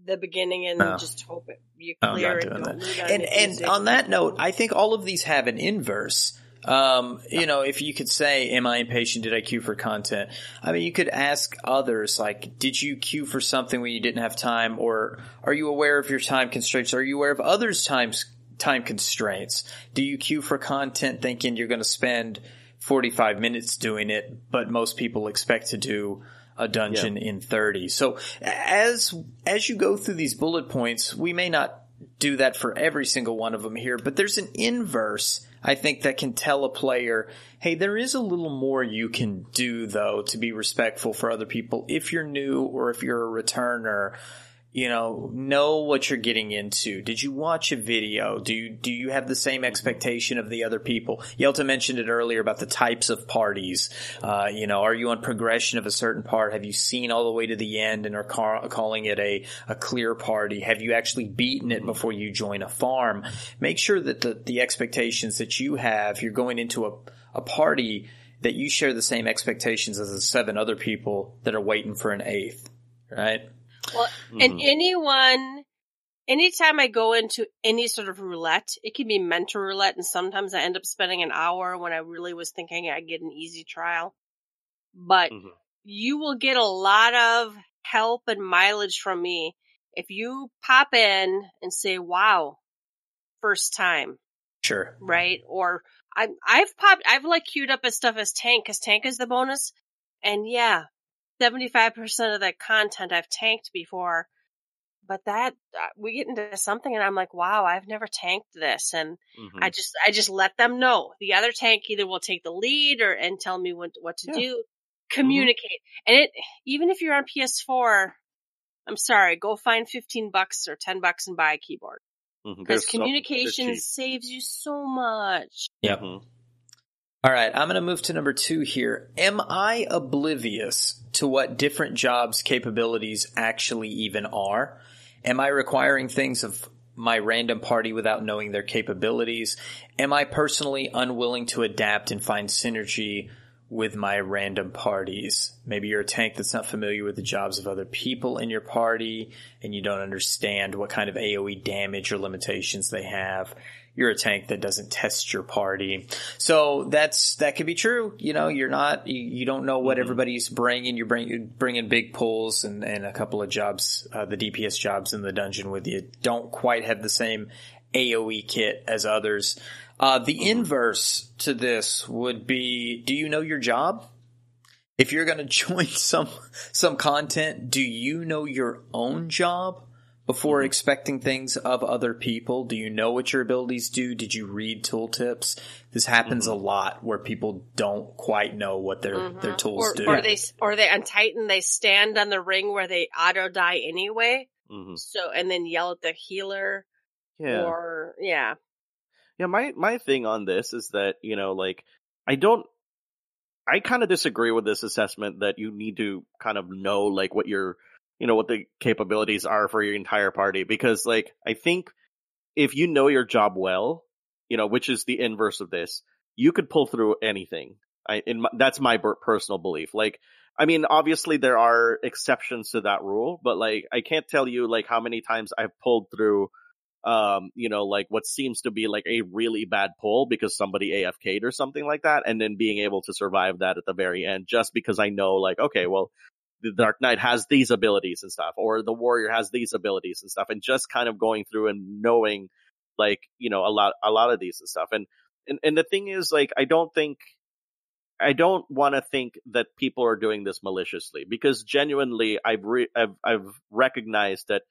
the beginning and oh. just hope it you clear it. And, and on that note, I think all of these have an inverse. Um, you know, if you could say, am I impatient? Did I queue for content? I mean, you could ask others, like, did you queue for something when you didn't have time? Or are you aware of your time constraints? Are you aware of others' time, time constraints? Do you queue for content thinking you're going to spend forty-five minutes doing it, but most people expect to do a dungeon yeah. in thirty? So as as you go through these bullet points, we may not do that for every single one of them here, but there's an inverse, I think, that can tell a player, hey, there is a little more you can do, though, to be respectful for other people. If you're new or if you're a returner, you know, know what you're getting into. Did you watch a video? Do you, do you have the same expectation of the other people? Yalta mentioned it earlier about the types of parties. Uh, you know, are you on progression of a certain part? Have you seen all the way to the end and are ca- calling it a, a clear party? Have you actually beaten it before you join a farm? Make sure that the, the expectations that you have, you're going into a, a party that you share the same expectations as the seven other people that are waiting for an eighth, right? Well, and anyone, anytime I go into any sort of roulette, it can be mentor roulette, and sometimes I end up spending an hour when I really was thinking I'd get an easy trial. But mm-hmm. you will get a lot of help and mileage from me if you pop in and say, wow, first time. Sure. Right? Or I, I've popped, I've like queued up as stuff as tank, because tank is the bonus. And yeah. seventy-five percent of that content I've tanked before, but that uh, we get into something and I'm like, wow, I've never tanked this. And mm-hmm. I just, I just let them know. The other tank either will take the lead or, and tell me what, what to yeah. do, communicate. Mm-hmm. And it, even if you're on P S four, I'm sorry, go find fifteen bucks or ten bucks and buy a keyboard, because mm-hmm. communication saves you so much. Yeah. Mm-hmm. All right, I'm going to move to number two here. Am I oblivious to what different jobs' capabilities actually even are? Am I requiring things of my random party without knowing their capabilities? Am I personally unwilling to adapt and find synergy with my random parties? Maybe you're a tank that's not familiar with the jobs of other people in your party, and you don't understand what kind of A O E damage or limitations they have. You're a tank that doesn't test your party. So that's, that could be true. You know, you're not, you, you don't know what everybody's bringing. You're bringing, bringing big pulls and, and a couple of jobs, uh, the D P S jobs in the dungeon with you. Don't quite have the same A O E kit as others. Uh, the inverse to this would be, do you know your job? If you're going to join some, some content, do you know your own job before expecting things of other people? Do you know what your abilities do? Did you read tooltips? This happens mm-hmm. a lot where people don't quite know what their, mm-hmm. their tools or, do. Or they, or they on Titan, they stand on the ring where they auto die anyway. Mm-hmm. So, and then yell at the healer. Yeah. Or, yeah. Yeah, my, my thing on this is that, you know, like, I don't, I kind of disagree with this assessment that you need to kind of know, like, what your, you know, what the capabilities are for your entire party. Because, like, I think if you know your job well, you know, which is the inverse of this, you could pull through anything. I, in my, that's my personal belief. Like, I mean, obviously there are exceptions to that rule, but, like, I can't tell you, like, how many times I've pulled through, um, you know, like, what seems to be, like, a really bad pull because somebody A F K'd or something like that, and then being able to survive that at the very end just because I know, like, okay, well, the Dark Knight has these abilities and stuff, or the Warrior has these abilities and stuff, and just kind of going through and knowing, like, you know, a lot, a lot of these and stuff. And, and, and the thing is, like, I don't think, I don't want to think that people are doing this maliciously, because genuinely I've, re- I've, I've recognized that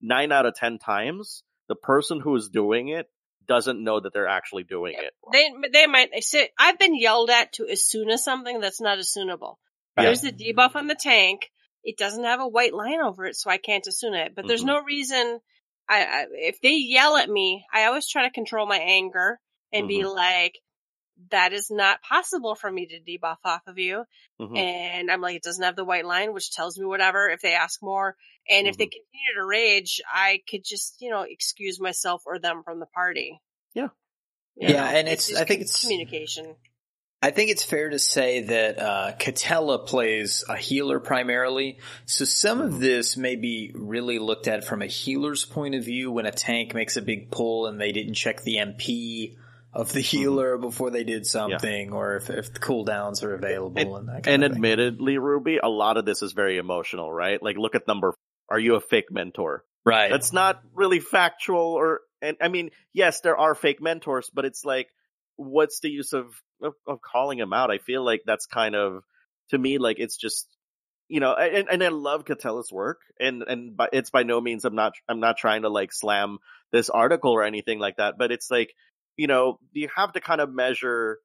nine out of ten times the person who is doing it doesn't know that they're actually doing it. They, they might say, I've been yelled at to Asuna something that's not Asunable. Yeah. There's the debuff on the tank. It doesn't have a white line over it, so I can't assume it. But mm-hmm. there's no reason. I, I if they yell at me, I always try to control my anger and mm-hmm. be like, that is not possible for me to debuff off of you. Mm-hmm. And I'm like, it doesn't have the white line, which tells me whatever if they ask more. And mm-hmm. if they continue to rage, I could just, you know, excuse myself or them from the party. Yeah. You yeah, know, and it's, it's I think it's communication. I think it's fair to say that uh, Catella plays a healer primarily, so some of this may be really looked at from a healer's point of view when a tank makes a big pull and they didn't check the M P of the healer mm-hmm. before they did something, yeah. or if, if the cooldowns are available it, and that kind and of thing. And admittedly, Ruby, a lot of this is very emotional, right? Like, look at number four. Are you a fake mentor? Right. That's not really factual or, and I mean, yes, there are fake mentors, but it's like, what's the use of, of, of calling him out? I feel like that's kind of, to me, like, it's just, you know, and, and I love Catella's work, and, and by, it's by no means, I'm not, I'm not trying to like slam this article or anything like that, but it's like, you know, you have to kind of measure,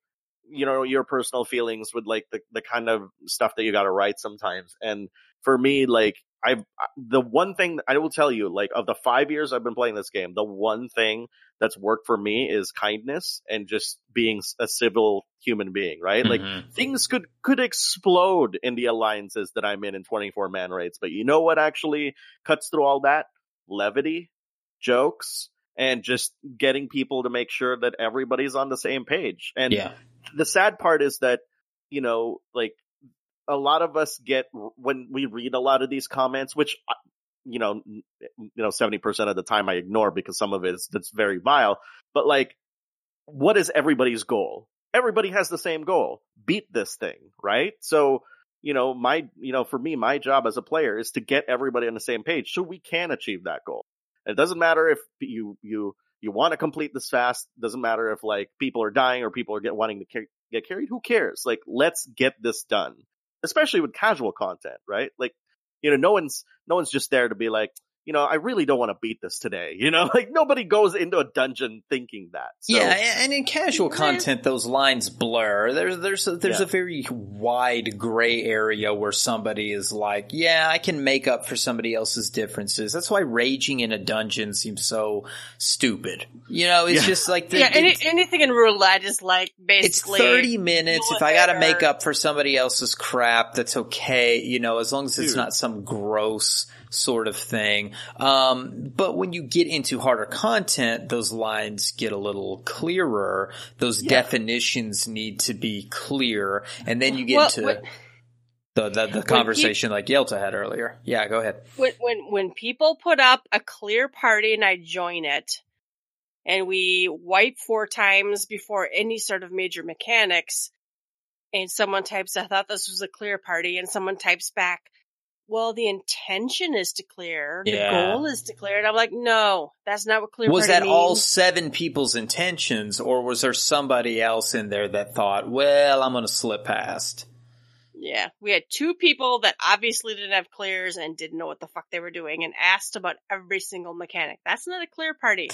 you know, your personal feelings with like the, the kind of stuff that you got to write sometimes. And for me, like, I've, the one thing I will tell you, like, of the five years I've been playing this game, the one thing that's worked for me is kindness and just being a civil human being, right? Mm-hmm. Like, things could, could explode in the alliances that I'm in in twenty-four man raids. But you know what actually cuts through all that? Levity, jokes, and just getting people to make sure that everybody's on the same page. And yeah. the sad part is that, you know, like, a lot of us get, when we read a lot of these comments, which, you know, you know, seventy percent of the time I ignore because some of it is, that's very vile. But like, what is everybody's goal? Everybody has the same goal. Beat this thing, right? So, you know, my, you know, for me, my job as a player is to get everybody on the same page so we can achieve that goal. It doesn't matter if you, you, you want to complete this fast. It doesn't matter if like people are dying or people are get, wanting to car- get carried. Who cares? Like, let's get this done. Especially with casual content, right? Like, you know, no one's no one's just there to be like, you know, I really don't want to beat this today. You know, like nobody goes into a dungeon thinking that. So. Yeah, and in casual content, those lines blur. There's there's a, there's yeah. a very wide gray area where somebody is like, yeah, I can make up for somebody else's differences. That's why raging in a dungeon seems so stupid. You know, it's yeah. just like the, yeah, any, anything in real life is like basically it's thirty minutes. If I got to make up for somebody else's crap, that's okay. You know, as long as it's Dude. not some gross sort of thing. Um, but when you get into harder content, those lines get a little clearer. Those yeah. definitions need to be clear. And then you get well, into when, the, the, the conversation he, like Yalta had earlier. Yeah, go ahead. When, when, when people put up a clear party and I join it and we wipe four times before any sort of major mechanics and someone types, I thought this was a clear party, and someone types back, well, the intention is to clear. The yeah. goal is to clear. And I'm like, no, that's not what clear was party means. Was that all seven people's intentions, or was there somebody else in there that thought, well, I'm going to slip past? Yeah. We had two people that obviously didn't have clears and didn't know what the fuck they were doing and asked about every single mechanic. That's not a clear party.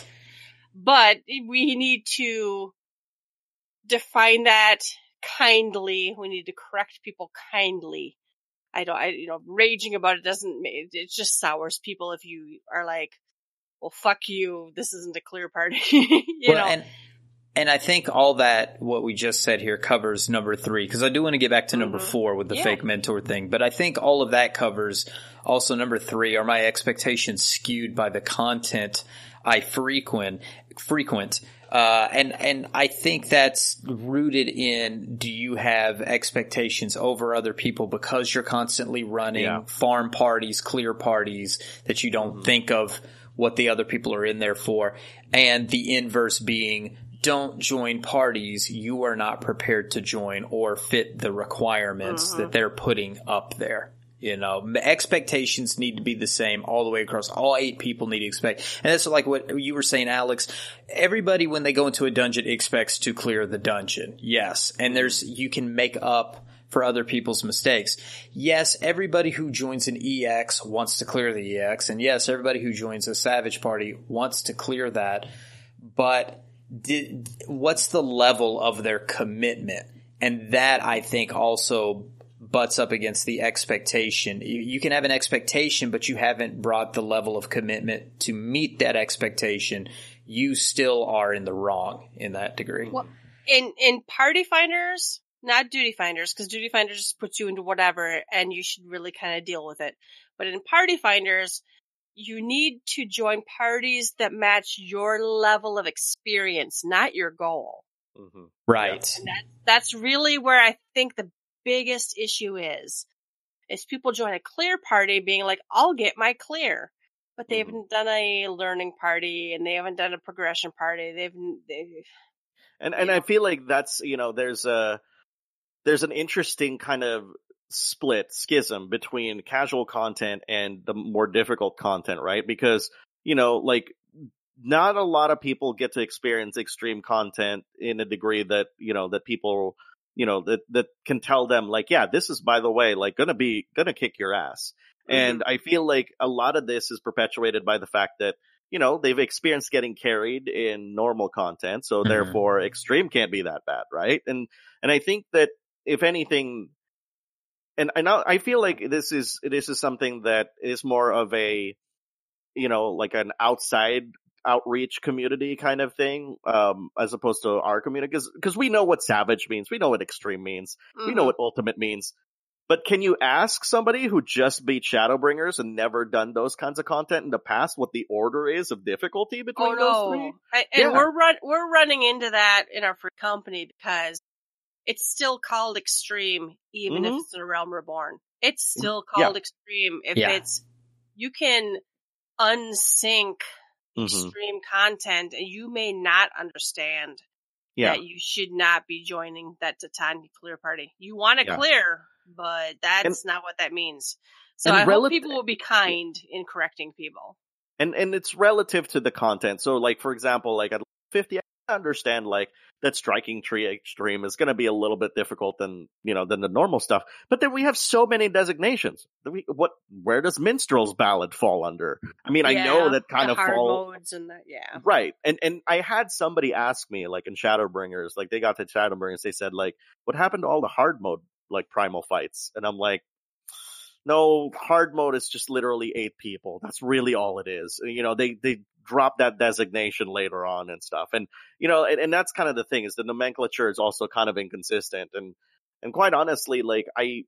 But we need to define that kindly. We need to correct people kindly. I don't, I, you know, raging about it doesn't, it just sours people if you are like, well, fuck you, this isn't a clear party, you well, know. And, and I think all that, what we just said here covers number three, because I do want to get back to mm-hmm. number four with the yeah. fake mentor thing, but I think all of that covers also number three, are my expectations skewed by the content I frequent, frequent. Uh, and, and I think that's rooted in, do you have expectations over other people because you're constantly running yeah. farm parties, clear parties, that you don't mm-hmm. think of what the other people are in there for. And the inverse being, don't join parties you are not prepared to join or fit the requirements mm-hmm. that they're putting up there. You know, expectations need to be the same all the way across. All eight people need to expect. And that's like what you were saying, Alex. Everybody, when they go into a dungeon, expects to clear the dungeon. Yes. And there's, you can make up for other people's mistakes. Yes, everybody who joins an E X wants to clear the E X. And yes, everybody who joins a Savage Party wants to clear that. But did, what's the level of their commitment? And that, I think, also butts up against the expectation. You, you can have an expectation, but you haven't brought the level of commitment to meet that expectation. You still are in the wrong in that degree. Well, in, in party finders, not duty finders, because duty finders just puts you into whatever and you should really kind of deal with it. But in party finders, you need to join parties that match your level of experience, not your goal. Mm-hmm. Right. And that, that's really where I think the biggest issue is, is people join a clear party being like, I'll get my clear, but they mm-hmm. haven't done a learning party and they haven't done a progression party. They've, they've And yeah. and I feel like that's, you know, there's a there's an interesting kind of split schism between casual content and the more difficult content, right? Because, you know, like, not a lot of people get to experience extreme content in a degree that, you know, that people, you know, that, that can tell them, like, yeah, this is, by the way, like, gonna be, gonna kick your ass. Mm-hmm. And I feel like a lot of this is perpetuated by the fact that, you know, they've experienced getting carried in normal content, so mm-hmm. therefore extreme can't be that bad, right? And, and I think that, if anything, and, and I, I feel like this is, this is something that is more of a, you know, like an outside outreach community kind of thing, um, as opposed to our community, because because we know what savage means, we know what extreme means, mm-hmm. we know what ultimate means. But can you ask somebody who just beat Shadowbringers and never done those kinds of content in the past what the order is of difficulty between oh, no. those three? I, and yeah. we're run, we're running into that in our free company because it's still called extreme, even mm-hmm. if it's in A Realm Reborn. It's still called yeah. extreme if yeah. it's you can unsync extreme mm-hmm. content, and you may not understand yeah. that you should not be joining that Titania clear party. You want to yeah. clear, but that's and, not what that means. So I rel- hope people will be kind in correcting people. And and it's relative to the content. So, like, for example, like at fifty, I understand, like, that striking tree extreme is going to be a little bit difficult than, you know, than the normal stuff. But then we have so many designations. We, what, where does Minstrel's Ballad fall under? I mean, yeah, I know that kind of falls. Modes and the, yeah. Right. And, and I had somebody ask me, like, in Shadowbringers, like, they got to Shadowbringers, they said, like, what happened to all the hard mode, like, primal fights? And I'm like, no, hard mode is just literally eight people. That's really all it is. You know, they, they, drop that designation later on and stuff. And, you know, and, and that's kind of the thing is the nomenclature is also kind of inconsistent. And, and quite honestly, like I,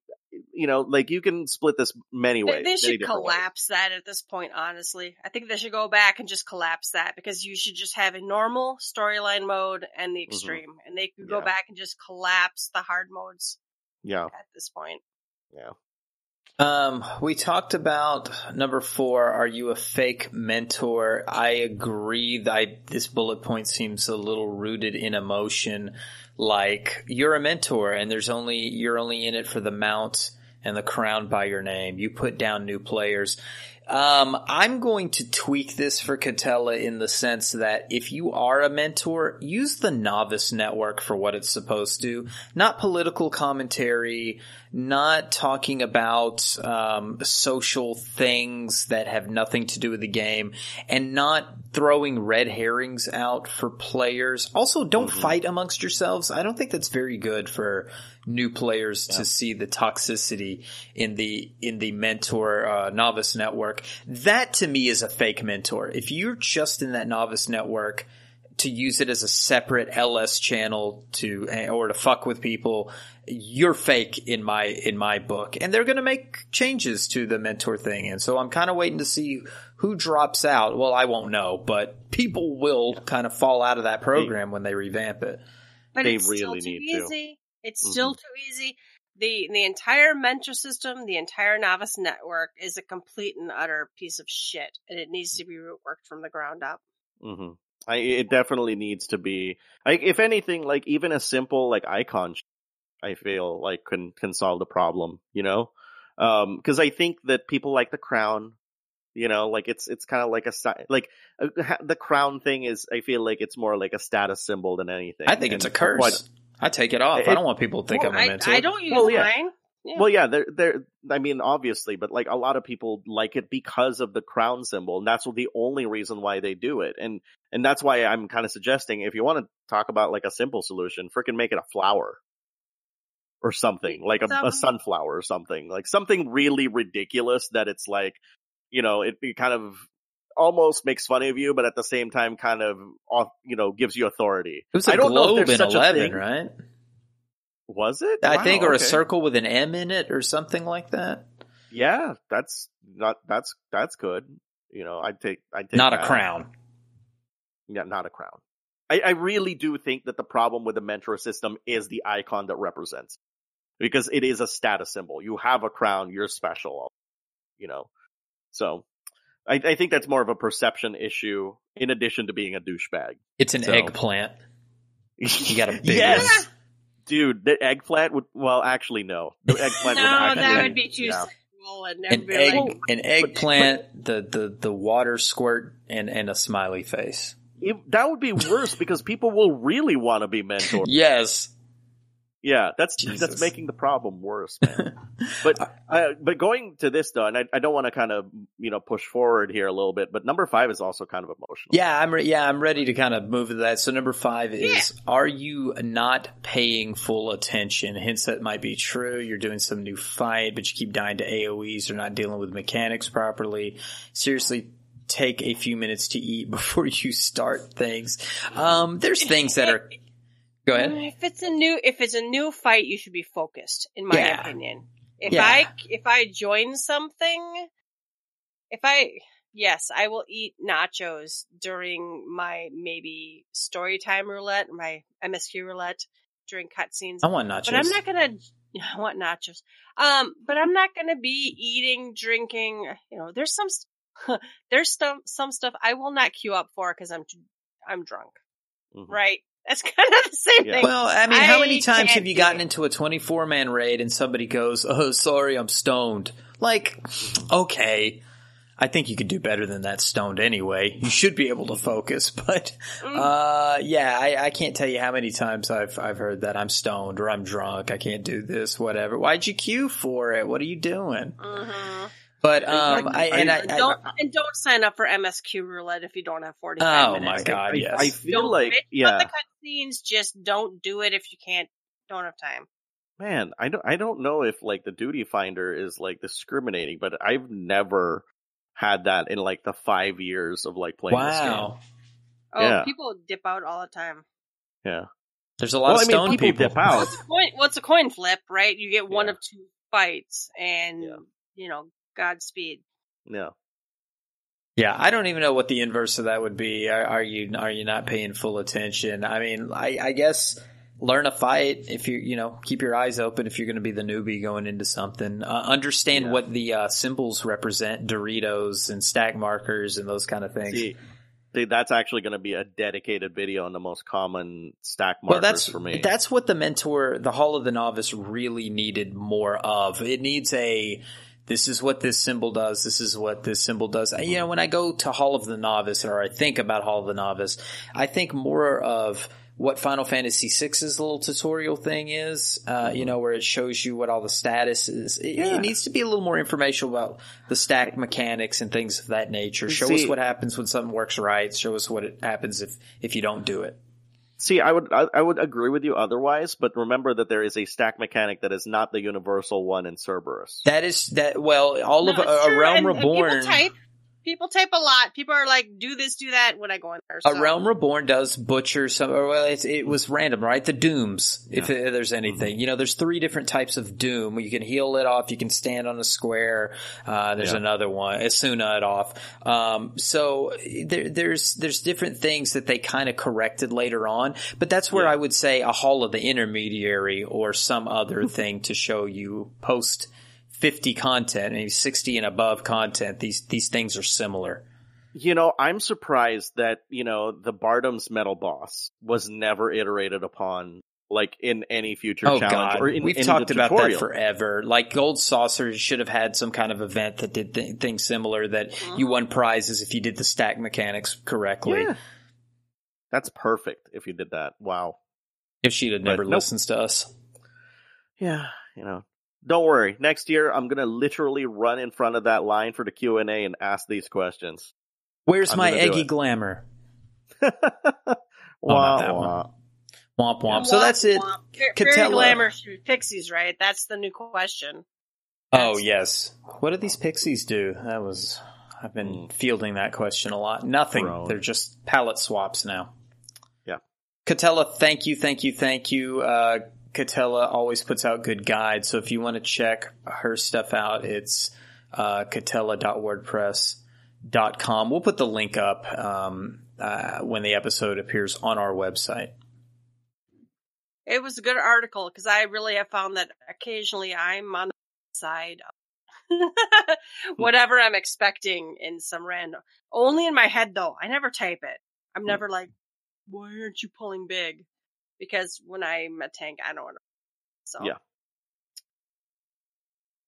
you know, like you can split this many ways. They, they should collapse ways. That at this point, honestly. I think they should go back and just collapse that because you should just have a normal storyline mode and the extreme. Mm-hmm. And they could go yeah. back and just collapse the hard modes. Yeah. At this point. Yeah. Um, we talked about number four. Are you a fake mentor? I agree. I, this bullet point seems a little rooted in emotion. Like you're a mentor and there's only, you're only in it for the mount and the crown by your name. You put down new players. Um, I'm going to tweak this for Catella in the sense that if you are a mentor, use the novice network for what it's supposed to. Not political commentary, not talking about um, social things that have nothing to do with the game, and not throwing red herrings out for players. Also, don't mm-hmm. fight amongst yourselves. I don't think that's very good for new players yeah. to see the toxicity in the in the mentor uh, novice network. That to me is a fake mentor. If you're just in that novice network to use it as a separate L S channel to or to fuck with people, you're fake in my in my book. And they're going to make changes to the mentor thing. And so I'm kind of waiting to see who drops out. Well, I won't know, but people will kind of fall out of that program when they revamp it. But they it's really still too need easy. To. It's mm-hmm. still too easy. The the entire mentor system, the entire novice network is a complete and utter piece of shit, and it needs to be reworked from the ground up. Mm-hmm. I, it definitely needs to be. Like, if anything, like even a simple like icon, sh- I feel like can can solve the problem. You know, because um, I think that people like the crown. You know, like it's it's kind of like a like the crown thing is. I feel like it's more like a status symbol than anything. I think and it's a curse. What, I take it off. It, I don't want people to think well, I'm a mentor. I, I don't use well, yeah. mine. Yeah. Well, yeah, they're, they're, I mean, obviously, but like a lot of people like it because of the crown symbol, and that's the only reason why they do it. And and that's why I'm kind of suggesting if you want to talk about like a simple solution, freaking make it a flower or something, like a, a sunflower or something, like something really ridiculous that it's like, you know, it, it kind of almost makes fun of you, but at the same time, kind of, you know, gives you authority. It was a I don't globe know if there's such eleven, a thing. Right? Was it? I wow, think, or okay. a circle with an M in it, or something like that. Yeah, that's not that's that's good. You know, I'd take I'd take not that. A crown. Yeah, not a crown. I, I really do think that the problem with the mentor system is the icon that represents, because it is a status symbol. You have a crown, you're special. You know, so. I, I think that's more of a perception issue in addition to being a douchebag. It's an so. eggplant. You got a big yes! one. Dude, the eggplant would... Well, actually, no. The eggplant no, would not that would be too yeah. small. And an, egg, like, an eggplant, the, the, the water squirt, and, and a smiley face. It, that would be worse because people will really want to be mentored. Yes. Yeah, that's Jesus. that's making the problem worse, man. But uh, but going to this though, and I, I don't want to kind of you know push forward here a little bit. But number five is also kind of emotional. Yeah, I'm re- yeah I'm ready to kind of move to that. So number five is: yeah. Are you not paying full attention? Hence, that might be true. You're doing some new fight, but you keep dying to A O Es. You're not dealing with mechanics properly. Seriously. Take a few minutes to eat before you start things. Um, there's things that are. Go ahead. If it's a new, if it's a new fight, you should be focused, in my yeah. opinion. If yeah. I if I join something, if I yes, I will eat nachos during my maybe story time roulette, my M S Q roulette during cutscenes. I want nachos, but I'm not gonna. I want nachos. Um, but I'm not gonna be eating, drinking. You know, there's some. St- There's some some stuff I will not queue up for because I'm too, I'm drunk, mm-hmm. right? That's kind of the same yeah. thing. Well, I mean, how I many times have you gotten into a twenty-four man raid and somebody goes, "Oh, sorry, I'm stoned." Like, okay, I think you could do better than that stoned anyway. You should be able to focus, but uh, yeah, I, I can't tell you how many times I've I've heard that I'm stoned or I'm drunk. I can't do this, whatever. Why'd you queue for it? What are you doing? Mm-hmm. But um, I, and I, I don't and don't sign up for M S Q roulette if you don't have forty-five minutes. Oh my god, yes. I feel like yeah. the cutscenes, just don't do it if you can't. Don't have time. Man, I don't. I don't know if like the duty finder is like discriminating, but I've never had that in like the five years of like playing. Wow. This game. Oh, yeah. People dip out all the time. Yeah, there's a lot well, of stone I mean, people, people dip out. What's a coin, what's a coin flip, right? You get one yeah. of two fights, and yeah. you know. Godspeed. No. Yeah, I don't even know what the inverse of that would be. Are, are you are you not paying full attention? I mean, I, I guess learn a fight if you you know keep your eyes open if you're going to be the newbie going into something. Uh, understand yeah. what the uh, symbols represent: Doritos and stack markers and those kind of things. See, see that's actually going to be a dedicated video on the most common stack markers well, that's, for me. That's what the mentor, the Hall of the Novice, really needed more of. It needs a. This is what this symbol does. This is what this symbol does. You know, when I go to Hall of the Novice or I think about Hall of the Novice, I think more of what Final Fantasy six's little tutorial thing is, uh, you know, where it shows you what all the status is. It, yeah. it needs to be a little more information about the stack mechanics and things of that nature. Show See, us what happens when something works right. Show us what it happens if, if you don't do it. See, I would I, I would agree with you otherwise, but remember that there is a stack mechanic that is not the universal one in Cerberus. That is that well, all no, of a, a Realm and, Reborn. And people type, people type a lot. People are like, do this, do that. When I go in there, so. A Realm Reborn does butcher some. Or well, it's, it was random, right? The dooms, yeah. if there's anything, mm-hmm. you know, there's three different types of doom. You can heal it off. You can stand on a square. Uh, there's yeah. another one, Asuna it off. Um, so there, there's there's different things that they kind of corrected later on. But that's where yeah. I would say a Hall of the Intermediary or some other thing to show you post. fifty content, maybe sixty and above content, these these things are similar. You know, I'm surprised that, you know, the Bardum's Metal Boss was never iterated upon, like, in any future oh, challenge. God. Or in, We've in talked about that forever. Like, Gold Saucer should have had some kind of event that did th- things similar, that mm-hmm. you won prizes if you did the stack mechanics correctly. Yeah. That's perfect if you did that. Wow. If she'd have never but, listens nope. to us. Yeah, you know. Don't worry. Next year, I'm going to literally run in front of that line for the Q and A and ask these questions. Where's I'm my eggy glamour? womp, womp. Womp, womp. So that's it. Fairy glamour pixies, right? That's the new question. That's oh, yes. What do these pixies do? That was I've been fielding that question a lot. Nothing. Grown. They're just palette swaps now. Yeah. Catella, thank you, thank you, thank you. Uh Catella always puts out good guides, so if you want to check her stuff out, it's uh, catella dot wordpress dot com. We'll put the link up um, uh, when the episode appears on our website. It was a good article, because I really have found that occasionally I'm on the side of whatever I'm expecting in some random. Only in my head, though. I never type it. I'm never like, why aren't you pulling big? because when I'm a tank, I don't want to. So. Yeah.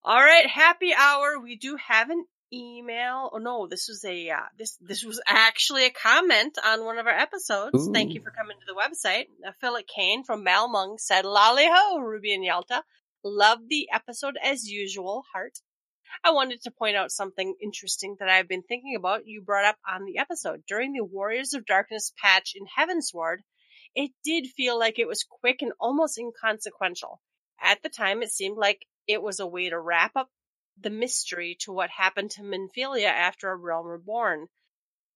All right, happy hour. We do have an email. Oh no, this was a uh, this this was actually a comment on one of our episodes. Ooh. Thank you for coming to the website. Uh, Philip Kane from Malmung said, "Lolly ho, Ruby and Yalta. Love the episode as usual. Heart. I wanted to point out something interesting that I've been thinking about. You brought up on the episode during the Warriors of Darkness patch in Heavensward. It did feel like it was quick and almost inconsequential. At the time, it seemed like." It was a way to wrap up the mystery to what happened to Minfilia after A Realm Reborn.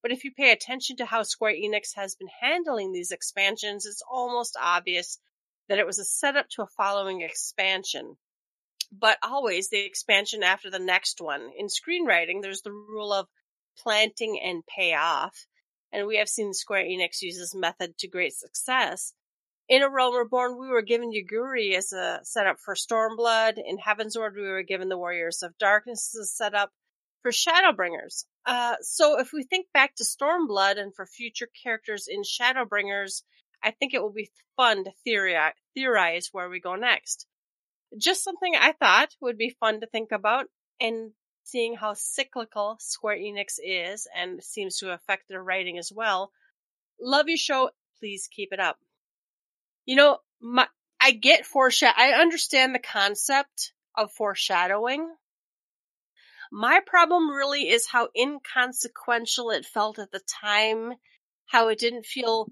But if you pay attention to how Square Enix has been handling these expansions, it's almost obvious that it was a setup to a following expansion. But always the expansion after the next one. In screenwriting, there's the rule of planting and payoff, and we have seen Square Enix use this method to great success. In A Realm Reborn, we were given Yuguri as a setup for Stormblood. In Heavensward, we were given the Warriors of Darkness as a setup for Shadowbringers. Uh, so if we think back to Stormblood and for future characters in Shadowbringers, I think it will be fun to theori- theorize where we go next. Just something I thought would be fun to think about, and seeing how cyclical Square Enix is and seems to affect their writing as well. Love your show. Please keep it up. You know, my, I get foreshadow. I understand the concept of foreshadowing. My problem really is how inconsequential it felt at the time, how it didn't feel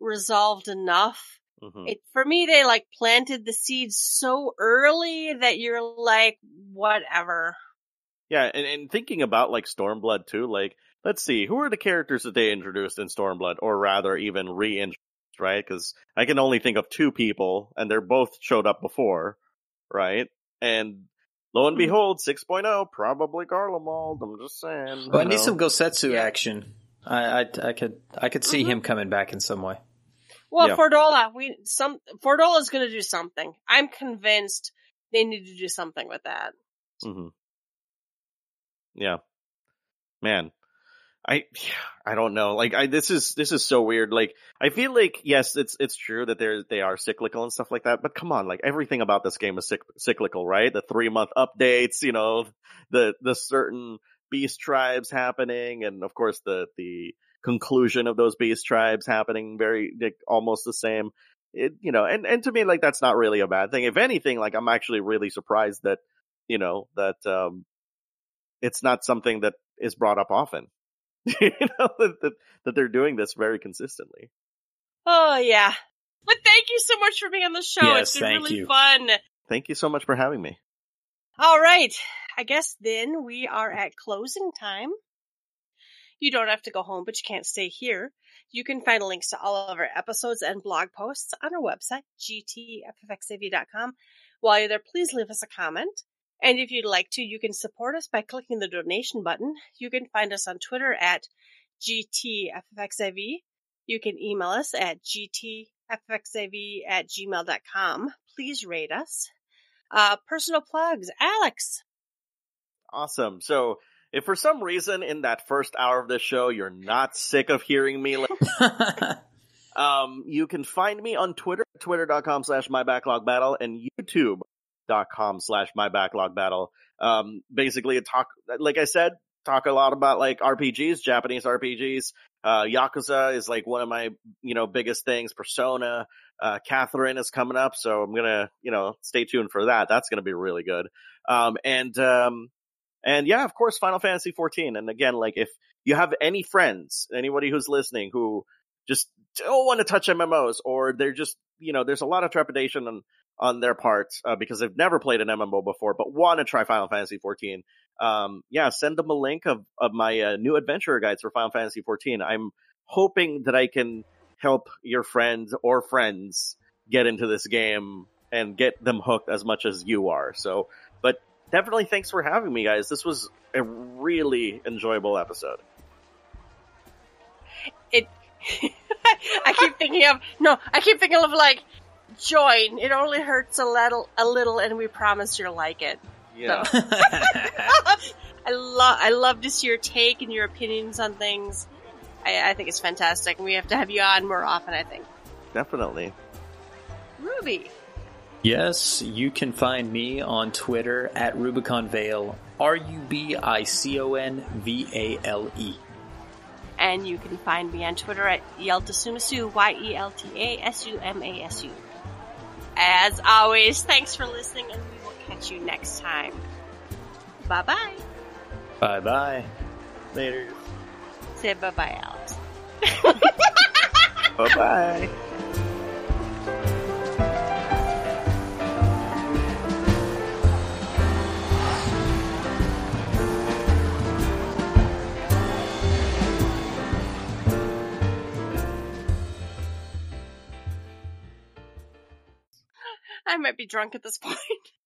resolved enough. Mm-hmm. It, for me, they like planted the seeds so early that you're like, whatever. Yeah, and, and thinking about like Stormblood too, like, let's see, who are the characters that they introduced in Stormblood, or rather even re-introduced? Right, because I can only think of two people, and they're both showed up before, right? And lo and behold, six point oh, probably Garlemald. I'm just saying. Well, I know. Need some Gosetsu yeah. action. I, I, I could, I could see mm-hmm. him coming back in some way. Well, yeah. Fordola, we some Fordola is going to do something. I'm convinced they need to do something with that. Mm-hmm. Yeah, man. I I don't know. Like I this is this is so weird. Like I feel like yes, it's it's true that they they are cyclical and stuff like that. But come on, like everything about this game is cyclical, right? The three month updates, you know, the the certain beast tribes happening, and of course the the conclusion of those beast tribes happening very like, almost the same. It you know, and and to me like that's not really a bad thing. If anything, like I'm actually really surprised that you know that um it's not something that is brought up often. You know, that, that they're doing this very consistently. Oh, yeah. But thank you so much for being on the show. Yes, it's been really you. fun. Thank you so much for having me. All right. I guess then we are at closing time. You don't have to go home, but you can't stay here. You can find links to all of our episodes and blog posts on our website, g t f f x a v dot com. While you're there, please leave us a comment. And if you'd like to, you can support us by clicking the donation button. You can find us on Twitter at G T F F X I V. You can email us at g t f f x i v at gmail dot com. Please rate us. Uh, personal plugs. Alex. Awesome. So if for some reason in that first hour of the show, you're not sick of hearing me. Like- um, you can find me on Twitter, twitter.com slash myBacklogBattle and YouTube. dot com slash my backlog battle. Um, basically, a talk like I said, talk a lot about like R P Gs, Japanese R P Gs. Uh, Yakuza is like one of my you know biggest things. Persona, uh, Catherine is coming up, so I'm gonna you know stay tuned for that. That's gonna be really good. Um, and um, and yeah, of course, Final Fantasy fourteen. And again, like if you have any friends, anybody who's listening who just don't want to touch M M Os, or they're just you know there's a lot of trepidation and on their parts, uh, because they've never played an M M O before, but want to try Final Fantasy fourteen. Um, yeah, send them a link of, of my uh, new adventurer guides for Final Fantasy fourteen. I'm hoping that I can help your friends or friends get into this game and get them hooked as much as you are. So, but definitely thanks for having me, guys. This was a really enjoyable episode. It, I keep thinking of, no, I keep thinking of like, join. It only hurts a little, a little, and we promise you'll like it. Yeah. So. I love, I love to see your take and your opinions on things. I, I think it's fantastic, and we have to have you on more often. I think. Definitely. Ruby. Yes, you can find me on Twitter at RubiconVale, R U B I C O N V A L E. And you can find me on Twitter at Yeltasumasu, Y E L T A S U M A S U. As always, thanks for listening, and we will catch you next time. Bye-bye. Bye-bye. Later. Say bye-bye, Alex. Bye-bye. I might be drunk at this point.